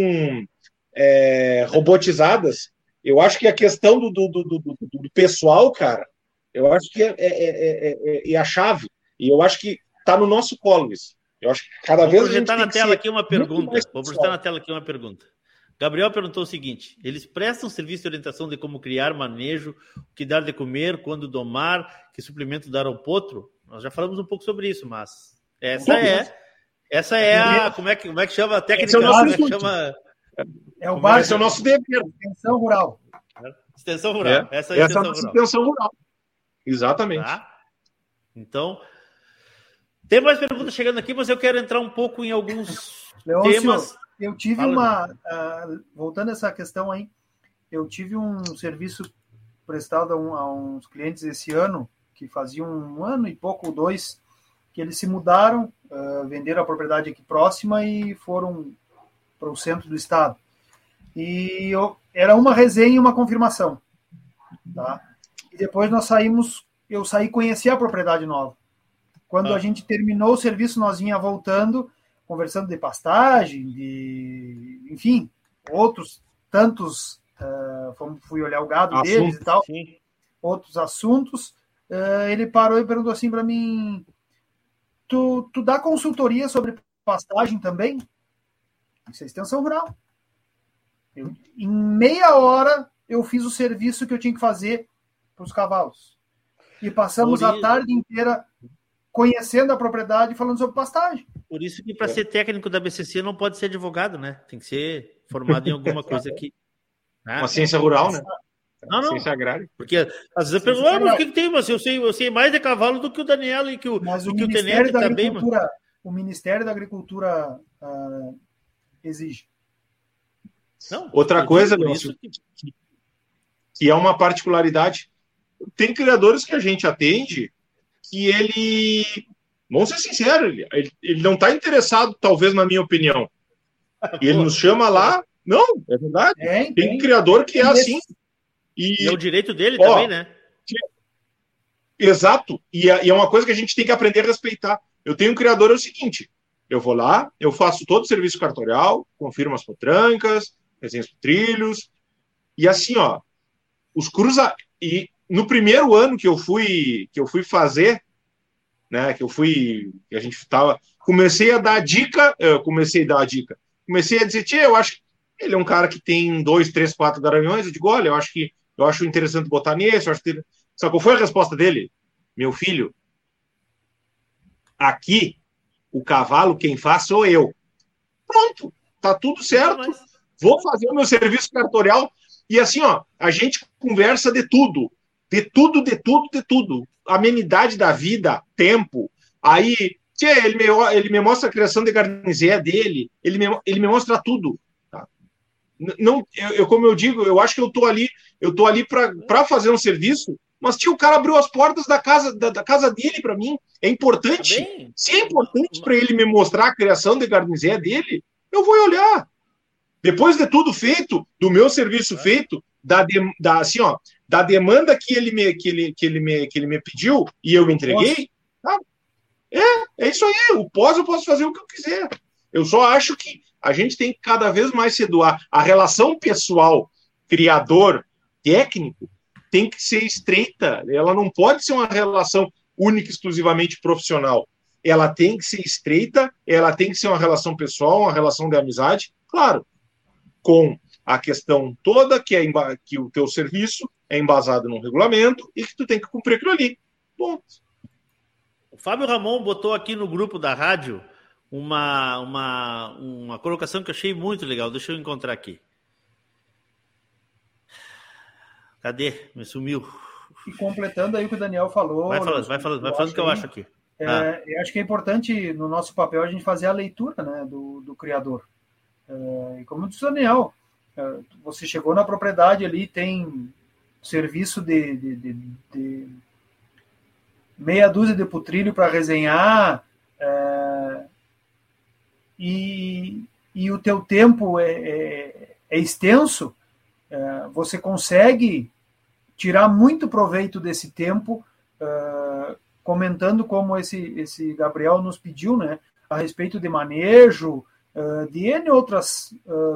robotizadas, eu acho que a questão do pessoal, cara, eu acho que é a chave. E eu acho que está no nosso colo isso. Eu acho que cada vez a gente tem que ser Vou projetar na tela aqui uma pergunta. Gabriel perguntou o seguinte: eles prestam serviço de orientação de como criar, manejo, o que dar de comer, quando domar, que suplemento dar ao potro? Nós já falamos um pouco sobre isso, mas essa é a... Como é que chama a técnica? Esse é o nosso é o nosso dever. Extensão rural. Extensão rural. Essa é a extensão rural. Exatamente. Tá? Então... Tem mais perguntas chegando aqui, mas eu quero entrar um pouco em alguns temas. Eu tive voltando a essa questão aí, eu tive um serviço prestado a uns clientes esse ano, que faziam um ano e pouco, dois, que eles se mudaram, venderam a propriedade aqui próxima e foram para o centro do estado. E era uma resenha e uma confirmação. Tá? E depois nós saímos, eu saí conhecer a propriedade nova. Quando a gente terminou o serviço, nós vinha voltando, conversando de pastagem, de, enfim, outros tantos... fui olhar o gado assuntos, deles e tal, sim. Outros assuntos. Ele parou e perguntou assim para mim, tu dá consultoria sobre pastagem também? Isso é extensão rural. Em meia hora, eu fiz o serviço que eu tinha que fazer para os cavalos. E passamos a tarde inteira... conhecendo a propriedade e falando sobre pastagem. Por isso que para ser técnico da ABCC não pode ser advogado, né? Tem que ser formado em alguma coisa aqui. Ah, uma ciência rural, né? Não. Ciência agrária. Porque às vezes a pessoa, mas o que tem? Mas eu sei mais de cavalo do que o Daniel e que o Tenente também. Mas o Ministério da Agricultura exige. Não, outra coisa, Leôncio, que é uma particularidade. Tem criadores que a gente atende que ele, vamos ser sinceros, ele não está interessado, talvez, na minha opinião. E ele nos chama lá, não, é verdade. Tem criador que é assim. E é o direito dele também, né? Exato. E é uma coisa que a gente tem que aprender a respeitar. Eu tenho um criador, é o seguinte, eu vou lá, eu faço todo o serviço cartorial, confirmo as potrancas, resenho os trilhos, e assim, os cruza... E, no primeiro ano que eu fui fazer, né, que a gente tava, comecei a dar a dica, comecei a dizer, eu acho que ele é um cara que tem 2, 3, 4 garanhões, eu digo, olha, eu acho interessante botar nesse, Sabe qual foi a resposta dele? Meu filho, aqui, o cavalo quem faz sou eu. Pronto, tá tudo certo, vou fazer o meu serviço cartorial, e assim, a gente conversa de tudo, de tudo. Amenidade da vida, tempo. Aí, ele me mostra a criação de garnizé dele. Ele me mostra tudo. Tá? Não, como eu digo, eu acho que eu tô ali para fazer um serviço, mas o cara abriu as portas da casa dele para mim. É importante. Tá, se é importante para ele me mostrar a criação de garnizé dele, eu vou olhar. Depois de tudo feito, do meu serviço feito, da demanda que ele me pediu e eu entreguei, tá? É isso aí. O pós eu posso fazer o que eu quiser. Eu só acho que a gente tem que cada vez mais se doar. A relação pessoal, criador, técnico, tem que ser estreita. Ela não pode ser uma relação única e exclusivamente profissional. Ela tem que ser estreita, ela tem que ser uma relação pessoal, uma relação de amizade, claro, com a questão toda que o teu serviço é embasado num regulamento e que tu tem que cumprir aquilo ali. Bom. O Fábio Ramon botou aqui no grupo da rádio uma colocação que eu achei muito legal. Deixa eu encontrar aqui. Cadê? Me sumiu. E completando aí o que o Daniel falou... Vai falando o que eu acho aqui. Eu acho que é importante, no nosso papel, a gente fazer a leitura, né, do criador. E como disse o Daniel, você chegou na propriedade ali, tem serviço de meia dúzia de putrilho para resenhar, e o teu tempo é extenso, você consegue tirar muito proveito desse tempo, comentando como esse Gabriel nos pediu, né, a respeito de manejo, de N outras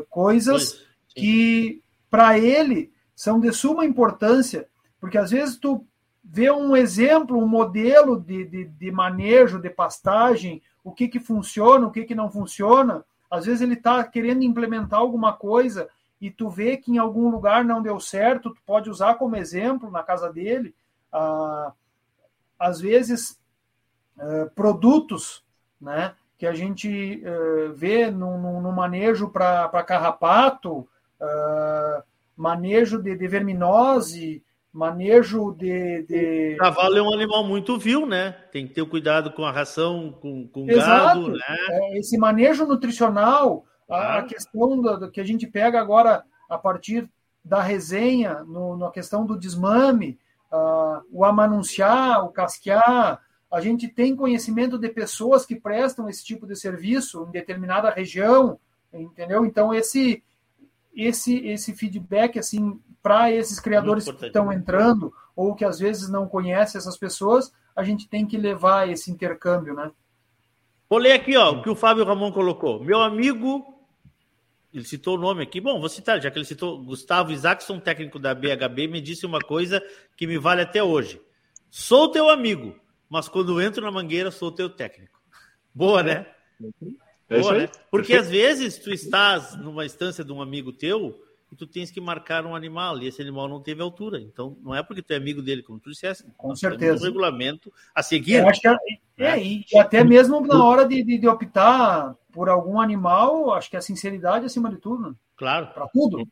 coisas. Sim. Que para ele são de suma importância, porque às vezes tu vê um exemplo, um modelo de manejo, de pastagem, o que funciona, o que não funciona, às vezes ele está querendo implementar alguma coisa e tu vê que em algum lugar não deu certo, tu pode usar como exemplo na casa dele, às vezes produtos, né, que a gente vê no manejo para carrapato, manejo de verminose, Manejo de... O cavalo é um animal muito vil, né? Tem que ter cuidado com a ração, com Exato. Gado, né? É, esse manejo nutricional, a questão do que a gente pega agora a partir da resenha, na questão do desmame, o amanunciar, o casquear, a gente tem conhecimento de pessoas que prestam esse tipo de serviço em determinada região, entendeu? Então, esse feedback, assim, para esses criadores que estão entrando ou que às vezes não conhecem essas pessoas, a gente tem que levar esse intercâmbio, né? Vou ler aqui, ó, o que o Fábio Ramon colocou. Meu amigo, ele citou o nome aqui, bom, vou citar, já que ele citou, Gustavo Isaacson, técnico da BHB, me disse uma coisa que me vale até hoje. Sou teu amigo, mas quando entro na mangueira, sou teu técnico. Boa, né? Boa, né? Porque às vezes tu estás numa instância de um amigo teu e tu tens que marcar um animal, e esse animal não teve altura. Então, não é porque tu é amigo dele, como tu disseste. Com certeza. Tem um regulamento a seguir. Eu acho que e até mesmo na hora de optar por algum animal, acho que a sinceridade é acima de tudo. Né? Claro. Para tudo.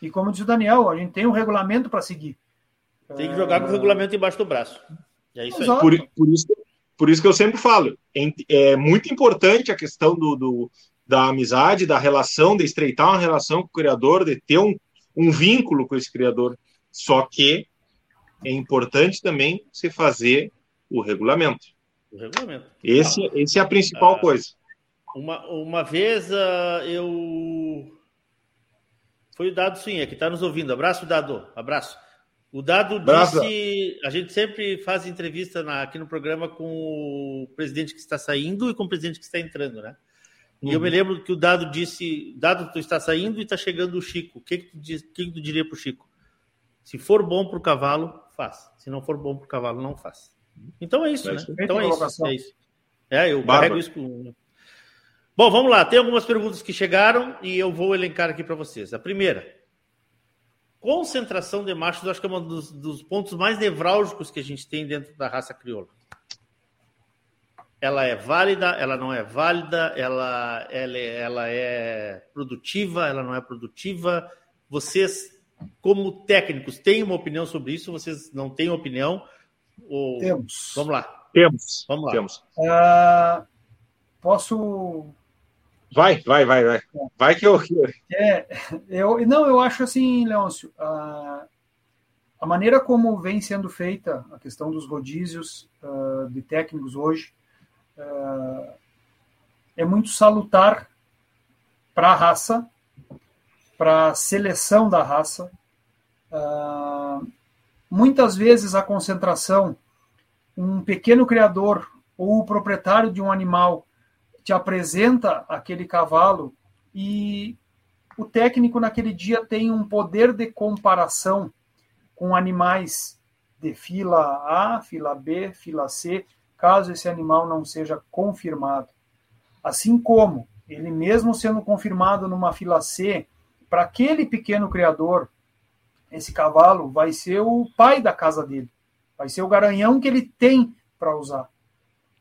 E como disse o Daniel, a gente tem um regulamento para seguir. Tem que jogar com o regulamento embaixo do braço. E é isso aí. Por isso que eu sempre falo, é muito importante a questão da amizade, da relação, de estreitar uma relação com o criador, de ter um vínculo com esse criador. Só que é importante também você fazer o regulamento. O regulamento. Esse é a principal coisa. Uma vez eu... Foi o Dado Swinha, que está nos ouvindo. Abraço, Dado. Abraço. O Dado disse... A gente sempre faz entrevista aqui no programa com o presidente que está saindo e com o presidente que está entrando, né? E eu me lembro que o Dado disse... Dado, tu está saindo e está chegando o Chico. O que tu diria para o Chico? Se for bom para o cavalo, faz. Se não for bom para o cavalo, não faz. Então é isso, né? Então é isso. É, eu carrego isso com... Bom, vamos lá. Tem algumas perguntas que chegaram e eu vou elencar aqui para vocês. A primeira. Concentração de machos, acho que é um dos pontos mais nevrálgicos que a gente tem dentro da raça crioula. Ela é válida, ela não é válida, ela é produtiva, ela não é produtiva. Vocês, como técnicos, têm uma opinião sobre isso? Vocês não têm opinião? Ou... Temos. Vamos lá. Temos. Vamos lá. Temos. Posso... Vai. Vai que eu... Eu acho assim, Leôncio, a maneira como vem sendo feita a questão dos rodízios de técnicos hoje, é muito salutar para a raça, para a seleção da raça. Muitas vezes a concentração, um pequeno criador ou o proprietário de um animal te apresenta aquele cavalo e o técnico naquele dia tem um poder de comparação com animais de fila A, fila B, fila C, caso esse animal não seja confirmado. Assim como ele mesmo sendo confirmado numa fila C, para aquele pequeno criador, esse cavalo vai ser o pai da casa dele, vai ser o garanhão que ele tem para usar.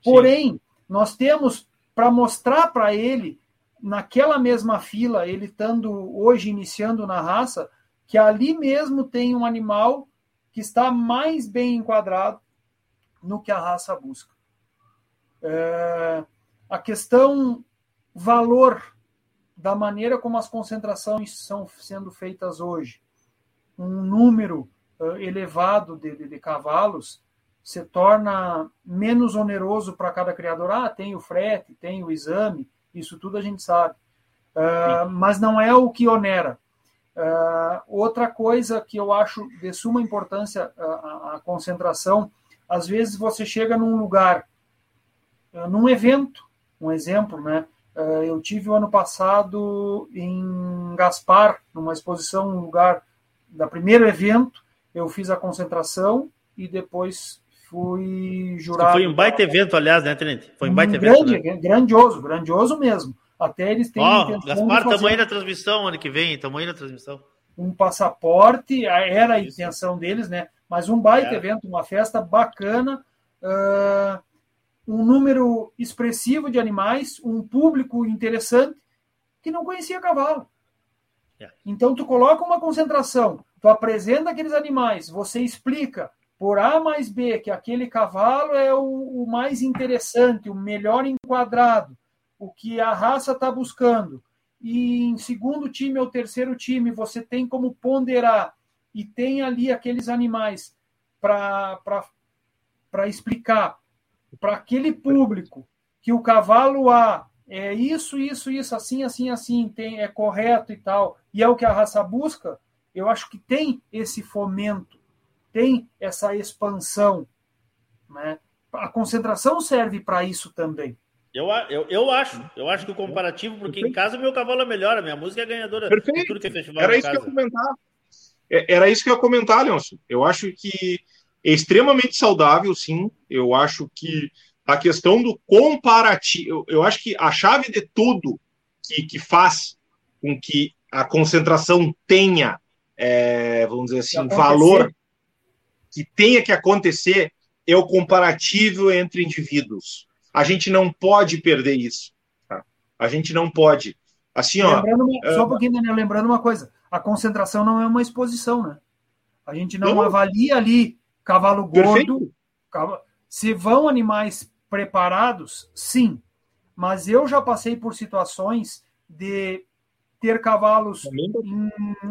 Porém, nós temos para mostrar para ele, naquela mesma fila, ele estando hoje iniciando na raça, que ali mesmo tem um animal que está mais bem enquadrado no que a raça busca. A questão valor da maneira como as concentrações são sendo feitas hoje, um número elevado de cavalos se torna menos oneroso para cada criador. Tem o frete, tem o exame, isso tudo a gente sabe. Mas não é o que onera. Outra coisa que eu acho de suma importância, a concentração. Às vezes você chega num lugar, num evento, um exemplo, né? Eu tive o ano passado em Gaspar, numa exposição, um lugar da primeiro evento, eu fiz a concentração e depois fui jurado. Foi um baita evento, aliás, né, Tenente? Foi um baita grande evento. Né? Grandioso mesmo. Até eles têm. Gaspar, estamos aí na transmissão ano que vem, estamos aí na transmissão. Um passaporte, era a intenção deles, né? Mas um baita evento, uma festa bacana, um número expressivo de animais, um público interessante que não conhecia cavalo. Então, tu coloca uma concentração, tu apresenta aqueles animais, você explica por A mais B que aquele cavalo é o mais interessante, o melhor enquadrado, o que a raça está buscando. E em segundo time ou terceiro time, você tem como ponderar e tem ali aqueles animais para explicar para aquele público que o cavalo A é isso, assim, assim, assim, tem, é correto e tal, e é o que a raça busca. Eu acho que tem esse fomento, tem essa expansão, né? A concentração serve para isso também. Eu acho que o comparativo, porque perfeito. Em casa meu cavalo é melhor, a minha música é ganhadora de tudo que é festival. Era isso que eu ia comentar. Leôncio. Eu acho que é extremamente saudável, sim. Eu acho que a questão do comparativo... Eu acho que a chave de tudo que faz com que a concentração tenha, vamos dizer assim, valor, que tenha que acontecer, é o comparativo entre indivíduos. A gente não pode perder isso. Tá? A gente não pode. Assim, só um pouquinho, Daniel, lembrando uma coisa. A concentração não é uma exposição, né? A gente não avalia ali cavalo gordo. Se vão animais preparados, sim. Mas eu já passei por situações de ter cavalos em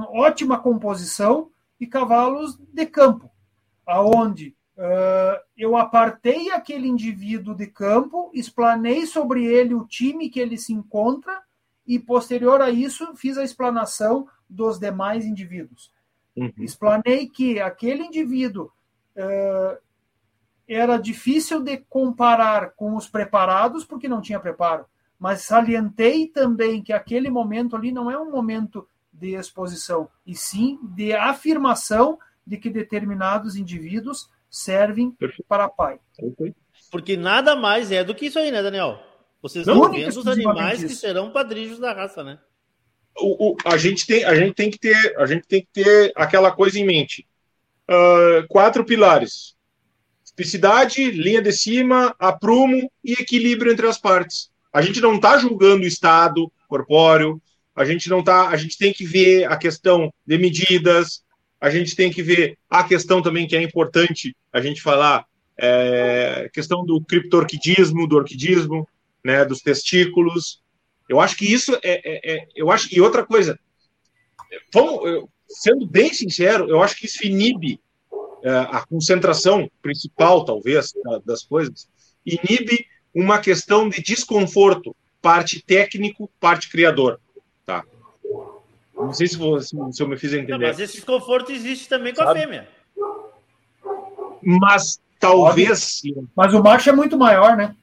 ótima composição e cavalos de campo, aonde... eu apartei aquele indivíduo de campo, explanei sobre ele o time que ele se encontra e, posterior a isso, fiz a explanação dos demais indivíduos. Uhum. Explanei que aquele indivíduo era difícil de comparar com os preparados porque não tinha preparo, mas salientei também que aquele momento ali não é um momento de exposição, e sim de afirmação de que determinados indivíduos servem para pai. Porque nada mais é do que isso aí, né, Daniel? Vocês estão vendo os animais que serão padrinhos da raça, né? A gente tem que ter aquela coisa em mente. 4 pilares. Tipicidade, linha de cima, aprumo e equilíbrio entre as partes. A gente não está julgando o estado corpóreo, a gente tem que ver a questão de medidas. A gente tem que ver a questão também que é importante a gente falar, questão do criptorquidismo, do orquidismo, né, dos testículos. Eu acho que isso e outra coisa, sendo bem sincero, eu acho que isso inibe a concentração principal, talvez, das coisas, inibe uma questão de desconforto, parte técnico, parte criador, tá? Não sei se eu me fiz entender. Não, mas esse desconforto existe também com a fêmea. Mas talvez... Mas o macho é muito maior, né?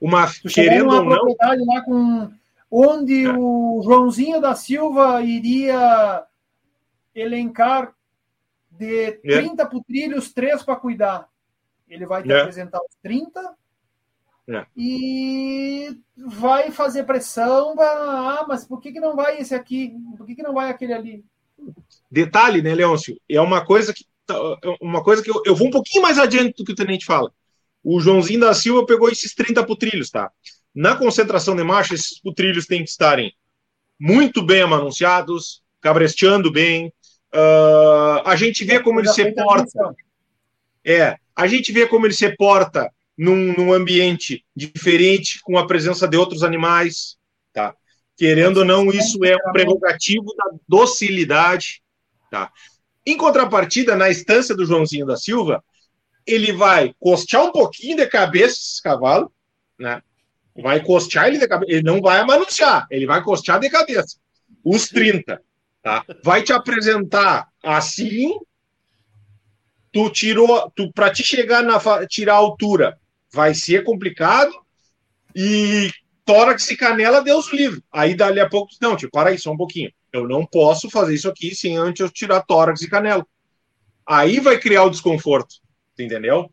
Uma, querendo ou não... propriedade lá com... Onde o Joãozinho da Silva iria elencar de 30 putrilhos, 3 para cuidar. Ele vai te apresentar os 30... E vai fazer pressão. Mas por que não vai esse aqui? Por que não vai aquele ali? Detalhe, né, Leôncio? É uma coisa que eu vou um pouquinho mais adiante do que o Tenente fala. O Joãozinho da Silva pegou esses 30 putrilhos, tá? Na concentração de macho, esses putrilhos têm que estarem muito bem amanunciados, cabresteando bem. A gente vê como ele se porta. A gente vê como ele se porta num ambiente diferente, com a presença de outros animais, tá? Querendo ou não, isso é um prerrogativo da docilidade, tá? Em contrapartida, na estância do Joãozinho da Silva, ele vai costear um pouquinho de cabeça esse cavalo, né? Vai costear ele de cabeça, ele não vai amanunciar, ele vai costear de cabeça. Os 30, tá? Vai te apresentar assim, para te chegar tirar a altura, vai ser complicado, e tórax e canela, Deus livre. Aí, dali a pouco, não, para aí só um pouquinho. Eu não posso fazer isso aqui sem antes eu tirar tórax e canela. Aí vai criar o desconforto, entendeu?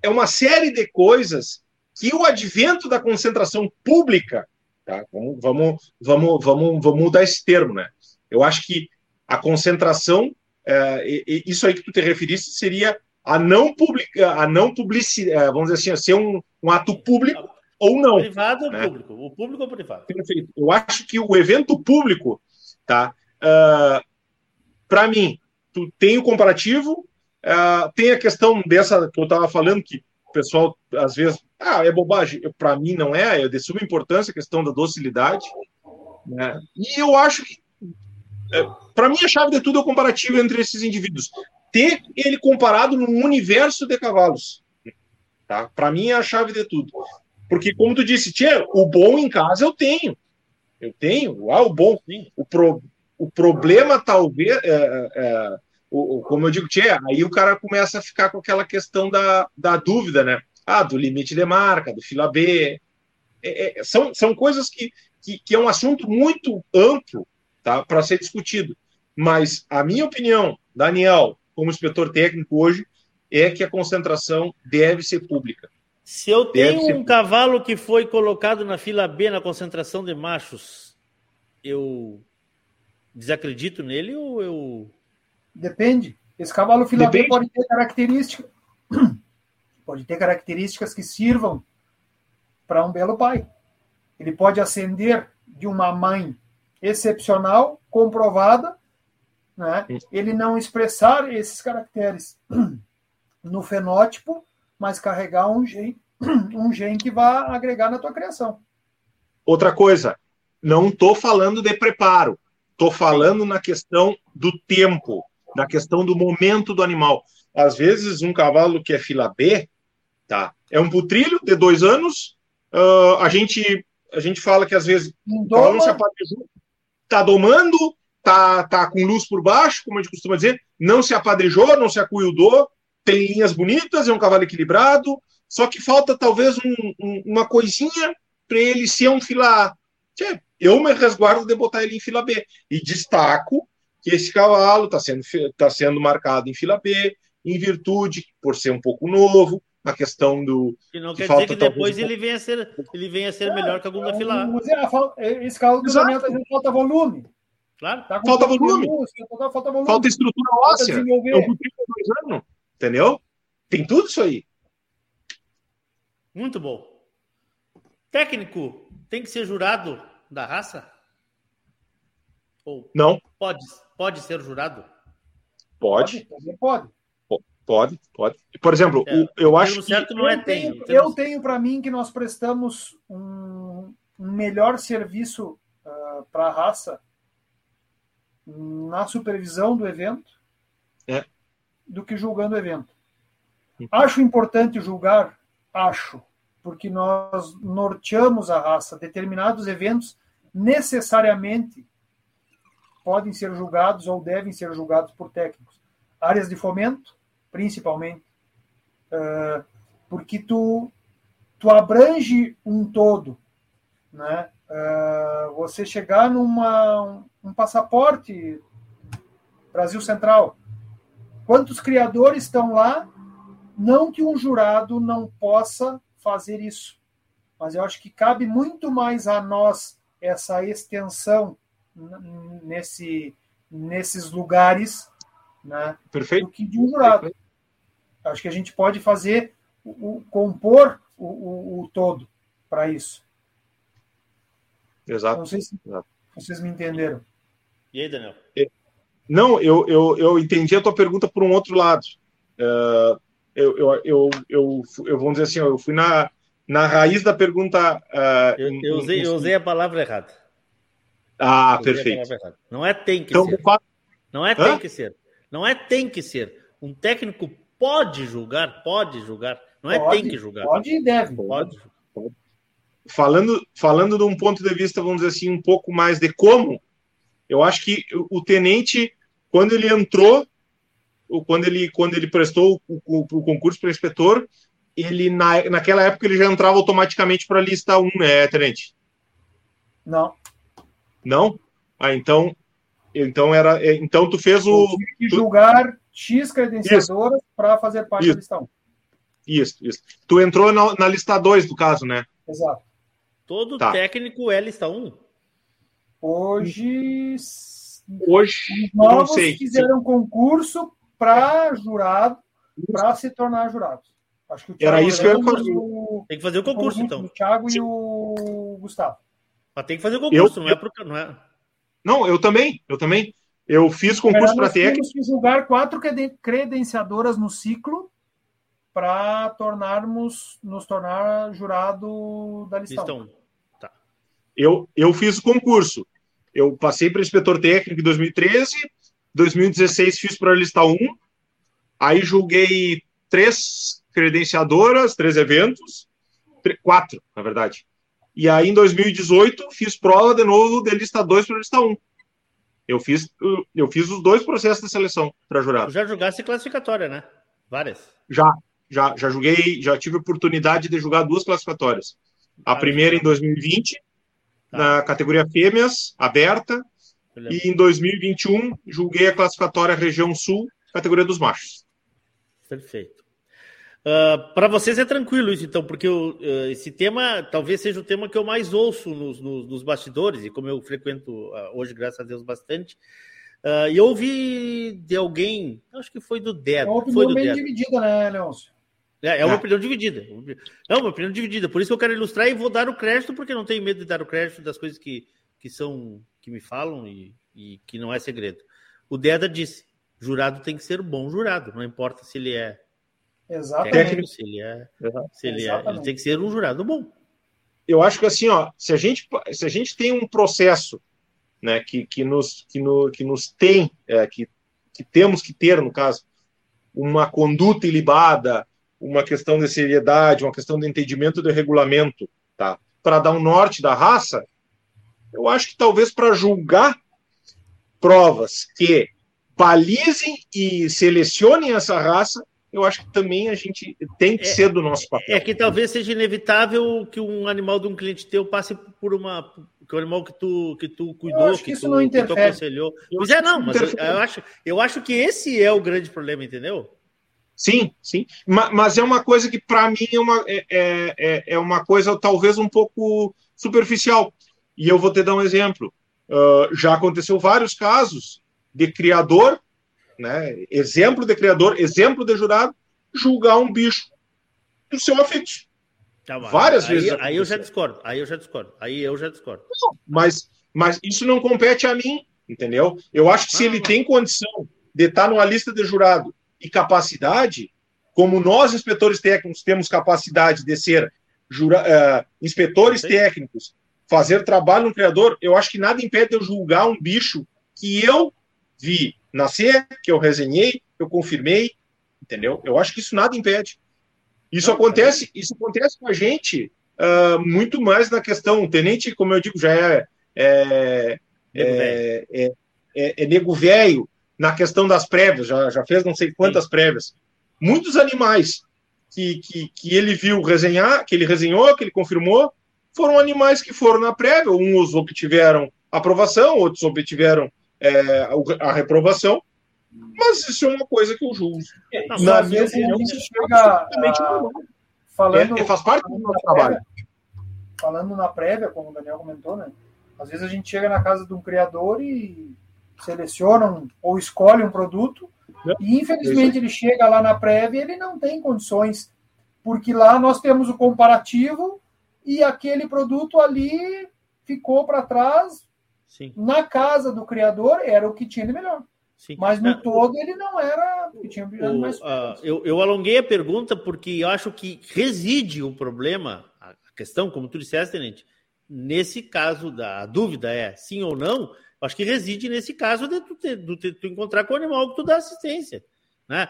É uma série de coisas que o advento da concentração pública, tá? Vamos mudar esse termo, né? Eu acho que a concentração, isso aí que tu te referiste, seria a não publicidade, vamos dizer assim, ser um ato público ou não. Privado ou público? O público ou privado? Perfeito. Eu acho que o evento público, tá? Para mim, tu tem o comparativo, tem a questão dessa que eu estava falando, que o pessoal às vezes, é bobagem. Para mim não é, é de suma importância a questão da docilidade. Né? E eu acho que, para mim, a chave de tudo é o comparativo entre esses indivíduos. Ter ele comparado num universo de cavalos. Tá? Para mim é a chave de tudo. Porque, como tu disse, tia, o bom em casa eu tenho. O bom. O problema, talvez... como eu digo, tia, aí o cara começa a ficar com aquela questão da dúvida, né? Do limite de marca, do fila B. São coisas que é um assunto muito amplo, tá, para ser discutido. Mas a minha opinião, Daniel, como inspetor técnico hoje, é que a concentração deve ser pública. Se eu tenho um cavalo que foi colocado na fila B na concentração de machos, eu desacredito nele ou eu... Depende. Esse cavalo fila B pode ter características. Pode ter características que sirvam para um belo pai. Ele pode ascender de uma mãe excepcional, comprovada, né? Ele não expressar esses caracteres no fenótipo, mas carregar um gene que vá agregar na tua criação. Outra coisa, não estou falando de preparo, estou falando na questão do tempo, na questão do momento do animal. Às vezes, um cavalo que é fila B, tá, é um putrilho de 2 anos, a gente fala que às vezes o cavalo se apadrinhou, está domando, tá com luz por baixo, como a gente costuma dizer, não se apadrinhou, não se acuildou, tem linhas bonitas, é um cavalo equilibrado, só que falta talvez uma coisinha para ele ser um fila A. Eu me resguardo de botar ele em fila B. E destaco que esse cavalo está sendo marcado em fila B, em virtude, por ser um pouco novo, na questão do... E não quer dizer que depois ele venha a ser melhor que algum da fila A. Esse cavalo do Daniel falta volume. Claro. Tá, falta volume. Falta volume. Falta estrutura óssea. É um putrilho de 2 anos. Entendeu? Tem tudo isso aí. Muito bom. Técnico tem que ser jurado da raça? Ou não. Pode ser jurado? Pode. Por exemplo, eu acho que... Certo não é tenho. Eu tenho para mim que nós prestamos um melhor serviço para a raça na supervisão do evento. É. Do que julgando o evento. Acho importante julgar, porque nós norteamos a raça. Determinados eventos necessariamente podem ser julgados ou devem ser julgados por técnicos. Áreas de fomento, principalmente, porque tu abrange um todo, né? Você chegar num passaporte Brasil Central, quantos criadores estão lá? Não que um jurado não possa fazer isso, mas eu acho que cabe muito mais a nós essa extensão nesses lugares, né, do que de um jurado. Perfeito. Acho que a gente pode fazer, compor o todo para isso. Exato. Não sei se vocês me entenderam. E aí, Daniel? Não, eu entendi a tua pergunta por um outro lado. Vamos dizer assim, eu fui na raiz da pergunta. Eu usei a palavra errada. Perfeito. Não é tem que ser. Não é tem que ser. Não é tem que ser. Um técnico pode julgar. Não é tem que julgar. Pode e deve. Pode. Falando de um ponto de vista, vamos dizer assim, um pouco mais de como, eu acho que o tenente, quando ele entrou, quando ele prestou o concurso para inspetor, ele naquela época ele já entrava automaticamente para a lista 1, né, tenente? Não. Não? Então tu fez o... Eu tive que julgar X credenciadoras para fazer parte da lista 1. Isso. Tu entrou na lista 2, do caso, né? Exato. Todo técnico é lista 1. Hoje os novos fizeram concurso para jurado, para se tornar jurado. Acho que o Thiago era isso que eu ia fazer. Tem que fazer o concurso, então. O Thiago e o Gustavo. Mas tem que fazer o concurso, não é pro... Não, é... não, eu também. Eu fiz concurso para TEC. Temos que julgar 4 credenciadoras no ciclo para nos tornar jurado da listão. Tá. Eu fiz o concurso. Eu passei para inspetor técnico em 2013, 2016 fiz para a lista 1, aí julguei 3 credenciadoras, 3 eventos, 4, na verdade. E aí, em 2018, fiz prova de novo de lista 2 para a lista 1. Eu fiz os 2 processos de seleção para jurado. Já julgasse classificatória, né? Várias. Já julguei, já tive oportunidade de julgar 2 classificatórias. A primeira em 2020, na categoria fêmeas, aberta, e em 2021 julguei a classificatória região sul, categoria dos machos. Perfeito. Para vocês é tranquilo isso, então, porque esse tema talvez seja o tema que eu mais ouço nos bastidores, e como eu frequento hoje, graças a Deus, bastante. E eu ouvi de alguém, acho que foi do Dedo. É uma opinião bem dividida, né, Leôncio? É uma opinião dividida. É uma opinião dividida. Por isso que eu quero ilustrar e vou dar o crédito, porque não tenho medo de dar o crédito das coisas que me falam e que não é segredo. O Deda disse, jurado tem que ser bom jurado, não importa se ele é técnico, ele tem que ser um jurado bom. Eu acho que assim, se a gente tem um processo, né, que temos que ter, no caso, uma conduta ilibada, uma questão de seriedade, uma questão de entendimento do regulamento, tá? Para dar um norte da raça, eu acho que talvez para julgar provas que balizem e selecionem essa raça, eu acho que também a gente tem que ser do nosso papel. É que talvez seja inevitável que um animal de um cliente teu passe por uma... Que o animal que tu cuidou, acho que isso não interfere, que tu aconselhou. Pois é, não, mas eu acho que esse é o grande problema, entendeu? Sim. Mas é uma coisa que, para mim, é uma coisa talvez um pouco superficial. E eu vou te dar um exemplo. Já aconteceu vários casos de criador, né, exemplo de criador, exemplo de jurado, julgar um bicho do seu afeto. Tá, várias vezes. Aí eu já discordo. Não, mas isso não compete a mim, entendeu? Eu acho que tem condição de estar numa lista de jurado e capacidade, como nós, inspetores técnicos, temos capacidade de ser inspetores técnicos, fazer trabalho no criador, eu acho que nada impede de eu julgar um bicho que eu vi nascer, que eu resenhei, que eu confirmei, entendeu? Eu acho que isso nada impede. Isso acontece com a gente muito mais na questão. O tenente, como eu digo, já é nego velho na questão das prévias, já fez não sei quantas prévias. Muitos animais que ele viu resenhar, que ele resenhou, que ele confirmou, foram animais que foram na prévia, uns obtiveram aprovação, outros obtiveram a reprovação, mas isso é uma coisa que eu julgo. Na minha opinião, isso chega falando. Faz parte do nosso trabalho. Falando na prévia, como o Daniel comentou, né? Às vezes a gente chega na casa de um criador e seleciona ou escolhe um produto e, infelizmente, ele chega lá na prévia e ele não tem condições, porque lá nós temos o comparativo e aquele produto ali ficou para trás. Sim. Na casa do criador era o que tinha de melhor. Sim. Mas no todo ele não era o que tinha de mais. Eu alonguei a pergunta porque eu acho que reside o problema, a questão, como tu disseste, Tenente, nesse caso a dúvida é sim ou não, acho que reside nesse caso de tu encontrar com o animal que tu dá assistência, né?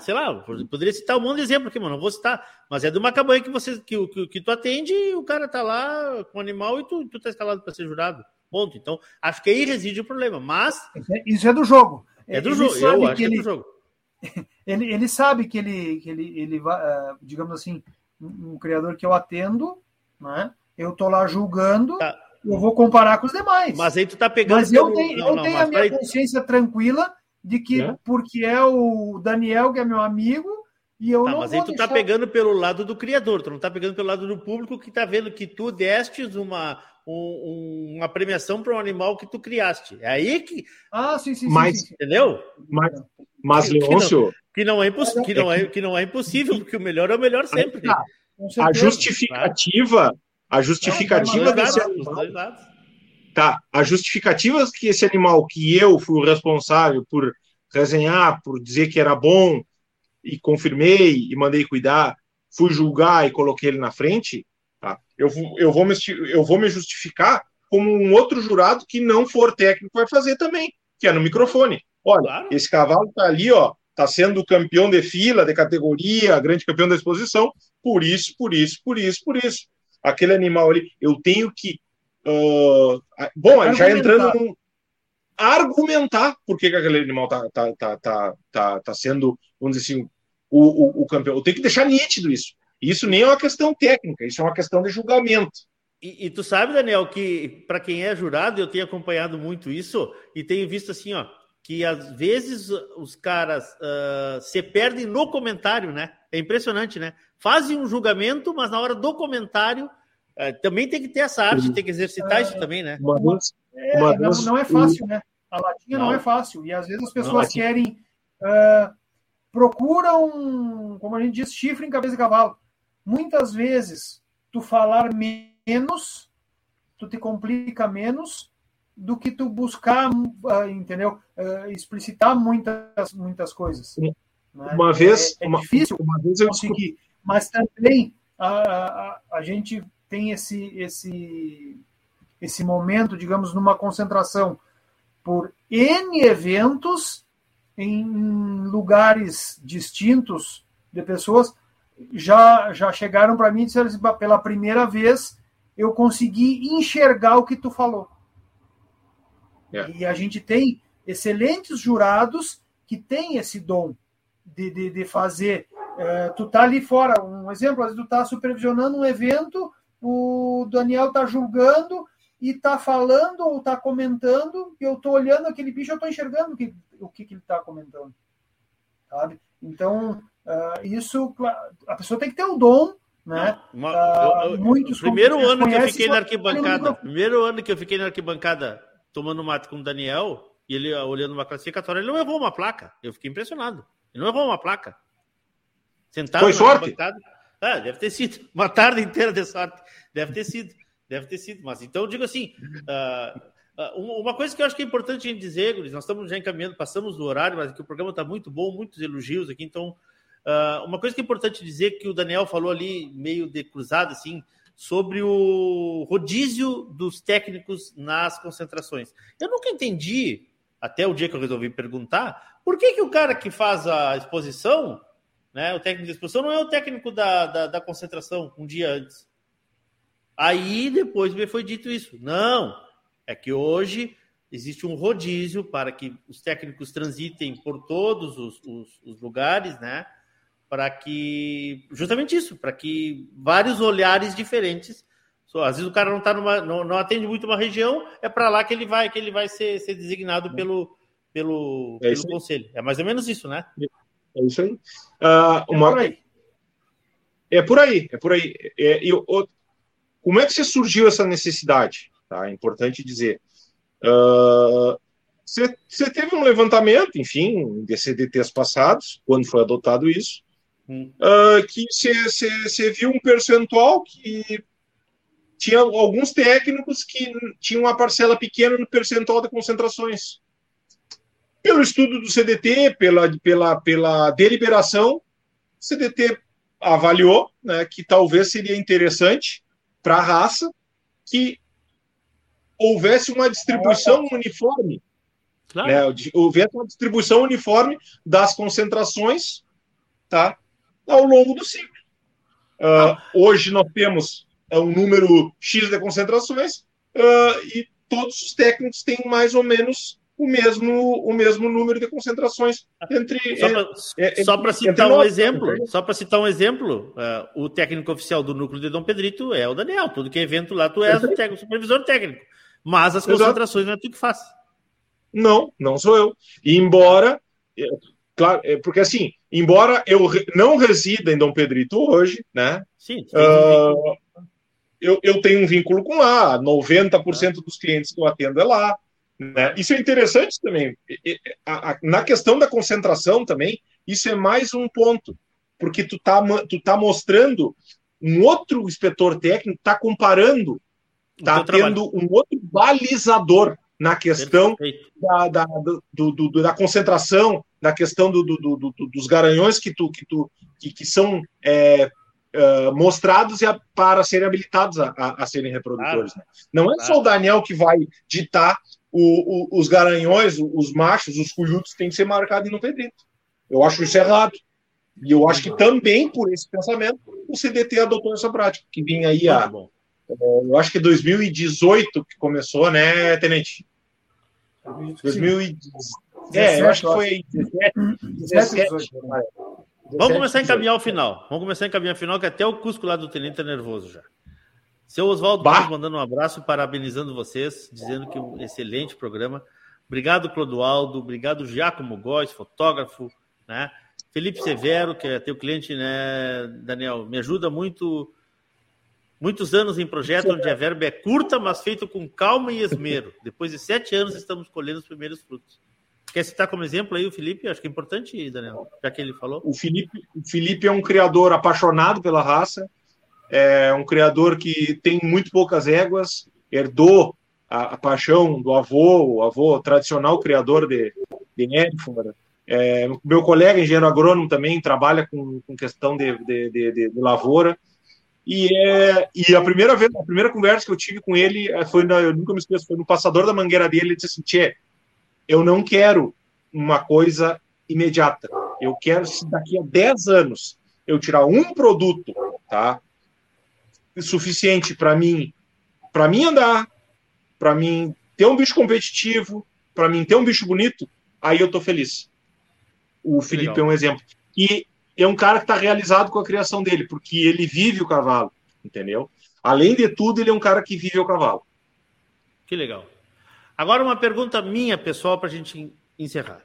Sei lá, poderia citar um monte de exemplo aqui, mano, não vou citar, mas é de uma cabanha que tu atende e o cara tá lá com o animal e tu tá escalado para ser jurado, ponto. Então, acho que aí reside o problema, mas... Isso é do jogo. Eu acho que é do jogo. Ele sabe que ele digamos assim, um criador que eu atendo, né? Eu tô lá julgando, eu vou comparar com os demais. Mas aí tu tá pegando... Mas eu tenho a minha consciência tranquila de que, porque é o Daniel que é meu amigo, e eu não vou deixar... Mas aí tu tá pegando pelo lado do criador, tu não tá pegando pelo lado do público que tá vendo que tu destes um uma premiação para um animal que tu criaste. É aí que... Ah, sim, sim, mas, sim. Entendeu? Mas Leôncio... Que não é impossível, porque o melhor é o melhor sempre. Tá. A justificativa desse animal... Tá, a justificativa que esse animal, que eu fui o responsável por resenhar, por dizer que era bom, e confirmei, e mandei cuidar, fui julgar e coloquei ele na frente... Tá. Eu vou me justificar como um outro jurado que não for técnico vai fazer também, que é no microfone. Olha, claro. Esse cavalo está ali, ó, está sendo campeão de fila, de categoria, grande campeão da exposição, por isso. Aquele animal ali, eu tenho que... já entrando num... Argumentar por que aquele animal está sendo, vamos dizer assim, o campeão. Eu tenho que deixar nítido isso. Isso nem é uma questão técnica, isso é uma questão de julgamento. E tu sabe, Daniel, que para quem é jurado, eu tenho acompanhado muito isso e tenho visto assim, ó, que às vezes os caras se perdem no comentário, né? É impressionante, né? Fazem um julgamento, mas na hora do comentário também tem que ter essa arte, tem que exercitar isso também, né? Não é fácil, né? A latinha não é fácil. E às vezes as pessoas querem... procuram, como a gente diz, chifre em cabeça de cavalo. Muitas vezes, tu falar menos, tu te complica menos do que tu buscar, entendeu? Explicitar muitas coisas. Né? Uma vez eu consegui. Mas também a gente tem esse momento, digamos, numa concentração por N eventos em lugares distintos de pessoas. Já chegaram para mim e disseram assim, pela primeira vez eu consegui enxergar o que tu falou. Yeah. E a gente tem excelentes jurados que têm esse dom de fazer. Tu tá ali fora, um exemplo, tu tá supervisionando um evento, o Daniel tá julgando e tá falando ou tá comentando, e eu tô olhando aquele bicho, eu tô enxergando o que ele tá comentando. Sabe? Então... isso, a pessoa tem que ter o dom, né? Primeiro ano que eu fiquei na arquibancada tomando mate com o Daniel e ele olhando uma classificatória, ele não errou uma placa. Eu fiquei impressionado. Ele não errou uma placa. Sentado foi sorte? Deve ter sido. Uma tarde inteira de sorte. Deve ter sido. Mas então eu digo assim, uma coisa que eu acho que é importante a gente dizer, Guris, nós estamos já encaminhando, passamos do horário, mas que o programa está muito bom, muitos elogios aqui, então uma coisa que é importante dizer, que o Daniel falou ali, meio de cruzado, assim, sobre o rodízio dos técnicos nas concentrações. Eu nunca entendi, até o dia que eu resolvi perguntar, por que o cara que faz a exposição, né, o técnico de exposição, não é o técnico da concentração um dia antes. Aí, depois, me foi dito isso. Não, é que hoje... existe um rodízio para que os técnicos transitem por todos os lugares, né? Para que... justamente isso, para que vários olhares diferentes... Às vezes o cara não, não atende muito uma região, é para lá que ele vai ser designado pelo conselho. É mais ou menos isso, né? É isso aí. É por aí. Como é que surgiu essa necessidade? Tá? É importante dizer... Você teve um levantamento, enfim, em DCDTs passados, quando foi adotado isso, que você viu um percentual que tinha alguns técnicos que tinham uma parcela pequena no percentual de concentrações. Pelo estudo do CDT, pela deliberação, o CDT avaliou, né, que talvez seria interessante para a raça que houvesse uma distribuição uniforme, claro, né? Houvesse uma distribuição uniforme das concentrações, tá, ao longo do ciclo. Hoje nós temos um número X de concentrações e todos os técnicos têm mais ou menos o mesmo número de concentrações. Só para citar um exemplo, o técnico oficial do núcleo de Dom Pedrito é o Daniel. Tudo que é evento lá, tu és o supervisor técnico. Mas as concentrações não é tu que faz. Não sou eu. E embora, claro, porque assim, embora eu não resida em Dom Pedrito hoje, né? Sim. eu tenho um vínculo com lá, 90% dos clientes que eu atendo é lá, né? Isso é interessante também. Na questão da concentração também, isso é mais um ponto, porque tu tá mostrando um outro inspetor técnico, tá comparando, tá tendo um outro balizador na questão da concentração, na questão dos garanhões que são mostrados para serem habilitados a serem reprodutores. Claro. Né? Não é só o Daniel que vai ditar os garanhões, os machos, os cuiudos tem que ser marcado e não tem dentro. Eu acho isso errado. E eu acho que também, por esse pensamento, o CDT adotou essa prática, que vinha aí a... Eu acho que 2018 que começou, né, Tenente? 2018. Eu acho que foi 17. Vamos começar a encaminhar o final. Que até o Cusco lá do Tenente tá nervoso já. Seu Oswaldo mandando um abraço, parabenizando vocês, dizendo que é um excelente programa. Obrigado, Clodoaldo. Obrigado, Giacomo Góes, fotógrafo, né? Felipe Severo, que é teu cliente, né, Daniel? Me ajuda muito... Muitos anos em projeto onde a verba é curta, mas feito com calma e esmero. Depois de 7 anos, estamos colhendo os primeiros frutos. Quer citar como exemplo aí o Felipe? Acho que é importante, Daniel, já que ele falou. O Felipe é um criador apaixonado pela raça, é um criador que tem muito poucas éguas, herdou a paixão do avô, o avô tradicional criador de épifora. Meu colega, engenheiro agrônomo, também trabalha com questão de lavoura. E a primeira conversa que eu tive com ele foi, eu nunca me esqueço, foi no passador da mangueira dele. Ele disse assim: Tchê, eu não quero uma coisa imediata. Eu quero, se daqui a 10 anos eu tirar um produto, tá, suficiente para mim andar, para mim ter um bicho competitivo, para mim ter um bicho bonito, aí eu tô feliz. O Felipe é um exemplo. E é um cara que está realizado com a criação dele, porque ele vive o cavalo, entendeu? Além de tudo, ele é um cara que vive o cavalo. Que legal. Agora uma pergunta minha, pessoal, para a gente encerrar.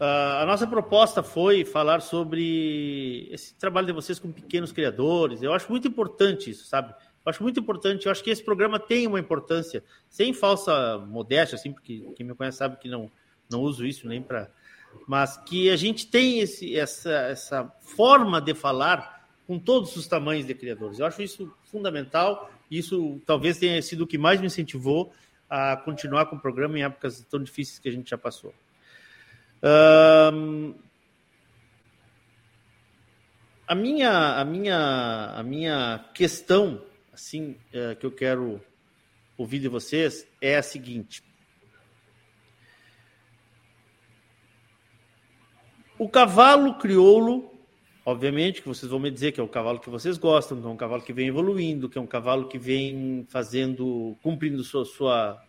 A nossa proposta foi falar sobre esse trabalho de vocês com pequenos criadores. Eu acho muito importante isso, sabe? Eu acho muito importante. Eu acho que esse programa tem uma importância, sem falsa modéstia, assim, porque quem me conhece sabe que não uso isso nem para... mas que a gente tem essa forma de falar com todos os tamanhos de criadores. Eu acho isso fundamental, isso talvez tenha sido o que mais me incentivou a continuar com o programa em épocas tão difíceis que a gente já passou. A minha questão, assim, que eu quero ouvir de vocês é a seguinte: o cavalo crioulo, obviamente, que vocês vão me dizer que é o cavalo que vocês gostam, que é um cavalo que vem evoluindo, que é um cavalo que vem cumprindo sua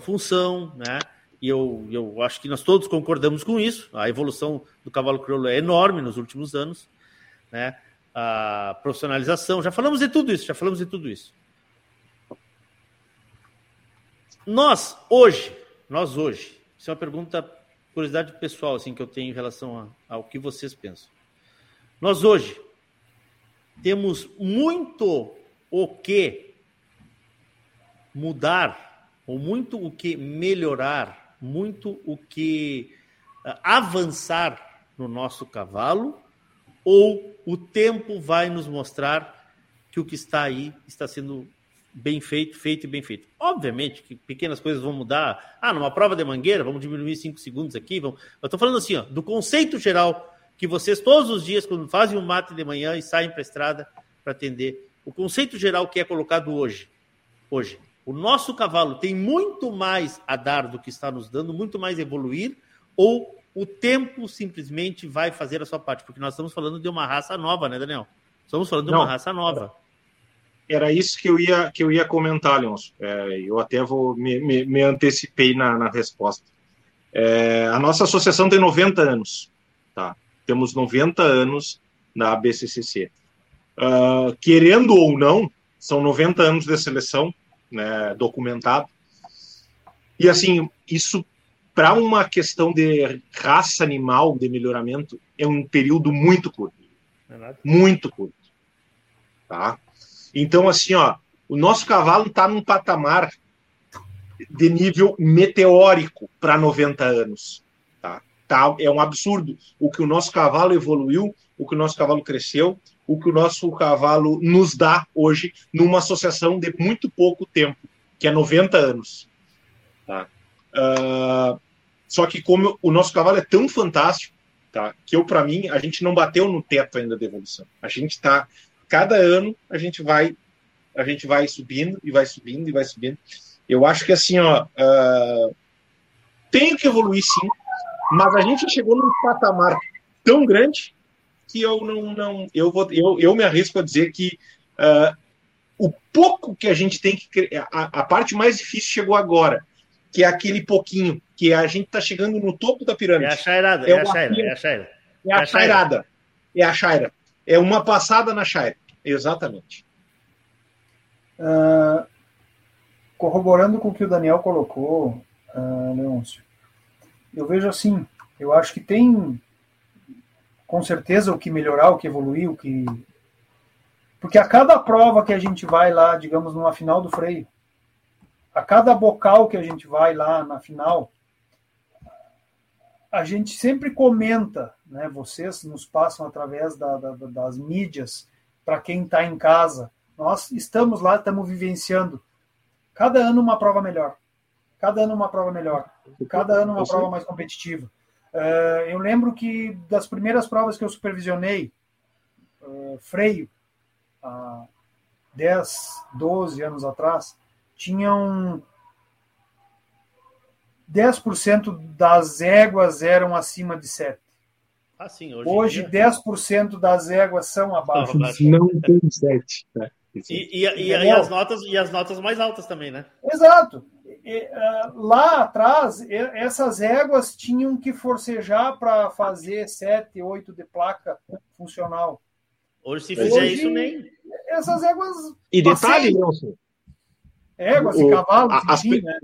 função, né? E eu acho que nós todos concordamos com isso. A evolução do cavalo crioulo é enorme nos últimos anos, né? A profissionalização, já falamos de tudo isso. Nós hoje, isso é uma pergunta, curiosidade pessoal, assim, que eu tenho em relação ao que vocês pensam. Nós hoje temos muito o que mudar, ou muito o que melhorar, muito o que avançar no nosso cavalo, ou o tempo vai nos mostrar que o que está aí está sendo bem feito. Obviamente que pequenas coisas vão mudar. Numa prova de mangueira, vamos diminuir 5 segundos aqui. Eu estou falando assim, do conceito geral que vocês todos os dias, quando fazem um mate de manhã e saem para a estrada para atender, o conceito geral que é colocado hoje. O nosso cavalo tem muito mais a dar do que está nos dando, muito mais evoluir, ou o tempo simplesmente vai fazer a sua parte? Porque nós estamos falando de uma raça nova, né, Daniel? Estamos falando de uma raça nova. Era isso que eu ia comentar, Leoncio. Eu até me antecipei na resposta. A nossa associação tem 90 anos. Tá? Temos 90 anos na ABCCC. Querendo ou não, são 90 anos de seleção, né, documentado. E, assim, isso, para uma questão de raça animal, de melhoramento, é um período muito curto. Muito curto. Tá? Então, assim, ó, o nosso cavalo está num patamar de nível meteórico para 90 anos. Tá? Tá, é um absurdo o que o nosso cavalo evoluiu, o que o nosso cavalo cresceu, o que o nosso cavalo nos dá hoje numa associação de muito pouco tempo, que é 90 anos. Tá? Só que como o nosso cavalo é tão fantástico, tá, que para mim, a gente não bateu no teto ainda da evolução. A gente está... Cada ano a gente vai subindo e vai subindo e vai subindo. Eu acho que assim, ó, tem que evoluir sim, mas a gente chegou num patamar tão grande que eu me arrisco a dizer que o pouco que a gente tem que criar, a parte mais difícil chegou agora, que é aquele pouquinho, que a gente tá chegando no topo da pirâmide. É a chairada. É uma passada na chaira, exatamente. Corroborando com o que o Daniel colocou, Leôncio, eu vejo assim, eu acho que tem, com certeza, o que melhorar, o que evoluir, o que... Porque a cada prova que a gente vai lá, digamos, numa final do freio, a cada bocal que a gente vai lá na final, a gente sempre comenta, né, vocês nos passam através das mídias, para quem está em casa. Nós estamos lá, estamos vivenciando. Cada ano uma prova melhor. Cada ano uma prova melhor. Cada ano uma prova mais competitiva. Eu lembro que das primeiras provas que eu supervisionei, freio, há 10, 12 anos atrás, tinham... 10% das éguas eram acima de 7. Ah, sim, hoje 10% das éguas são abaixo de 7. Não tem 7. Né? E as notas mais altas também, né? Exato. Lá atrás, essas éguas tinham que forcejar para fazer 7, 8 de placa funcional. Hoje, se fizer isso, nem... Essas éguas... E detalhe, Nelson. Éguas e cavalos, enfim, né?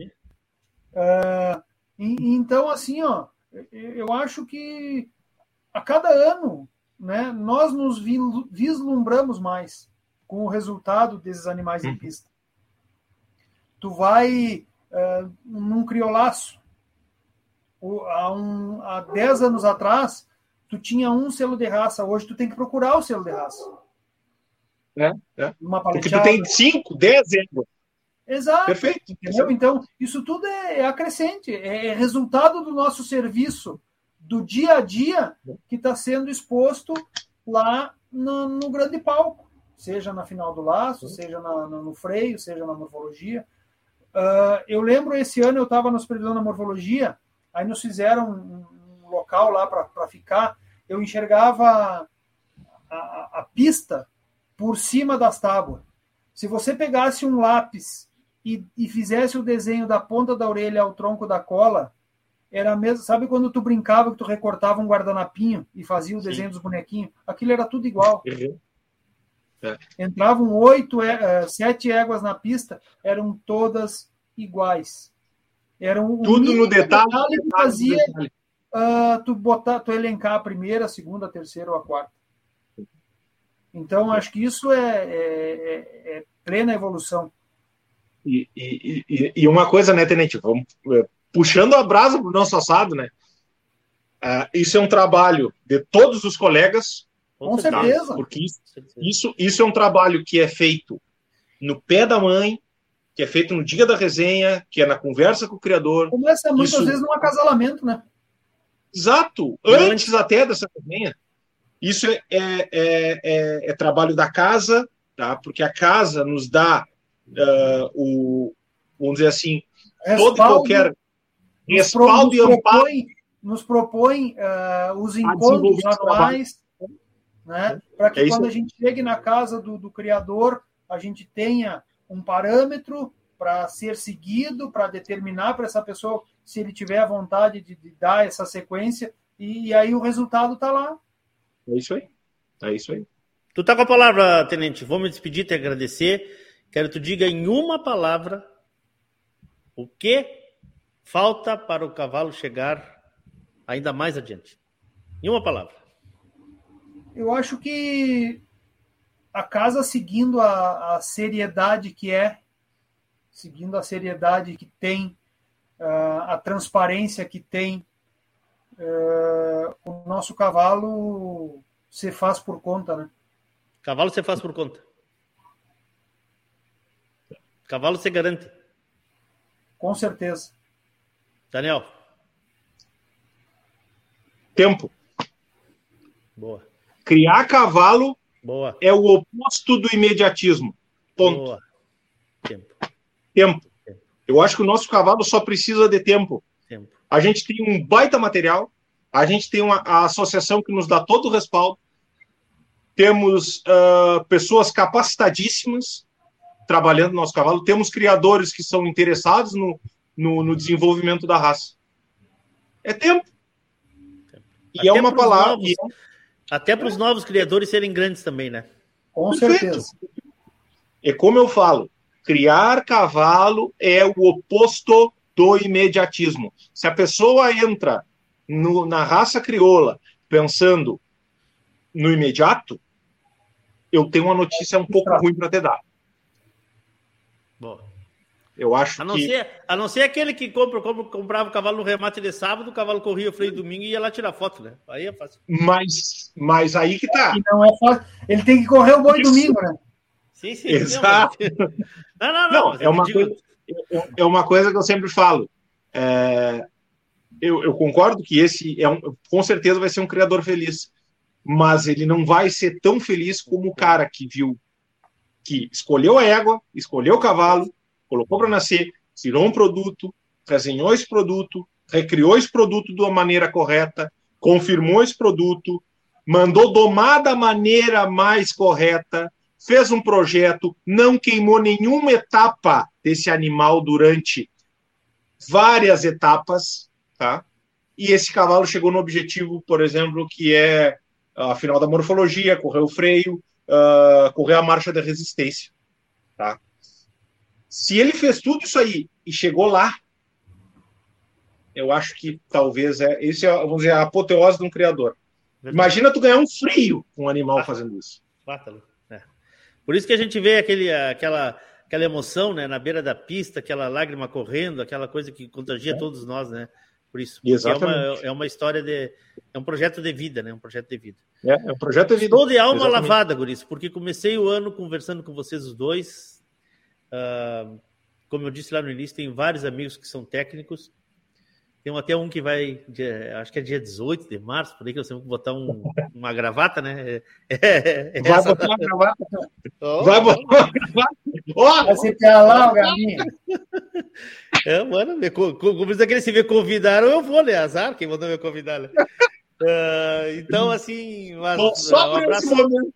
Então, assim, ó, eu acho que a cada ano, né, nós nos vislumbramos mais com o resultado desses animais em pista. Tu vai num criolaço. Há 10 anos atrás, tu tinha um selo de raça. Hoje, tu tem que procurar o selo de raça. Uma porque tu tem 5, 10 anos. Exato. Perfeito. Entendeu? Então, isso tudo é acrescente, é resultado do nosso serviço, do dia a dia que está sendo exposto lá no grande palco, seja na final do laço, seja no freio, seja na morfologia. Eu lembro, esse ano eu estava nos supervisão da morfologia, aí nos fizeram um local lá para ficar, eu enxergava a pista por cima das tábuas. Se você pegasse um lápis e fizesse o desenho da ponta da orelha ao tronco da cola, era mesmo, sabe quando tu brincava que tu recortava um guardanapinho e fazia o desenho dos bonequinhos? Aquilo era tudo igual. Uhum. É. Entravam 7 éguas na pista, eram todas iguais. Eram tudo no detalhe que fazia tu elencar a primeira, a segunda, a terceira ou a quarta. Então, acho que isso é plena evolução. E uma coisa, né, Tenente? Vamos puxando a brasa para o nosso assado, né? Isso é um trabalho de todos os colegas. Com certeza. Porque isso é um trabalho que é feito no pé da mãe, que é feito no dia da resenha, que é na conversa com o criador. Começa muitas vezes num acasalamento, né? Exato. Antes até dessa resenha. Isso é trabalho da casa, tá? Porque a casa nos dá vamos dizer assim, todo e qualquer respaldo e amparo. Nos propõe os encontros anuais, né? Para que quando a gente chegue na casa do criador, a gente tenha um parâmetro para ser seguido, para determinar para essa pessoa se ele tiver a vontade de dar essa sequência, e aí o resultado está lá. É isso aí. Tu tá com a palavra, Tenente. Vou me despedir, te agradecer. Quero que tu diga em uma palavra o que falta para o cavalo chegar ainda mais adiante. Em uma palavra. Eu acho que a casa seguindo a seriedade que é, seguindo a seriedade que tem, a transparência que tem, o nosso cavalo se faz por conta, né? Cavalo se faz por conta. Cavalo se garante. Com certeza. Daniel. Tempo. Boa. Criar cavalo. Boa. É o oposto do imediatismo. Ponto. Boa. Tempo. Eu acho que o nosso cavalo só precisa de tempo. A gente tem um baita material, a gente tem a associação que nos dá todo o respaldo, temos pessoas capacitadíssimas trabalhando no nosso cavalo, temos criadores que são interessados no desenvolvimento da raça. É tempo. E até é uma palavra... Novos, até para os novos criadores serem grandes também, né? Com certeza. É como eu falo, criar cavalo é o oposto do imediatismo. Se a pessoa entra na raça crioula pensando no imediato, eu tenho uma notícia um pouco ruim para te dar. Bom, eu acho a não ser aquele que comprava o cavalo no remate de sábado, o cavalo corria o freio de domingo e ia lá tirar foto, né? Aí é fácil. Mas aí que tá. Não é fácil. Ele tem que correr o boi domingo, né? Sim, exato. Não, é uma coisa que eu sempre falo. Eu concordo que esse com certeza vai ser um criador feliz, mas ele não vai ser tão feliz como o cara que viu, que escolheu a égua, escolheu o cavalo, colocou para nascer, tirou um produto, resenhou esse produto, recriou esse produto de uma maneira correta, confirmou esse produto, mandou domar da maneira mais correta, fez um projeto, não queimou nenhuma etapa desse animal durante várias etapas, tá? E esse cavalo chegou no objetivo, por exemplo, que é a final da morfologia, correr o freio, correr a marcha da resistência, tá? Se ele fez tudo isso aí e chegou lá, eu acho que talvez vamos dizer, a apoteose de um criador. Imagina tu ganhar um freio com um animal fazendo isso. Bátalo. Por isso que a gente vê aquela emoção, né, na beira da pista, aquela lágrima correndo, aquela coisa que contagia todos nós, né? Por isso. Exatamente. É uma história é um projeto de vida, né? Um projeto de vida. É um projeto de vida. Estou de alma lavada, guris, porque comecei o ano conversando com vocês os dois. Como eu disse lá no início, tem vários amigos que são técnicos. Tem até um que vai, acho que é dia 18 de março, por aí que eu sempre vou botar uma gravata, né? Vai botar uma gravata. Vai botar uma gravata. Vai se calar o galinho. É, mano, como é que eles se me convidaram, eu vou, né? Azar, quem mandou me convidar, né? Então, assim... Só para esse momento.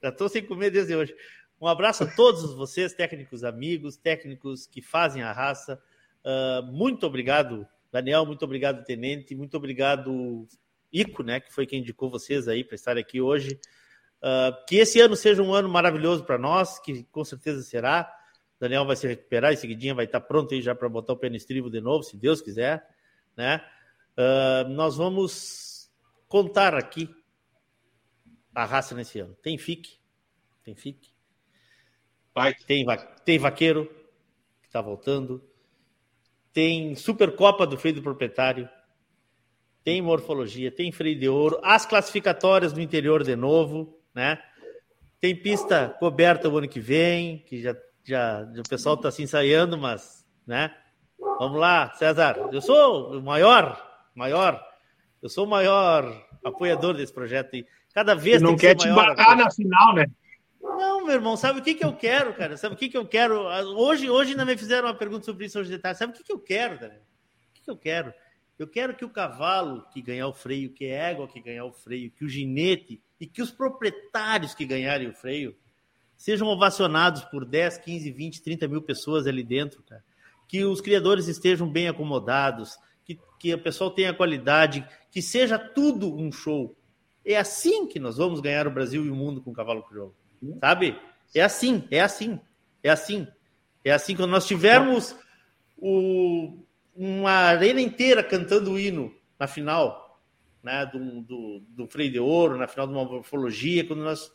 Já estou sem comer desde hoje. Um abraço a todos vocês, técnicos amigos, técnicos que fazem a raça. Muito obrigado, Daniel, muito obrigado, Tenente, muito obrigado, Ico, né, que foi quem indicou vocês aí para estar aqui hoje. Que esse ano seja um ano maravilhoso para nós, que com certeza será. Daniel vai se recuperar em seguidinha, vai estar pronto aí já para botar o pé no estribo de novo, se Deus quiser, né? Nós vamos contar aqui a raça nesse ano. Tem FIC. Tem vaqueiro que está voltando. Tem Supercopa do Freio do Proprietário, tem Morfologia, tem Freio de Ouro, as classificatórias no interior de novo, né? Tem pista coberta o ano que vem, que já o pessoal está se ensaiando, mas, né? Vamos lá, César, eu sou o maior apoiador desse projeto aí. Cada vez tem que ser maior. Não quer te embarcar na final, né? Não, meu irmão, sabe o que eu quero, cara? Sabe o que eu quero? Hoje ainda me fizeram uma pergunta sobre isso hoje de tarde. Sabe o que eu quero, Daniel? O que eu quero? Eu quero que o cavalo que ganhar o freio, que a égua que ganhar o freio, que o jinete e que os proprietários que ganharem o freio sejam ovacionados por 10, 15, 20, 30 mil pessoas ali dentro, cara. Que os criadores estejam bem acomodados, que o pessoal tenha qualidade, que seja tudo um show. É assim que nós vamos ganhar o Brasil e o mundo com o cavalo crioulo. Sabe? É assim. Quando nós tivermos uma arena inteira cantando o hino na final, né, do Freio de Ouro, na final de uma morfologia, quando nós...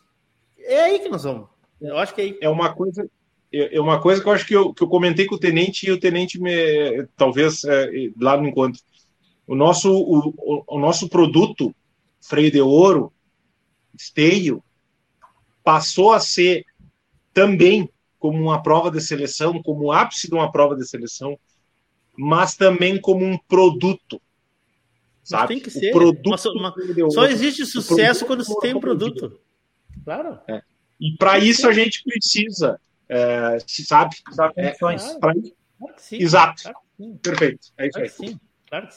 É aí que nós vamos. Eu acho que é aí. É uma coisa que eu acho que eu comentei com o Tenente, e o Tenente me, talvez lá no encontro. O nosso produto, freio de ouro, esteio, passou a ser também como uma prova de seleção, como o ápice de uma prova de seleção, mas também como um produto. Sabe? Mas tem que ser. Mas só existe sucesso quando se tem um produto. Claro. É. E para isso a gente precisa, sabe? Claro. Exato. Claro que sim. Perfeito. É isso aí. Claro que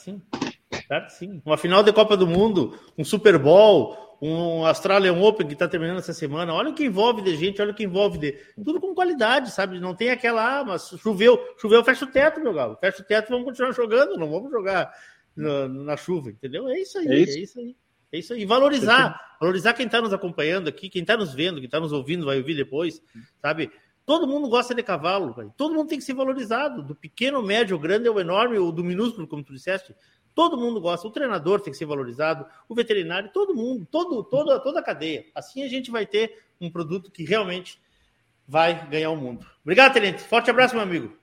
sim. Uma final de Copa do Mundo, um Super Bowl, um Australian Open que está terminando essa semana. Olha o que envolve de gente, olha o que envolve de... Tudo com qualidade, sabe? Não tem aquela... Ah, mas choveu, fecha o teto, meu galo. Fecha o teto, vamos continuar jogando. Não vamos jogar na chuva, entendeu? É isso aí. Valorizar quem está nos acompanhando aqui, quem está nos vendo, quem está nos ouvindo, vai ouvir depois, sabe? Todo mundo gosta de cavalo, véio. Todo mundo tem que ser valorizado, do pequeno, médio, grande ao enorme, ou do minúsculo, como tu disseste. Todo mundo gosta, o treinador tem que ser valorizado, o veterinário, todo mundo, toda a cadeia. Assim a gente vai ter um produto que realmente vai ganhar o mundo. Obrigado, Tenente. Forte abraço, meu amigo.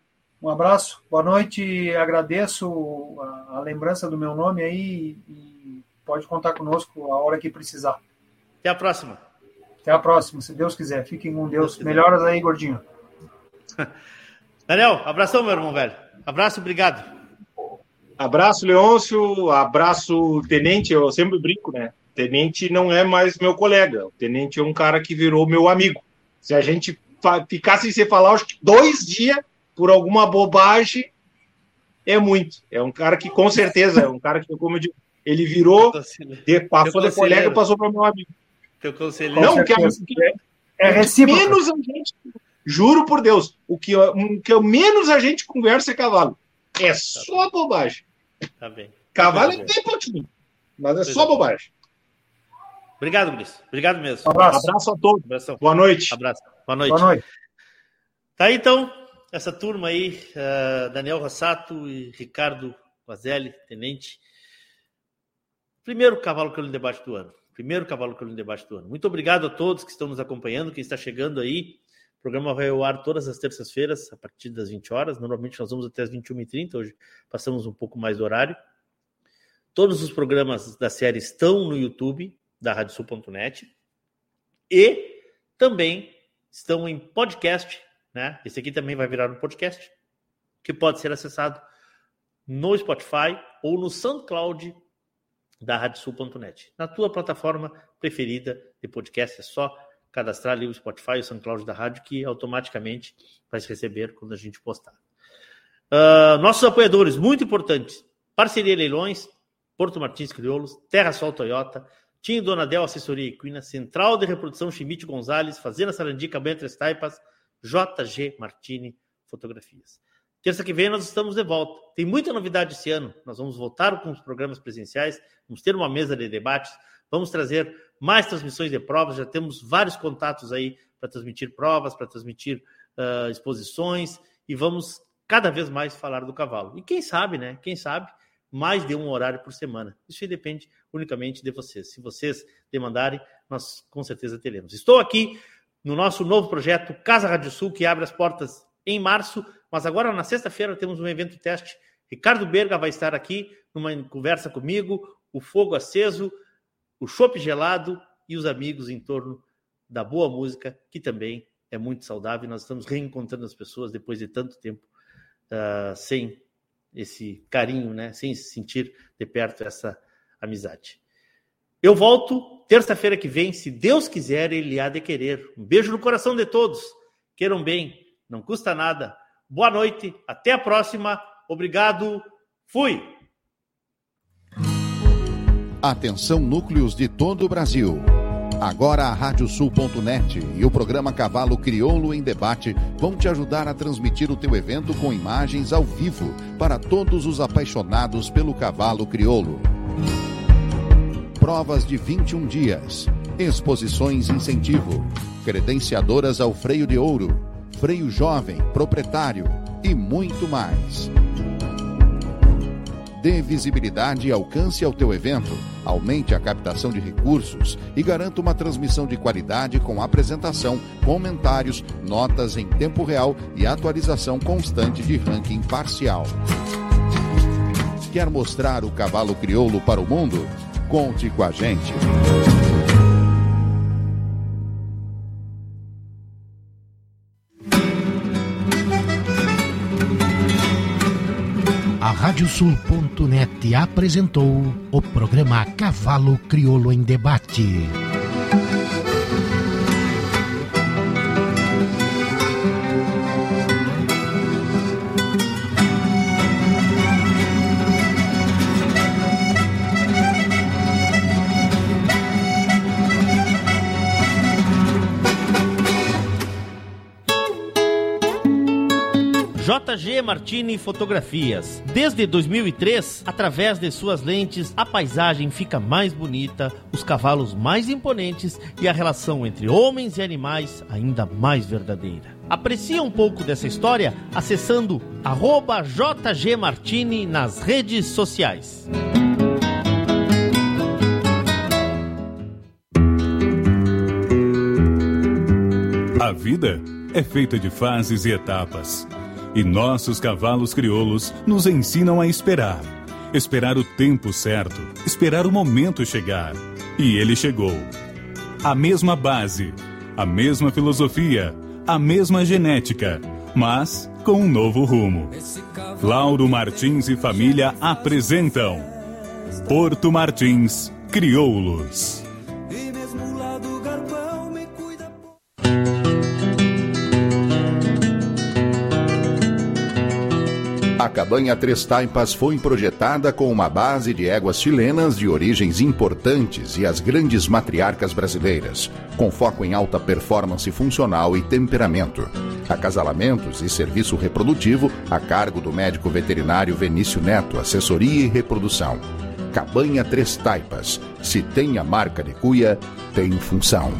Um abraço, boa noite, agradeço a lembrança do meu nome aí e pode contar conosco a hora que precisar. Até a próxima. Até a próxima, se Deus quiser. Fiquem com Deus. Melhoras aí, gordinho. Daniel, abração, meu irmão velho. Abraço, obrigado. Abraço, Leôncio. Abraço, Tenente. Eu sempre brinco, né? Tenente não é mais meu colega. O Tenente é um cara que virou meu amigo. Se a gente ficasse sem falar, acho que 2 dias por alguma bobagem, é muito. É um cara que, com certeza, como eu digo, ele virou, passou de colega e passou para meu amigo. Teu conselheiro. Não, é recíproco. Menos a gente, juro por Deus, o que menos a gente conversa é cavalo. É só bobagem. Tá bem. Cavalo é bem pouquinho, mas é só bobagem. Obrigado, Luiz. Obrigado mesmo. Abraço a todos. Abração. Boa noite. Abraço. Boa noite. Tá aí, então, essa turma aí, Daniel Rossato e Ricardo Guazelli, Tenente. Primeiro cavalo que eu li no debate do ano. Primeiro Cavalo Crioulo em Debate do ano. Muito obrigado a todos que estão nos acompanhando, quem está chegando aí. O programa vai ao ar todas as terças-feiras, a partir das 20 horas. Normalmente nós vamos até as 21h30, hoje passamos um pouco mais do horário. Todos os programas da série estão no YouTube, da RádioSul.net. E também estão em podcast, né? Esse aqui também vai virar um podcast, que pode ser acessado no Spotify ou no SoundCloud da RádioSul.net. Na tua plataforma preferida de podcast, é só cadastrar ali o Spotify, o SoundCloud da rádio, que automaticamente vai se receber quando a gente postar. Nossos apoiadores, muito importantes: Parceria Leilões, Porto Martins Crioulos, Terra Sol Toyota, Tinho Donadel Assessoria Equina, Central de Reprodução Chimite Gonzalez, Fazenda Sarandi, Cabanha Três Taipas, JG Martini Fotografias. Terça que vem nós estamos de volta. Tem muita novidade esse ano. Nós vamos voltar com os programas presenciais, vamos ter uma mesa de debates, vamos trazer mais transmissões de provas. Já temos vários contatos aí para transmitir provas, para transmitir exposições, e vamos cada vez mais falar do cavalo. E quem sabe, né? Quem sabe mais de um horário por semana. Isso aí depende unicamente de vocês. Se vocês demandarem, nós com certeza teremos. Estou aqui no nosso novo projeto Casa Rádio Sul, que abre as portas em março, mas agora na sexta-feira temos um evento teste. Ricardo Berga vai estar aqui numa conversa comigo, o fogo aceso, o chopp gelado e os amigos em torno da boa música, que também é muito saudável. Nós estamos reencontrando as pessoas depois de tanto tempo sem esse carinho, né? Sem sentir de perto essa amizade. Eu volto terça-feira que vem, se Deus quiser, ele há de querer. Um beijo no coração de todos. Queiram bem. Não custa nada. Boa noite, até a próxima. Obrigado, fui! Atenção, núcleos de todo o Brasil. Agora a RádioSul.net e o programa Cavalo Crioulo em Debate vão te ajudar a transmitir o teu evento com imagens ao vivo para todos os apaixonados pelo cavalo crioulo. Provas de 21 dias, exposições incentivo, credenciadoras ao freio de ouro, freio jovem, proprietário e muito mais. dê visibilidade e alcance ao teu evento, aumente a captação de recursos e garanta uma transmissão de qualidade com apresentação, comentários, notas em tempo real e atualização constante de ranking parcial. Quer mostrar o cavalo crioulo para o mundo? Conte com a gente. A RádioSul.net apresentou o programa Cavalo Crioulo em Debate. JG Martini Fotografias. Desde 2003, através de suas lentes, a paisagem fica mais bonita, os cavalos mais imponentes e a relação entre homens e animais ainda mais verdadeira. Aprecie um pouco dessa história acessando @JG Martini nas redes sociais. A vida é feita de fases e etapas. E nossos cavalos crioulos nos ensinam a esperar. Esperar o tempo certo, esperar o momento chegar. E ele chegou. A mesma base, a mesma filosofia, a mesma genética, mas com um novo rumo. Lauro Martins e família apresentam Porto Martins Crioulos. A Cabanha Três Taipas foi projetada com uma base de éguas chilenas de origens importantes e as grandes matriarcas brasileiras, com foco em alta performance funcional e temperamento. Acasalamentos e serviço reprodutivo a cargo do médico veterinário Vinício Neto, assessoria e reprodução. Cabanha Três Taipas. Se tem a marca de cuia, tem função.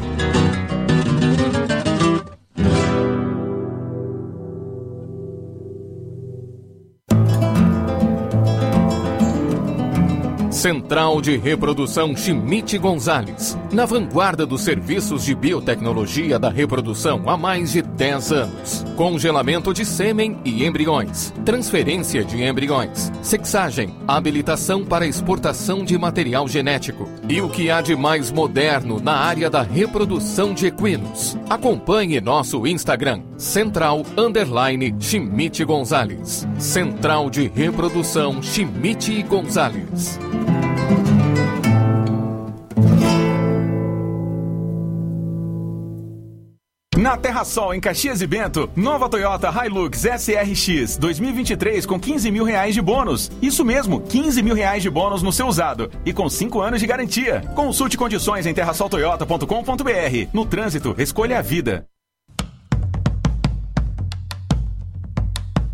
Central de Reprodução Chimite Gonzalez, na vanguarda dos serviços de biotecnologia da reprodução há mais de 10 anos. Congelamento de sêmen e embriões, transferência de embriões, sexagem, habilitação para exportação de material genético. E o que há de mais moderno na área da reprodução de equinos? Acompanhe nosso Instagram, Central_Chimite Gonzalez. Central de Reprodução Chimite Gonzalez. Na Terra Sol, em Caxias e Bento, nova Toyota Hilux SRX 2023 com R$15 mil de bônus. Isso mesmo, R$15 mil de bônus no seu usado e com 5 anos de garantia. Consulte condições em terrasoltoyota.com.br. No trânsito, escolha a vida.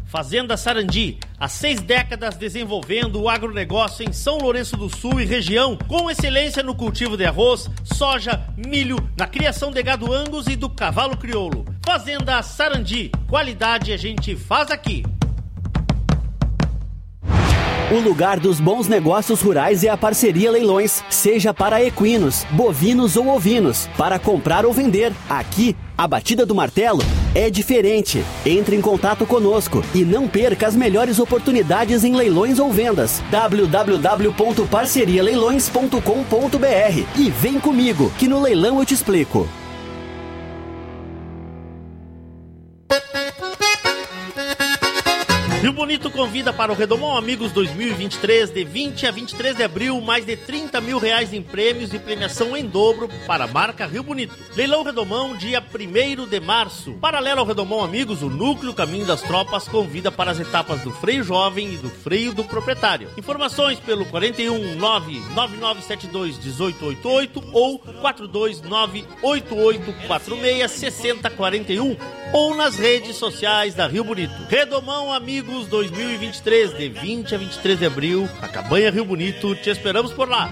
Fazenda Sarandi, há 6 décadas desenvolvendo o agronegócio em São Lourenço do Sul e região, com excelência no cultivo de arroz, soja, milho, na criação de gado angus e do cavalo crioulo. Fazenda Sarandi, qualidade a gente faz aqui. O lugar dos bons negócios rurais é a Parceria Leilões, seja para equinos, bovinos ou ovinos, para comprar ou vender. Aqui, a batida do martelo é diferente. Entre em contato conosco e não perca as melhores oportunidades em leilões ou vendas. www.parcerialeilões.com.br e vem comigo, que no leilão eu te explico. Rio Bonito convida para o Redomão Amigos 2023, de 20 a 23 de abril, mais de R$30 mil em prêmios e premiação em dobro para a marca Rio Bonito. Leilão Redomão, dia 1º de março. Paralelo ao Redomão Amigos, o Núcleo Caminho das Tropas convida para as etapas do Freio Jovem e do Freio do Proprietário. Informações pelo 419-9972-1888 ou 429-8846-6041 ou nas redes sociais da Rio Bonito. Redomão Amigos 2023, de 20 a 23 de abril, a Cabanha Rio Bonito, te esperamos por lá.